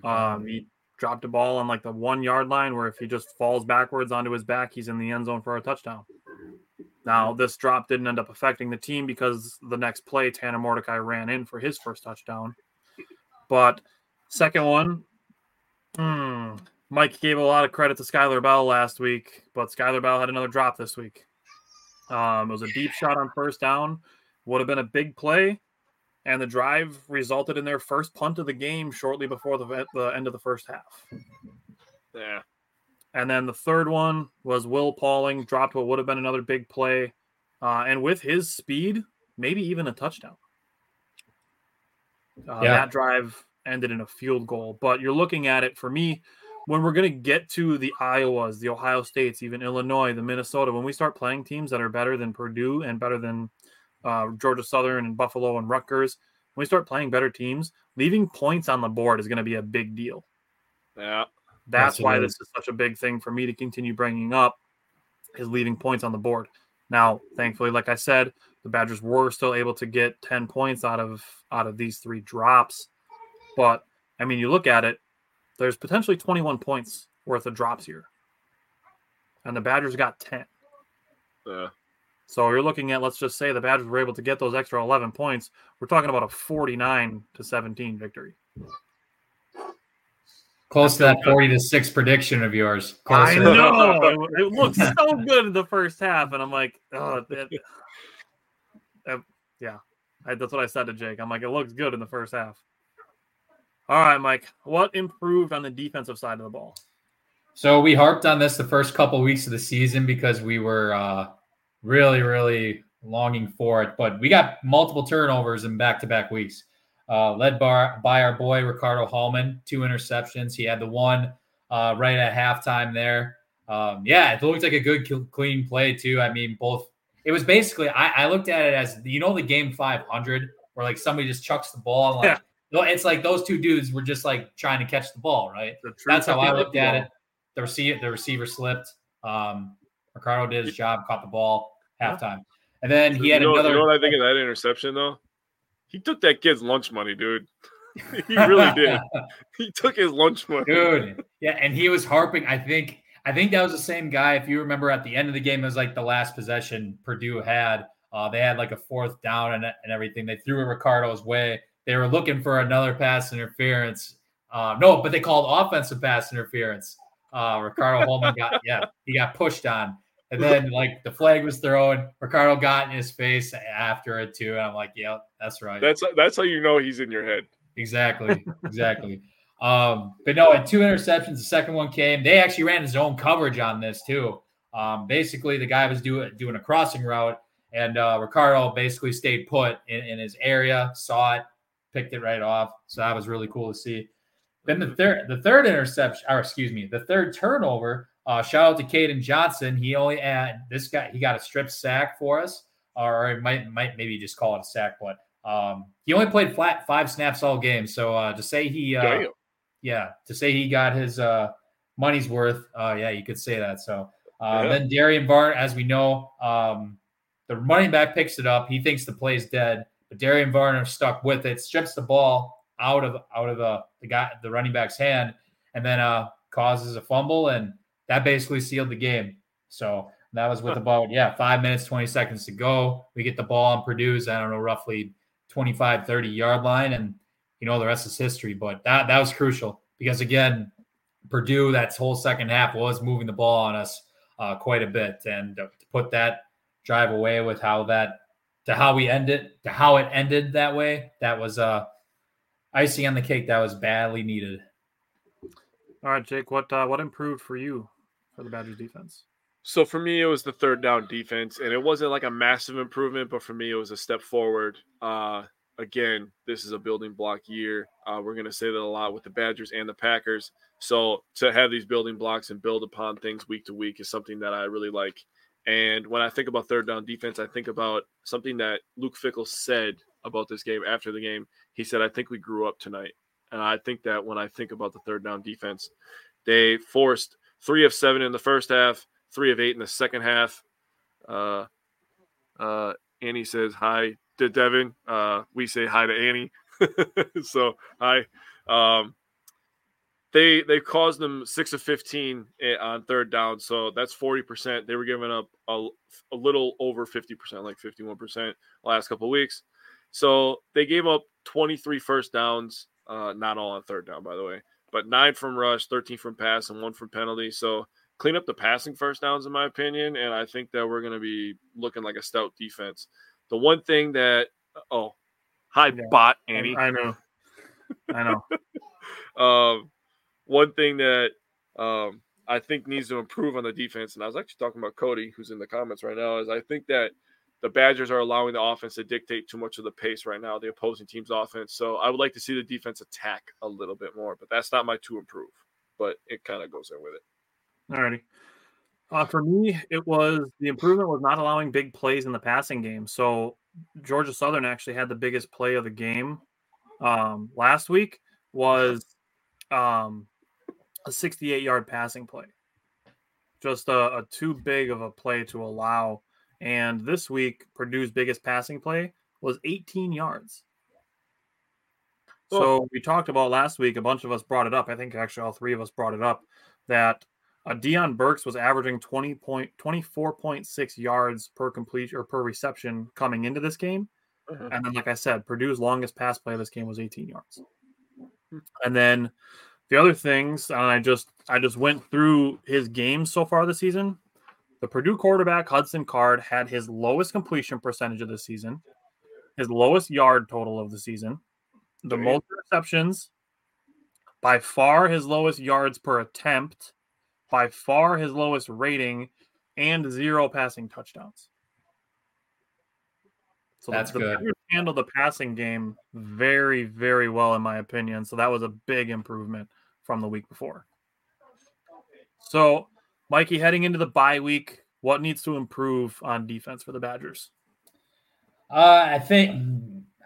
Um, he dropped a ball on like the one-yard line where if he just falls backwards onto his back, he's in the end zone for a touchdown. Now, this drop didn't end up affecting the team because the next play, Tanner Mordecai ran in for his first touchdown. But second one, hmm... Mike gave a lot of credit to Skylar Bell last week, but Skylar Bell had another drop this week. Um, it was a deep shot on first down. Would have been a big play, and the drive resulted in their first punt of the game shortly before the, the end of the first half. Yeah. And then the third one was Will Pauling dropped what would have been another big play, uh, and with his speed, maybe even a touchdown. Uh, yeah. That drive ended in a field goal, but you're looking at it, for me, when we're going to get to the Iowas, the Ohio States, even Illinois, the Minnesota, when we start playing teams that are better than Purdue and better than uh, Georgia Southern and Buffalo and Rutgers, when we start playing better teams, leaving points on the board is going to be a big deal. Yeah, That's absolutely. Why this is such a big thing for me to continue bringing up, is leaving points on the board. Now, thankfully, like I said, the Badgers were still able to get ten points out of out of these three drops. But, I mean, you look at it, there's potentially twenty-one points worth of drops here. And the Badgers got ten. Yeah. So you're looking at, let's just say the Badgers were able to get those extra eleven points. We're talking about a forty-nine to seventeen victory. Close to that forty to six prediction of yours. Close I know. It, it looked so good in the first half. And I'm like, oh, it, uh, yeah. I, that's what I said to Jake. I'm like, it looks good in the first half. All right, Mike, what improved on the defensive side of the ball? So we harped on this the first couple of weeks of the season because we were uh, really, really longing for it. But we got multiple turnovers in back-to-back weeks, uh, led by, by our boy Ricardo Hallman, two interceptions. He had the one uh, right at halftime there. Um, yeah, it looked like a good, clean play, too. I mean, both – it was basically – I looked at it as, you know, the game five hundred where, like, somebody just chucks the ball like yeah. – it's like those two dudes were just like trying to catch the ball, right? That's how I looked at it. The receiver, the receiver slipped. Um, Ricardo did his job, caught the ball halftime, and then he had you know, another. You know what I think of that interception though? He took that kid's lunch money, dude. He really did. He took his lunch money, dude. Yeah, and he was harping. I think. I think that was the same guy. If you remember, at the end of the game, it was like the last possession Purdue had. Uh, they had like a fourth down and and everything. They threw it Ricardo's way. They were looking for another pass interference. Uh, no, but they called offensive pass interference. Uh, Ricardo Holman got, yeah, he got pushed on. And then, like, the flag was thrown. Ricardo got in his face after it, too. And I'm like, yeah, that's right. That's that's how you know he's in your head. Exactly, exactly. um, but, no, and two interceptions. The second one came. They actually ran his own coverage on this, too. Um, basically, the guy was doing doing a crossing route, and uh, Ricardo basically stayed put in, in his area, saw it, picked it right off. So that was really cool to see. Then the third the third interception, or excuse me, the third turnover. Uh, shout out to Caden Johnson. He only had this guy. He got a strip sack for us, or it might might maybe just call it a sack, but um, he only played flat five snaps all game. So uh, to say he, uh, yeah, to say he got his uh, money's worth, uh, yeah, you could say that. So uh, yeah. Then Darian Barnes, as we know, um, the running back picks it up. He thinks the play's dead, but Darian Barnes stuck with it, strips the ball out of out of the the guy the running back's hand, and then uh, causes a fumble and. That basically sealed the game. So that was with about, yeah, five minutes, twenty seconds to go. We get the ball on Purdue's, I don't know, roughly twenty-five, thirty-yard line, and, you know, the rest is history. But that that was crucial because, again, Purdue, that whole second half was moving the ball on us uh, quite a bit. And to put that drive away with how that – to how we end it, to how it ended that way, that was uh, icing on the cake. That was badly needed. All right, Jake, what uh, what improved for you? For the Badgers defense? So for me, it was the third down defense, and it wasn't like a massive improvement, but for me, it was a step forward. Uh, again, this is a building block year. Uh, we're going to say that a lot with the Badgers and the Packers. So to have these building blocks and build upon things week to week is something that I really like. And when I think about third down defense, I think about something that Luke Fickell said about this game after the game. He said, I think we grew up tonight. And I think that when I think about the third down defense, they forced Three of seven in the first half, three of eight in the second half. Uh, uh, Annie says hi to Devin. Uh, we say hi to Annie. So hi. Um, they they caused them six of fifteen on third down, so that's forty percent. They were giving up a, a little over fifty percent, like fifty-one percent, last couple of weeks. So they gave up twenty-three first downs, uh, not all on third down, by the way. But nine from rush, thirteen from pass, and one from penalty. So clean up the passing first downs, in my opinion, and I think that we're going to be looking like a stout defense. The one thing that – oh, hi, yeah. Bot, Annie. I know. I know. um, one thing that um, I think needs to improve on the defense, and I was actually talking about Cody, who's in the comments right now, is I think that the Badgers are allowing the offense to dictate too much of the pace right now, the opposing team's offense. So I would like to see the defense attack a little bit more, but that's not my to improve, but it kind of goes in with it. All righty. Uh, for me, it was the improvement was not allowing big plays in the passing game. So Georgia Southern actually had the biggest play of the game um, last week was um, a sixty-eight-yard passing play. Just a, a too big of a play to allow. And this week, Purdue's biggest passing play was eighteen yards. Cool. So we talked about last week, a bunch of us brought it up. I think actually all three of us brought it up, that uh, Deion Burks was averaging twenty point, twenty-four point six yards per complete or per reception coming into this game. Uh-huh. And then, like I said, Purdue's longest pass play of this game was eighteen yards. And then the other things, and I just I just went through his games so far this season. The Purdue quarterback, Hudson Card, had his lowest completion percentage of the season, his lowest yard total of the season, the Damn. most receptions, by far his lowest yards per attempt, by far his lowest rating, and zero passing touchdowns. So that's the, the good. Purdue handled the passing game very, very well, in my opinion. So that was a big improvement from the week before. So... Mikey, heading into the bye week, what needs to improve on defense for the Badgers? Uh, I think,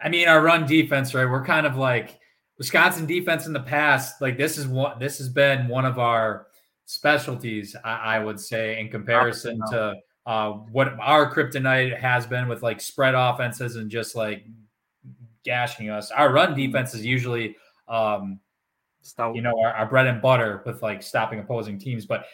I mean, our run defense, right? We're kind of like Wisconsin defense in the past. Like this is what this has been one of our specialties, I, I would say, in comparison to uh, what our kryptonite has been with like spread offenses and just like gashing us. Our run defense is usually, um, you know, our, our bread and butter with like stopping opposing teams, but.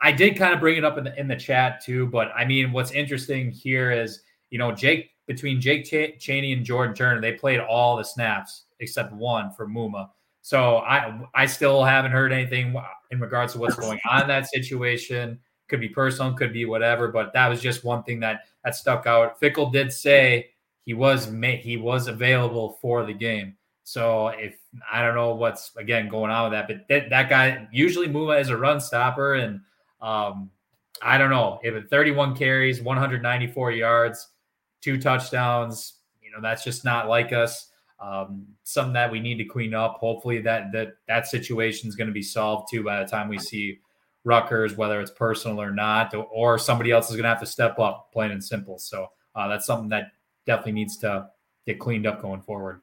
I did kind of bring it up in the, in the chat too, but I mean, what's interesting here is, you know, Jake between Jake Ch- Chaney and Jordan Turner, they played all the snaps except one for Muma. So I, I still haven't heard anything in regards to what's going on in that situation. Could be personal, could be whatever, but that was just one thing that, that stuck out. Fickell did say he was, ma- he was available for the game. So if I don't know what's again going on with that, but that, that guy, usually Muma is a run stopper and, Um, I don't know. If it's thirty-one carries, one hundred ninety-four yards, two touchdowns, you know, that's just not like us. Um, something that we need to clean up. Hopefully that that that situation is going to be solved too by the time we see Rutgers, whether it's personal or not, or, or somebody else is going to have to step up, plain and simple. So uh, that's something that definitely needs to get cleaned up going forward.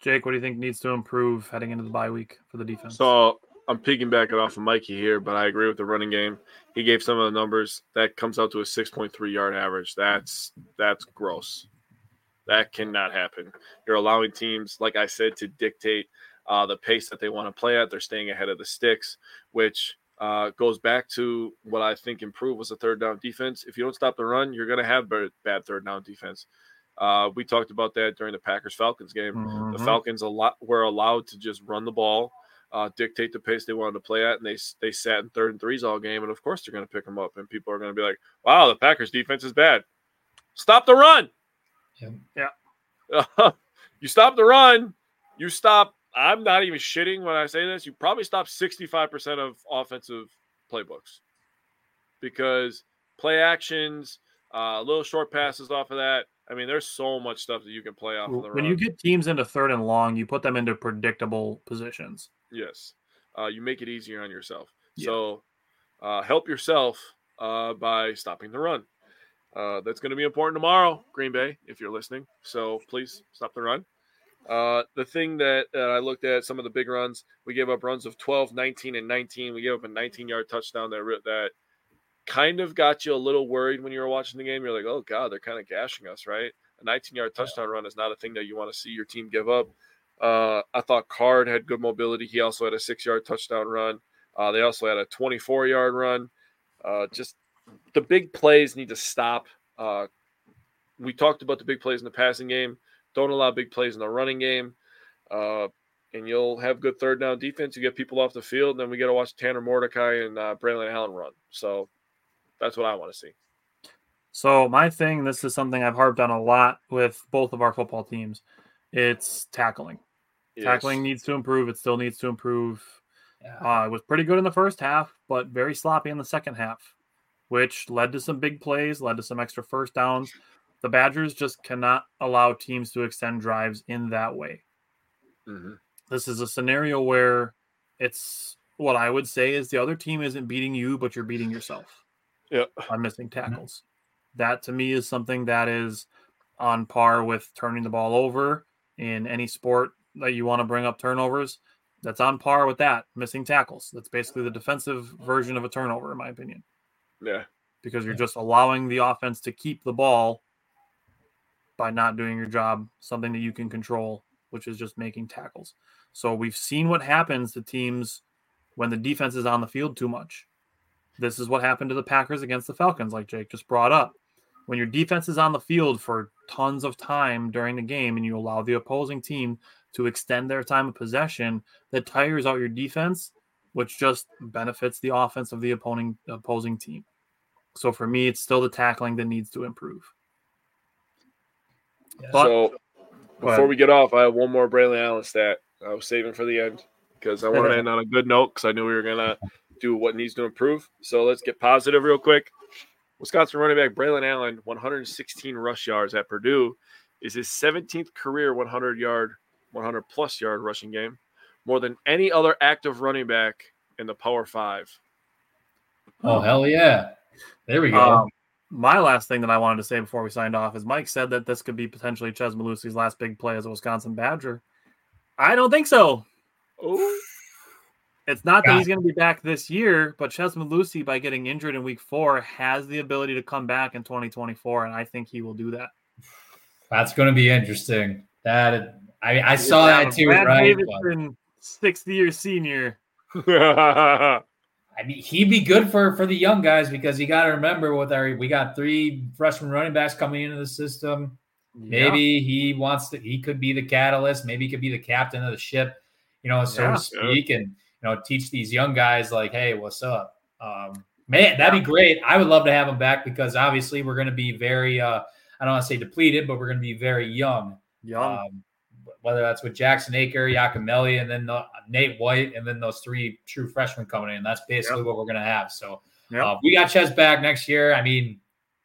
Jake, what do you think needs to improve heading into the bye week for the defense? So I'm piggybacking off of Mikey here, but I agree with the running game. He gave some of the numbers. That comes out to a six point three yard average. That's that's gross. That cannot happen. You're allowing teams, like I said, to dictate uh, the pace that they want to play at. They're staying ahead of the sticks, which uh, goes back to what I think improved was the third down defense. If you don't stop the run, you're going to have bad third down defense. Uh, we talked about that during the Packers-Falcons game. Mm-hmm. The Falcons a lot were allowed to just run the ball, uh, dictate the pace they wanted to play at, and they they sat in third and threes all game, and of course they're going to pick them up, and people are going to be like, wow, the Packers' defense is bad. Stop the run! Yeah. yeah. You stop the run, you stop – I'm not even shitting when I say this. You probably stop sixty-five percent of offensive playbooks because play actions, uh, little short passes off of that, I mean, there's so much stuff that you can play off of the run. When you get teams into third and long, you put them into predictable positions. Yes. Uh, you make it easier on yourself. Yeah. So uh, help yourself uh, by stopping the run. Uh, that's going to be important tomorrow, Green Bay, if you're listening. So please stop the run. Uh, the thing that uh, I looked at, some of the big runs, we gave up runs of twelve, nineteen, and nineteen. We gave up a nineteen-yard touchdown that that – kind of got you a little worried when you were watching the game. You're like, oh, God, they're kind of gashing us, right? A nineteen-yard touchdown run is not a thing that you want to see your team give up. Uh, I thought Card had good mobility. He also had a six-yard touchdown run. Uh, they also had a twenty-four-yard run. Uh, just the big plays need to stop. Uh, we talked about the big plays in the passing game. Don't allow big plays in the running game. Uh, and you'll have good third-down defense. You get people off the field, and then we got to watch Tanner Mordecai and uh, Braelon Allen run. So – that's what I want to see. So my thing, this is something I've harped on a lot with both of our football teams. It's tackling. Yes. Tackling needs to improve. It still needs to improve. Yeah. Uh, it was pretty good in the first half, but very sloppy in the second half, which led to some big plays, led to some extra first downs. The Badgers just cannot allow teams to extend drives in that way. Mm-hmm. This is a scenario where it's what I would say is the other team isn't beating you, but you're beating yourself. Yeah, on missing tackles. That to me is something that is on par with turning the ball over in any sport that you want to bring up turnovers. That's on par with that, missing tackles. That's basically the defensive version of a turnover, in my opinion. Yeah. Because you're yeah. just allowing the offense to keep the ball by not doing your job, something that you can control, which is just making tackles. So we've seen what happens to teams when the defense is on the field too much. This is what happened to the Packers against the Falcons, like Jake just brought up. When your defense is on the field for tons of time during the game and you allow the opposing team to extend their time of possession, that tires out your defense, which just benefits the offense of the opposing opposing team. So for me, it's still the tackling that needs to improve. Yeah. But, so before we get off, I have one more Braelon Allen stat. I was saving for the end because I wanted to end on a good note because I knew we were going to – do what needs to improve. So let's get positive real quick. Wisconsin running back Braelon Allen, one hundred sixteen rush yards at Purdue, is his seventeenth career one hundred yard, one hundred plus yard rushing game, more than any other active running back in the Power Five. Oh, hell yeah. There we go. Um, my last thing that I wanted to say before we signed off is Mike said that this could be potentially Chez Mellusi's last big play as a Wisconsin Badger. I don't think so. Oh, It's not that he's going to be back this year, but Chez Mellusi, by getting injured in week four, has the ability to come back in twenty twenty-four, and I think he will do that. That's going to be interesting. That I, I saw yeah, that too, right? sixth-year senior. I mean, he'd be good for, for the young guys because you got to remember with our we got three freshman running backs coming into the system. Yeah. Maybe he wants to. He could be the catalyst. Maybe he could be the captain of the ship, you know, so yeah. to speak, and. You know, teach these young guys like, hey, what's up? Um, man, that'd be great. I would love to have them back because obviously we're going to be very, uh, I don't want to say depleted, but we're going to be very young. Young. Um, whether that's with Jackson Aker, Yakimelli, and then the, Nate White, and then those three true freshmen coming in. That's basically yep. what we're going to have. So Yep. Uh, we got Chez back next year. I mean,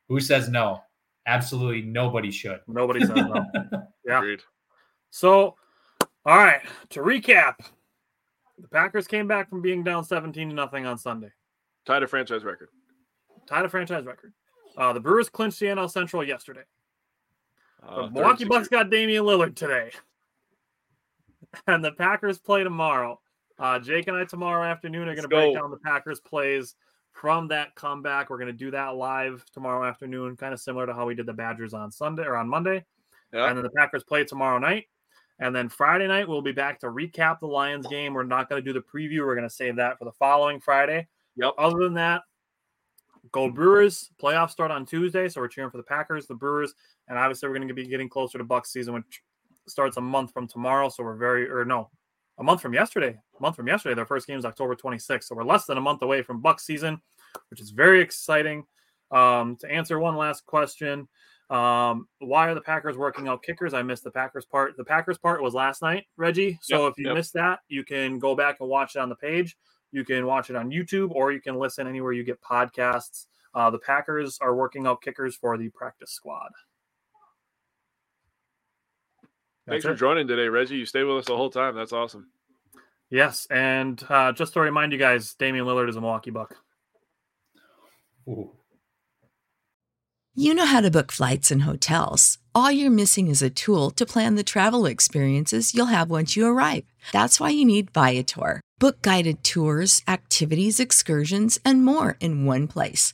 who says no? Absolutely nobody should. Nobody says no. Yeah. Agreed. So, all right, to recap, the Packers came back from being down seventeen to nothing on Sunday. Tied a franchise record. Tied a franchise record. Uh, the Brewers clinched the N L Central yesterday. Uh, the Milwaukee Bucks got Damian Lillard today. And the Packers play tomorrow. Uh, Jake and I tomorrow afternoon are going to break go. down the Packers plays from that comeback. We're going to do that live tomorrow afternoon, kind of similar to how we did the Badgers on Sunday or on Monday. Yeah. And then the Packers play tomorrow night. And then Friday night, we'll be back to recap the Lions game. We're not going to do the preview. We're going to save that for the following Friday. Yep. Other than that, go Brewers. Playoffs start on Tuesday, so we're cheering for the Packers, the Brewers, and obviously we're going to be getting closer to Bucks season, which starts a month from tomorrow. So we're very, or no, a month from yesterday. A month from yesterday. Their first game is October twenty-sixth, so we're less than a month away from Bucks season, which is very exciting. Um, to answer one last question, um, why are the Packers working out kickers? I missed the Packers part. The Packers part was last night, Reggie. So yep, if you yep. missed that, you can go back and watch it on the page. You can watch it on YouTube, or you can listen anywhere you get podcasts. Uh, the Packers are working out kickers for the practice squad. That's Thanks it. for joining today, Reggie. You stayed with us the whole time. That's awesome. Yes, and uh, just to remind you guys, Damian Lillard is a Milwaukee Buck. Ooh. You know how to book flights and hotels. All you're missing is a tool to plan the travel experiences you'll have once you arrive. That's why you need Viator. Book guided tours, activities, excursions, and more in one place